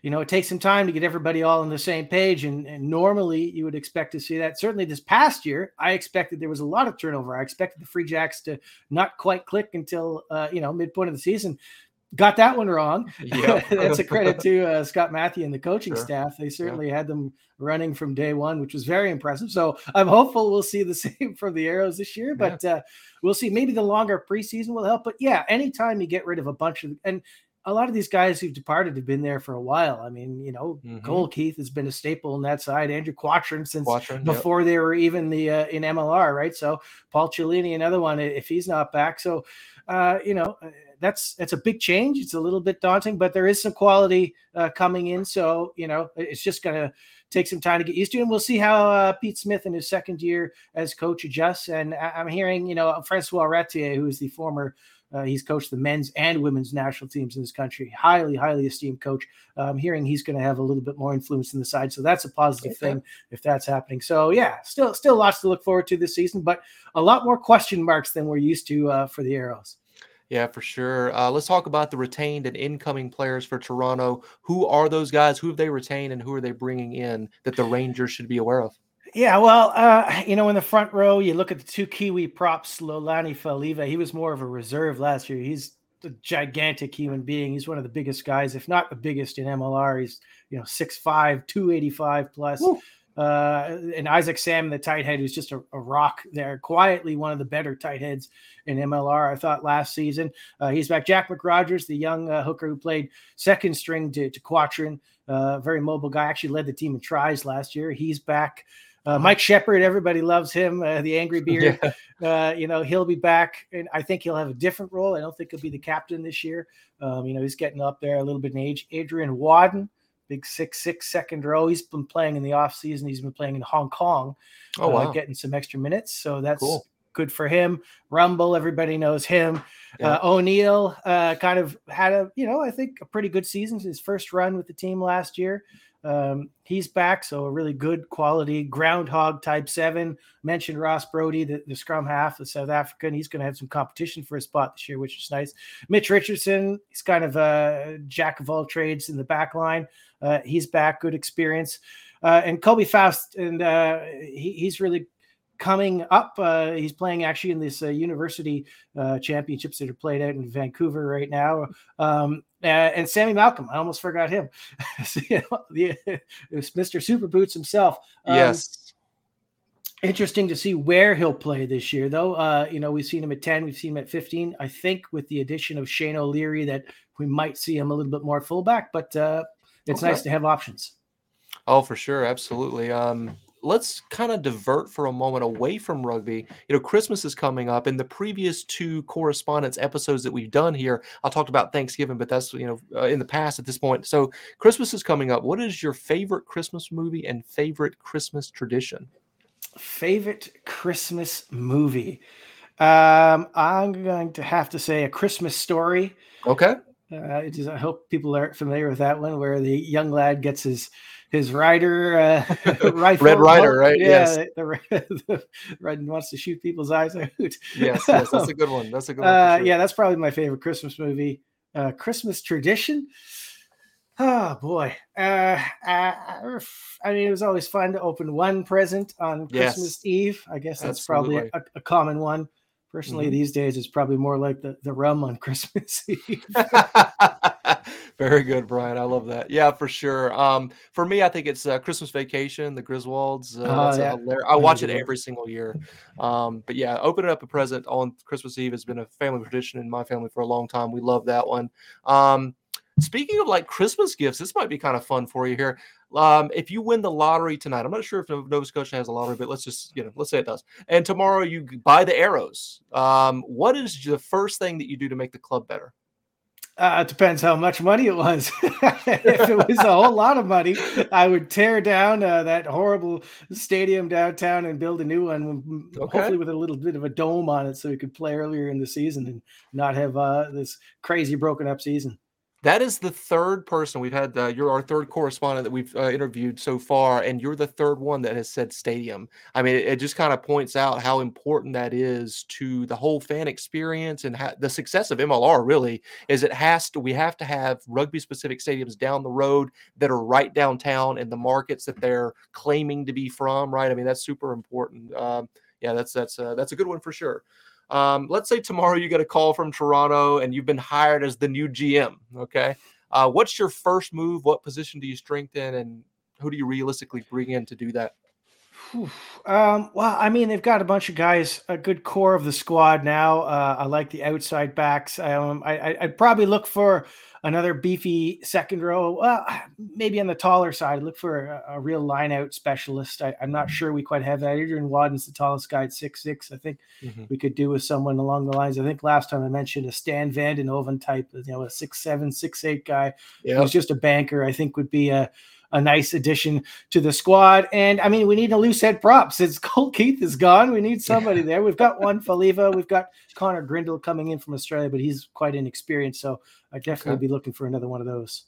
you know, it takes some time to get everybody all on the same page. And, and normally you would expect to see that. Certainly this past year, I expected there was a lot of turnover. I expected the Free Jacks to not quite click until, uh, you know, midpoint of the season. Got that one wrong. Yep. That's a credit to uh, Scott Matthew and the coaching sure. staff. They certainly yeah. had them running from day one, which was very impressive. So I'm hopeful we'll see the same from the Arrows this year, but yeah. uh, we'll see. Maybe the longer preseason will help. But yeah, anytime you get rid of a bunch of, and a lot of these guys who've departed have been there for a while. I mean, you know, mm-hmm. Cole Keith has been a staple on that side. Andrew Quatrin since Quatrin, before yep. they were even the uh, in M L R, right? So Paul Cellini, another one, if he's not back. So, uh, you know, that's that's a big change. It's a little bit daunting, but there is some quality uh, coming in. So, you know, it's just going to take some time to get used to. And we'll see how uh, Pete Smith in his second year as coach adjusts. And I- I'm hearing, you know, Francois Rattier, who is the former Uh, he's coached the men's and women's national teams in this country. Highly, highly esteemed coach. I'm um, hearing he's going to have a little bit more influence in the side. So that's a positive okay. thing if that's happening. So, yeah, still still lots to look forward to this season, but a lot more question marks than we're used to uh, for the Arrows. Yeah, for sure. Uh, let's talk about the retained and incoming players for Toronto. Who are those guys? Who have they retained and who are they bringing in that the Rangers should be aware of? Yeah, well, uh, you know, in the front row, you look at the two Kiwi props, Lolani Faliva. He was more of a reserve last year. He's a gigantic human being. He's one of the biggest guys, if not the biggest in M L R. He's, you know, six five, two eighty-five plus. Woo. Uh, and Isaac Sam, the tight head, who's just a, a rock there, quietly one of the better tight heads in M L R, I thought, last season. Uh, he's back. Jack McRogers, the young uh, hooker who played second string to, to Quatrin, uh, very mobile guy, actually led the team in tries last year. He's back. Uh, Mike Shepard, everybody loves him, uh, the angry beard. Yeah. Uh, you know, he'll be back, and I think he'll have a different role. I don't think he'll be the captain this year. Um, you know, he's getting up there a little bit in age. Adrian Wadden, big six six second row. He's been playing in the offseason. He's been playing in Hong Kong, oh, wow. uh, getting some extra minutes. So that's cool. Good for him. Rumble, everybody knows him. Yeah. Uh, O'Neill uh, kind of had a, you know, I think a pretty good season. His first run with the team last year. Um, he's back, so a really good quality groundhog type seven. Mentioned Ross Brody, the, the scrum half, the South African. He's going to have some competition for his spot this year, which is nice. Mitch Richardson, he's kind of a jack of all trades in the back line. Uh, he's back, good experience. Uh, and Kobe Faust, and uh, he, he's really coming up. Uh, he's playing actually in this uh, university uh, championships that are played out in Vancouver right now. Um, Uh, and Sammy Malcolm, I almost forgot him. So, you know, the, it was Mister Super Boots himself. Um, yes. Interesting to see where he'll play this year, though. Uh, you know, we've seen him at ten, we've seen him at fifteen. I think with the addition of Shane O'Leary, that we might see him a little bit more fullback, but uh, it's okay. Nice to have options. Oh, for sure. Absolutely. Um, let's kind of divert for a moment away from rugby. You know, Christmas is coming up. In the previous two correspondence episodes that we've done here, I talked about Thanksgiving, but that's, you know, uh, in the past at this point. So Christmas is coming up. What is your favorite Christmas movie and favorite Christmas tradition? Favorite Christmas movie? Um, I'm going to have to say A Christmas Story. Okay. Uh, it is, I hope people are familiar with that one, where the young lad gets his his rider, uh, rifle. Red Rider, right? Yeah, yes. The, the, the Red wants to shoot people's eyes out. Yes, yes, that's a good one. That's a good one. Uh, sure. Yeah, that's probably my favorite Christmas movie. Uh, Christmas tradition. Oh boy! Uh, I, I mean, it was always fun to open one present on yes. Christmas Eve. I guess that's Absolutely. probably a, a common one. Personally, mm-hmm. these days, it's probably more like the, the rum on Christmas Eve. Very good, Bryan. I love that. Yeah, for sure. Um, for me, I think it's uh, Christmas Vacation, the Griswolds. Uh, oh, yeah. Hilarious. I watch it every single year. Um, but yeah, opening up a present on Christmas Eve has been a family tradition in my family for a long time. We love that one. Um, speaking of like Christmas gifts, this might be kind of fun for you here. Um, if you win the lottery tonight, I'm not sure if Nova Scotia has a lottery, but let's just, you know, let's say it does. And tomorrow you buy the arrows. Um, what is the first thing that you do to make the club better? Uh, it depends how much money it was. If it was a whole lot of money, I would tear down uh, that horrible stadium downtown and build a new one, okay. hopefully with a little bit of a dome on it so we could play earlier in the season and not have uh, this crazy broken up season. That is the third person we've had. Uh, you're our third correspondent that we've uh, interviewed so far, and you're the third one that has said stadium. I mean, it, it just kind of points out how important that is to the whole fan experience and how, the success of M L R. Really, is it has to. We have to have rugby-specific stadiums down the road that are right downtown in the markets that they're claiming to be from. Right? I mean, that's super important. Um, yeah, that's that's uh, that's a good one for sure. Um, let's say tomorrow you get a call from Toronto and you've been hired as the new G M. Okay. Uh, what's your first move? What position do you strengthen and who do you realistically bring in to do that? Um, well, I mean, they've got a bunch of guys, a good core of the squad now. Uh, I like the outside backs. Um, I, I'd probably look for another beefy second row, well, maybe on the taller side. Look for a, a real line-out specialist. I, I'm not sure we quite have that. Adrian Wadden's the tallest guy at six six. I think mm-hmm. we could do with someone along the lines. I think last time I mentioned a Stan Vandenhoven type, you know, a six seven, six eight guy yep. who's just a banker, I think would be a a nice addition to the squad. And I mean, we need a loose head prop since Cole Keith is gone. We need somebody yeah. there. We've got one Faliva. We've got Connor Grindle coming in from Australia, but he's quite inexperienced. So I'd definitely okay. be looking for another one of those.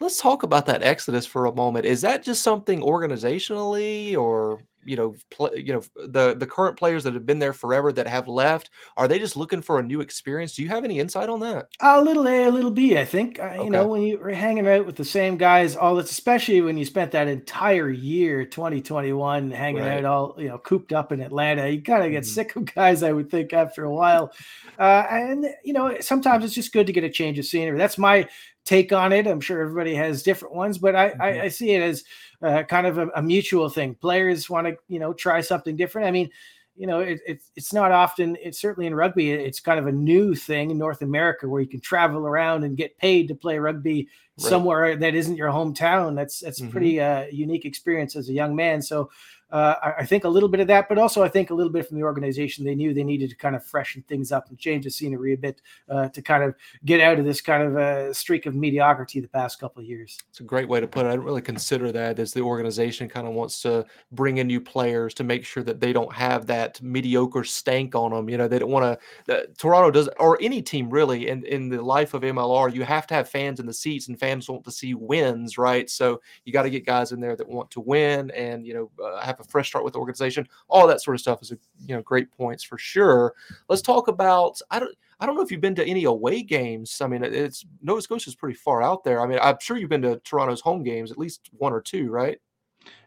Let's talk about that exodus for a moment. Is that just something organizationally or, you know, play, you know, the, the current players that have been there forever that have left, are they just looking for a new experience? Do you have any insight on that? A little A, a little B, I think. Uh, okay. You know, when you're hanging out with the same guys, all this, especially when you spent that entire year, twenty twenty-one, hanging right. out all, you know, cooped up in Atlanta, you kind of get mm-hmm. sick of guys, I would think, after a while. Uh, and, you know, sometimes it's just good to get a change of scenery. That's my take on it. I'm sure everybody has different ones, but I, mm-hmm. I, I see it as uh, kind of a, a mutual thing. Players want to, you know, try something different. I mean, you know, it, it, it's not often, it's certainly in rugby, it's kind of a new thing in North America where you can travel around and get paid to play rugby right. somewhere that isn't your hometown. That's, that's mm-hmm. a pretty uh, unique experience as a young man. So uh, I, I think a little bit of that, but also I think a little bit from the organization. They knew they needed to kind of freshen things up and change the scenery a bit uh, to kind of get out of this kind of uh, streak of mediocrity the past couple of years. It's a great way to put it. I didn't really consider that, as the organization kind of wants to bring in new players to make sure that they don't have that mediocre stank on them. You know, they don't want to, uh, Toronto does, or any team really in, in the life of M L R, you have to have fans in the seats, and fans want to see wins, right? So you got to get guys in there that want to win and, you know, uh, have a fresh start with the organization. All that sort of stuff is, a, you know, great points for sure. Let's talk about, I don't, I don't know if you've been to any away games. I mean, it's Nova Scotia is pretty far out there. I mean, I'm sure you've been to Toronto's home games, at least one or two, right?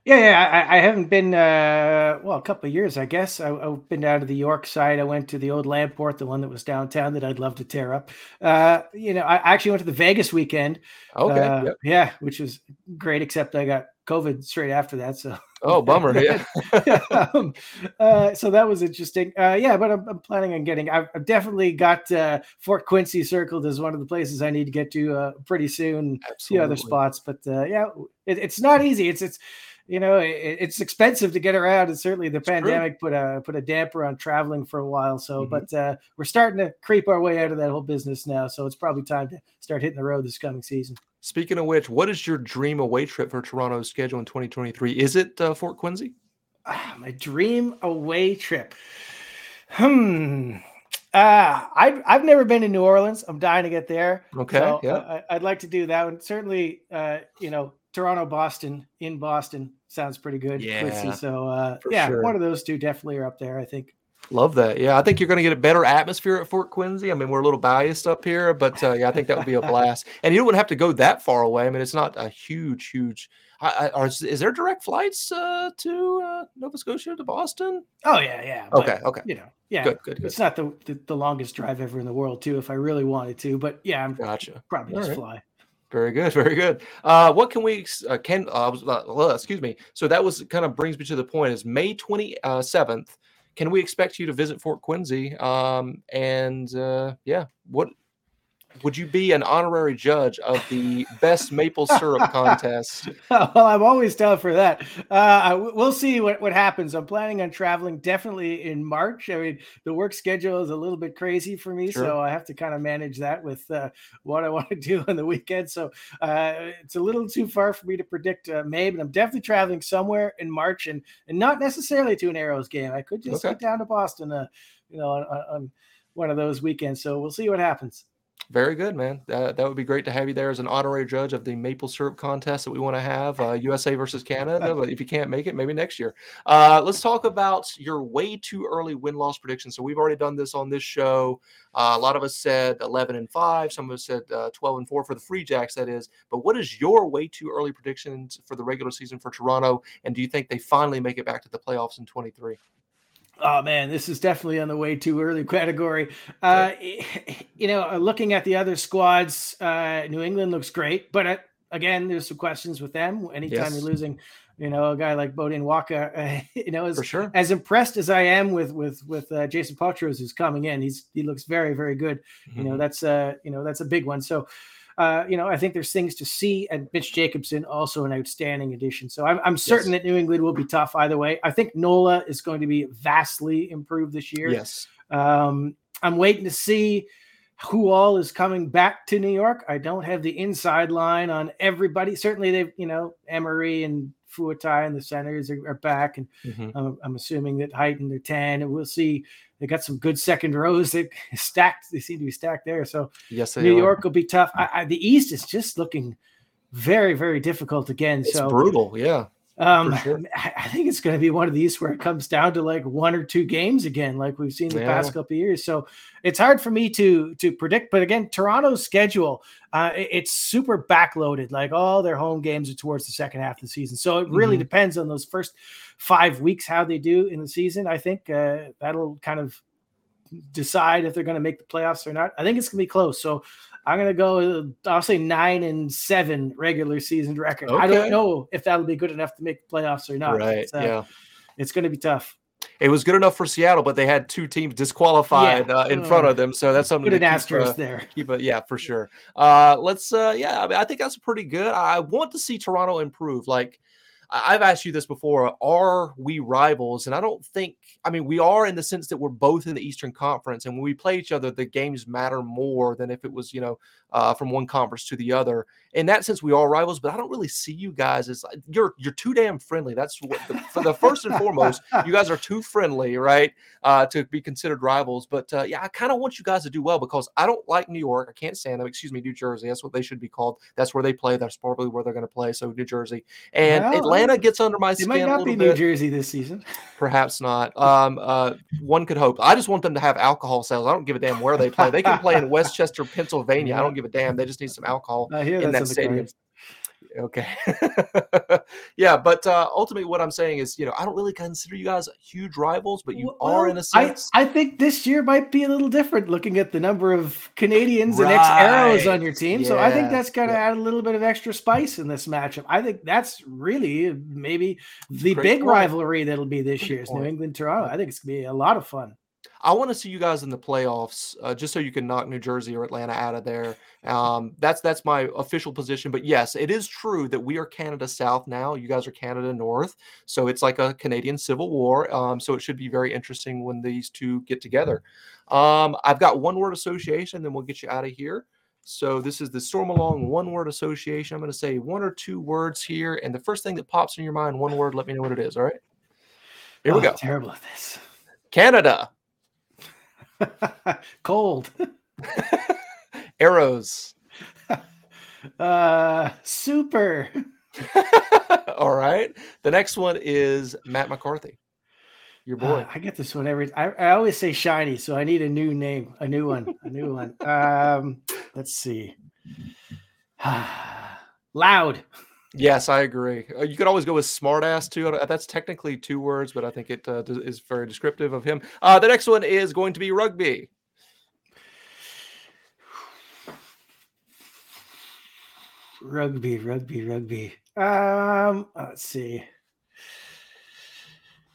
Yeah, yeah, I, I haven't been, uh, well, a couple of years, I guess. I, I've been down to the York side. I went to the old Lamport, the one that was downtown that I'd love to tear up. Uh, you know, I actually went to the Vegas weekend. Okay. Uh, yep. Yeah, which was great, except I got COVID straight after that. So. Oh, bummer. Yeah. um, uh, so that was interesting. Uh, yeah, but I'm, I'm planning on getting, I've, I've definitely got uh, Fort Quincy circled as one of the places I need to get to uh, pretty soon. Absolutely. A few other spots, but uh, yeah, it, it's not easy. It's, it's, you know, it, it's expensive to get around, and certainly the it's pandemic true. put a put a damper on traveling for a while. So, mm-hmm. but uh, we're starting to creep our way out of that whole business now. So it's probably time to start hitting the road this coming season. Speaking of which, what is your dream away trip for Toronto's schedule in twenty twenty-three? Is it uh, Fort Quincy? Ah, my dream away trip. Hmm. Uh, I've, I've never been to New Orleans. I'm dying to get there. Okay. So yeah. I, I'd like to do that one. Certainly, uh, you know, Toronto, Boston, in Boston sounds pretty good. Yeah, Quincy. So uh, yeah, sure. One of those two definitely are up there, I think. Love that. Yeah, I think you're going to get a better atmosphere at Fort Quincy. I mean, we're a little biased up here, but uh, yeah, I think that would be a blast. And you wouldn't have to go that far away. I mean, it's not a huge, huge. I, I, is, is there direct flights uh, to uh, Nova Scotia to Boston? Oh yeah, yeah. But, okay, okay. You know, yeah. Good, good, good. It's not the, the the longest drive ever in the world, too, if I really wanted to. But yeah, I'm gotcha. Probably all just right. Fly. Very good. Very good. Uh, what can we uh, can uh, excuse me. So that was kind of brings me to the point is May twenty-seventh. Can we expect you to visit Fort Quincy? Um, and uh, yeah, what would you be an honorary judge of the best maple syrup contest? Well, I'm always down for that. Uh, we'll see what, what happens. I'm planning on traveling definitely in March. I mean, the work schedule is a little bit crazy for me, sure. So I have to kind of manage that with uh, what I want to do on the weekend. So uh, it's a little too far for me to predict uh, May, but I'm definitely traveling somewhere in March, and, and not necessarily to an Arrows game. I could just okay. get down to Boston, uh, you know, on, on one of those weekends. So we'll see what happens. Very good, man. Uh, that would be great to have you there as an honorary judge of the maple syrup contest that we want to have, uh, U S A versus Canada. But if you can't make it, maybe next year. Uh, let's talk about your way too early win-loss prediction. So we've already done this on this show. Uh, a lot of us said eleven and five. Some of us said uh, twelve and four for the Free Jacks, that is. But what is your way too early predictions for the regular season for Toronto? And do you think they finally make it back to the playoffs in twenty-three? Oh, man, this is definitely on the way too early category. Uh, you know, looking at the other squads, uh, New England looks great. But, uh, again, there's some questions with them. Anytime yes. you're losing, you know, a guy like Bodine Waka, uh, you know, as, sure. as impressed as I am with with with uh, Jason Potros, who's coming in, he's he looks very, very good. Mm-hmm. You know, that's uh, you know, that's a big one. So. Uh, you know, I think there's things to see, and Mitch Jacobson, also an outstanding addition. So I'm, I'm certain yes. that New England will be tough either way. I think Nola is going to be vastly improved this year. Yes. Um, I'm waiting to see who all is coming back to New York. I don't have the inside line on everybody. Certainly they've, you know, Emery and Fuatai and the centers are, are back. And mm-hmm. I'm, I'm assuming that Height and Tan, and we'll see. They got some good second rows. They stacked. They seem to be stacked there. So yes, New York are. will be tough. I, I, the East is just looking very, very difficult again. It's so brutal. Yeah. Um, sure. I think it's going to be one of these where it comes down to like one or two games again, like we've seen the yeah. past couple of years. So it's hard for me to to predict. But again, Toronto's schedule, uh, it's super backloaded. Like all their home games are towards the second half of the season. So it really mm-hmm. depends on those first five weeks, how they do in the season. I think uh, that'll kind of decide if they're going to make the playoffs or not. I think it's going to be close. So I'm going to go, I'll say nine and seven regular season record. Okay. I don't know if that'll be good enough to make the playoffs or not. Right. It's, uh, yeah. it's going to be tough. It was good enough for Seattle, but they had two teams disqualified yeah. uh, in front of them. So that's something good to an keep, uh, there. Keep a, yeah, for sure. Uh, let's, uh, yeah, I mean, I think that's pretty good. I want to see Toronto improve. Like, I've asked you this before. Are we rivals? And I don't think, I mean, we are in the sense that we're both in the Eastern Conference. And when we play each other, the games matter more than if it was, you know, uh, from one conference to the other. In that sense, we are rivals, but I don't really see you guys as you're, you're too damn friendly. That's what the, for the first and foremost, you guys are too friendly, right? Uh, to be considered rivals. But uh, yeah, I kind of want you guys to do well because I don't like New York. I can't stand them. Excuse me, New Jersey. That's what they should be called. That's where they play. That's probably where they're going to play. So New Jersey and well, Atlanta gets under my skin. It might not be New Jersey this season. Perhaps not. Um, uh, one could hope. I just want them to have alcohol sales. I don't give a damn where they play. They can play in Westchester, Pennsylvania. I don't give a damn. They just need some alcohol in that stadium. Okay. Yeah, but uh, ultimately what I'm saying is, you know, I don't really consider you guys huge rivals, but you well, are in a sense. I, I think this year might be a little different looking at the number of Canadians right. and ex-Arrows on your team. Yeah. So I think that's going to yeah. add a little bit of extra spice in this matchup. I think that's really maybe the Great big point. rivalry that'll be this Great year is New England-Toronto. I think it's going to be a lot of fun. I want to see you guys in the playoffs, uh, just so you can knock New Jersey or Atlanta out of there. Um, that's that's my official position. But yes, it is true that we are Canada South now. You guys are Canada North, so it's like a Canadian Civil War. Um, so it should be very interesting when these two get together. Um, I've got one word association, then we'll get you out of here. So this is the Stormalong one word association. I'm going to say one or two words here, and the first thing that pops in your mind, one word. Let me know what it is. All right, here oh, we go. I'm terrible at this. Canada. Cold. Arrows. Uh, super. All right. The next one is Matt McCarthy. Your boy. Uh, I get this one every I, I always say shiny, so I need a new name, a new one, a new one. Um, let's see. Loud. Yes, I agree. You could always go with smartass too. That's technically two words, but I think it uh, is very descriptive of him. Uh, the next one is going to be rugby. Rugby, rugby, rugby. Um, let's see.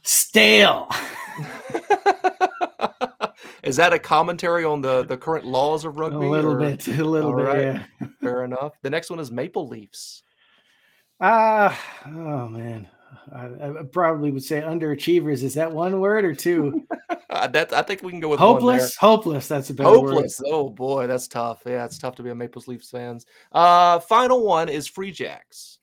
Stale. Is that a commentary on the, the current laws of rugby? A little or? bit, a little All bit, right. yeah. Fair enough. The next one is Maple Leafs. Ah, uh, oh man, I, I probably would say underachievers. Is that one word or two? That I think we can go with hopeless. One there. Hopeless. That's a better hopeless. Word. Oh boy, that's tough. Yeah, it's tough to be a Maple Leafs fans. Uh, final one is Free Jacks.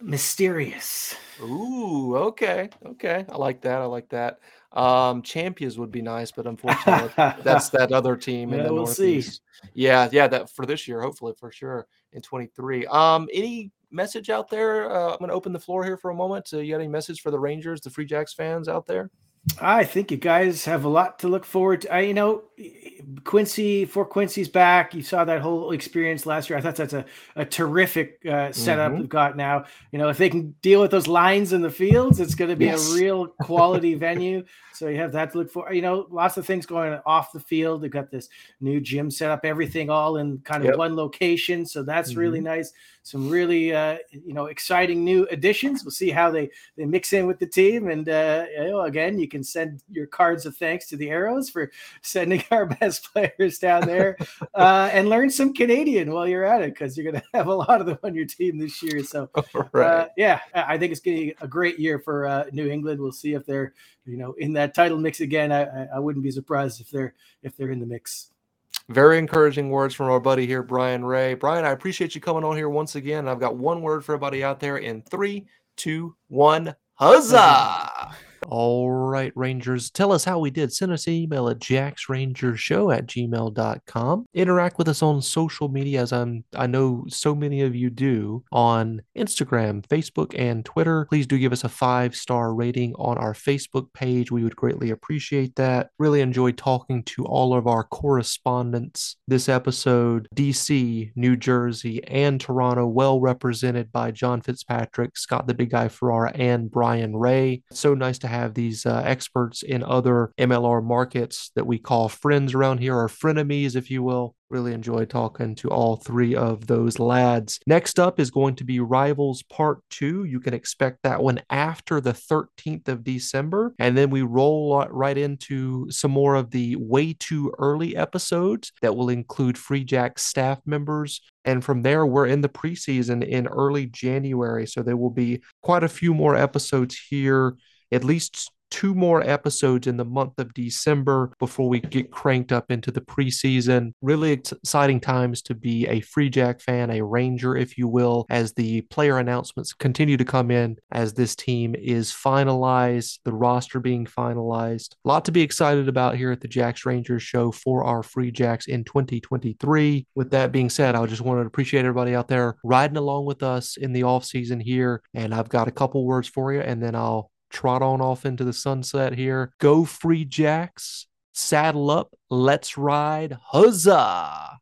Mysterious. Ooh, okay, okay. I like that. I like that. Um, champions would be nice, but unfortunately, that's that other team in yeah, the we'll Northeast. See. Yeah, yeah, that for this year, hopefully for sure in twenty-three. Um, any message out there? Uh, I'm going to open the floor here for a moment. So you got any message for the Rangers, the Free Jacks fans out there? I think you guys have a lot to look forward to. I, you know, Quincy, for Quincy's back. You saw that whole experience last year. I thought that's a, a terrific uh, setup mm-hmm. we've got now. You know, if they can deal with those lines in the fields, it's going to be yes. a real quality venue. So you have that to look for. You know, lots of things going on off the field. They've got this new gym set up, everything all in kind of yep. one location. So that's mm-hmm. really nice. Some really, uh, you know, exciting new additions. We'll see how they, they mix in with the team. And, uh, you know, again, you can send your cards of thanks to the Arrows for sending our best players down there uh, and learn some Canadian while you're at it because you're going to have a lot of them on your team this year. So, right. uh, yeah, I think it's going to be a great year for uh, New England. We'll see if they're, you know, in that title mix again. I, I wouldn't be surprised if they're if they're in the mix. Very encouraging words from our buddy here, Bryan Ray. Bryan, I appreciate you coming on here once again. I've got one word for everybody out there in three, two, one. Huzzah! All right, Rangers, tell us how we did. Send us an email at jacksrangershow at gmail dot com. Interact with us on social media, as I'm, I know so many of you do, on Instagram, Facebook, and Twitter. Please do give us a five-star rating on our Facebook page. We would greatly appreciate that. Really enjoyed talking to all of our correspondents this episode. D C, New Jersey, and Toronto, well represented by John Fitzpatrick, Scott the Big Guy Ferrara, and Bryan Ray. So nice to have have these uh, experts in other M L R markets that we call friends around here, or frenemies, if you will. Really enjoy talking to all three of those lads. Next up is going to be Rivals Part two. You can expect that one after the thirteenth of December. And then we roll right into some more of the Way Too Early episodes that will include Free Jack staff members. And from there, we're in the preseason in early January. So there will be quite a few more episodes here, at least two more episodes in the month of December before we get cranked up into the preseason. Really exciting times to be a Free Jack fan, a Ranger, if you will, as the player announcements continue to come in, as this team is finalized, the roster being finalized. A lot to be excited about here at the Jack's Rangers show for our Free Jacks in twenty twenty-three. With that being said, I just want to appreciate everybody out there riding along with us in the offseason here. And I've got a couple words for you, and then I'll trot on off into the sunset here. Go Free Jacks. Saddle up. Let's ride. Huzzah!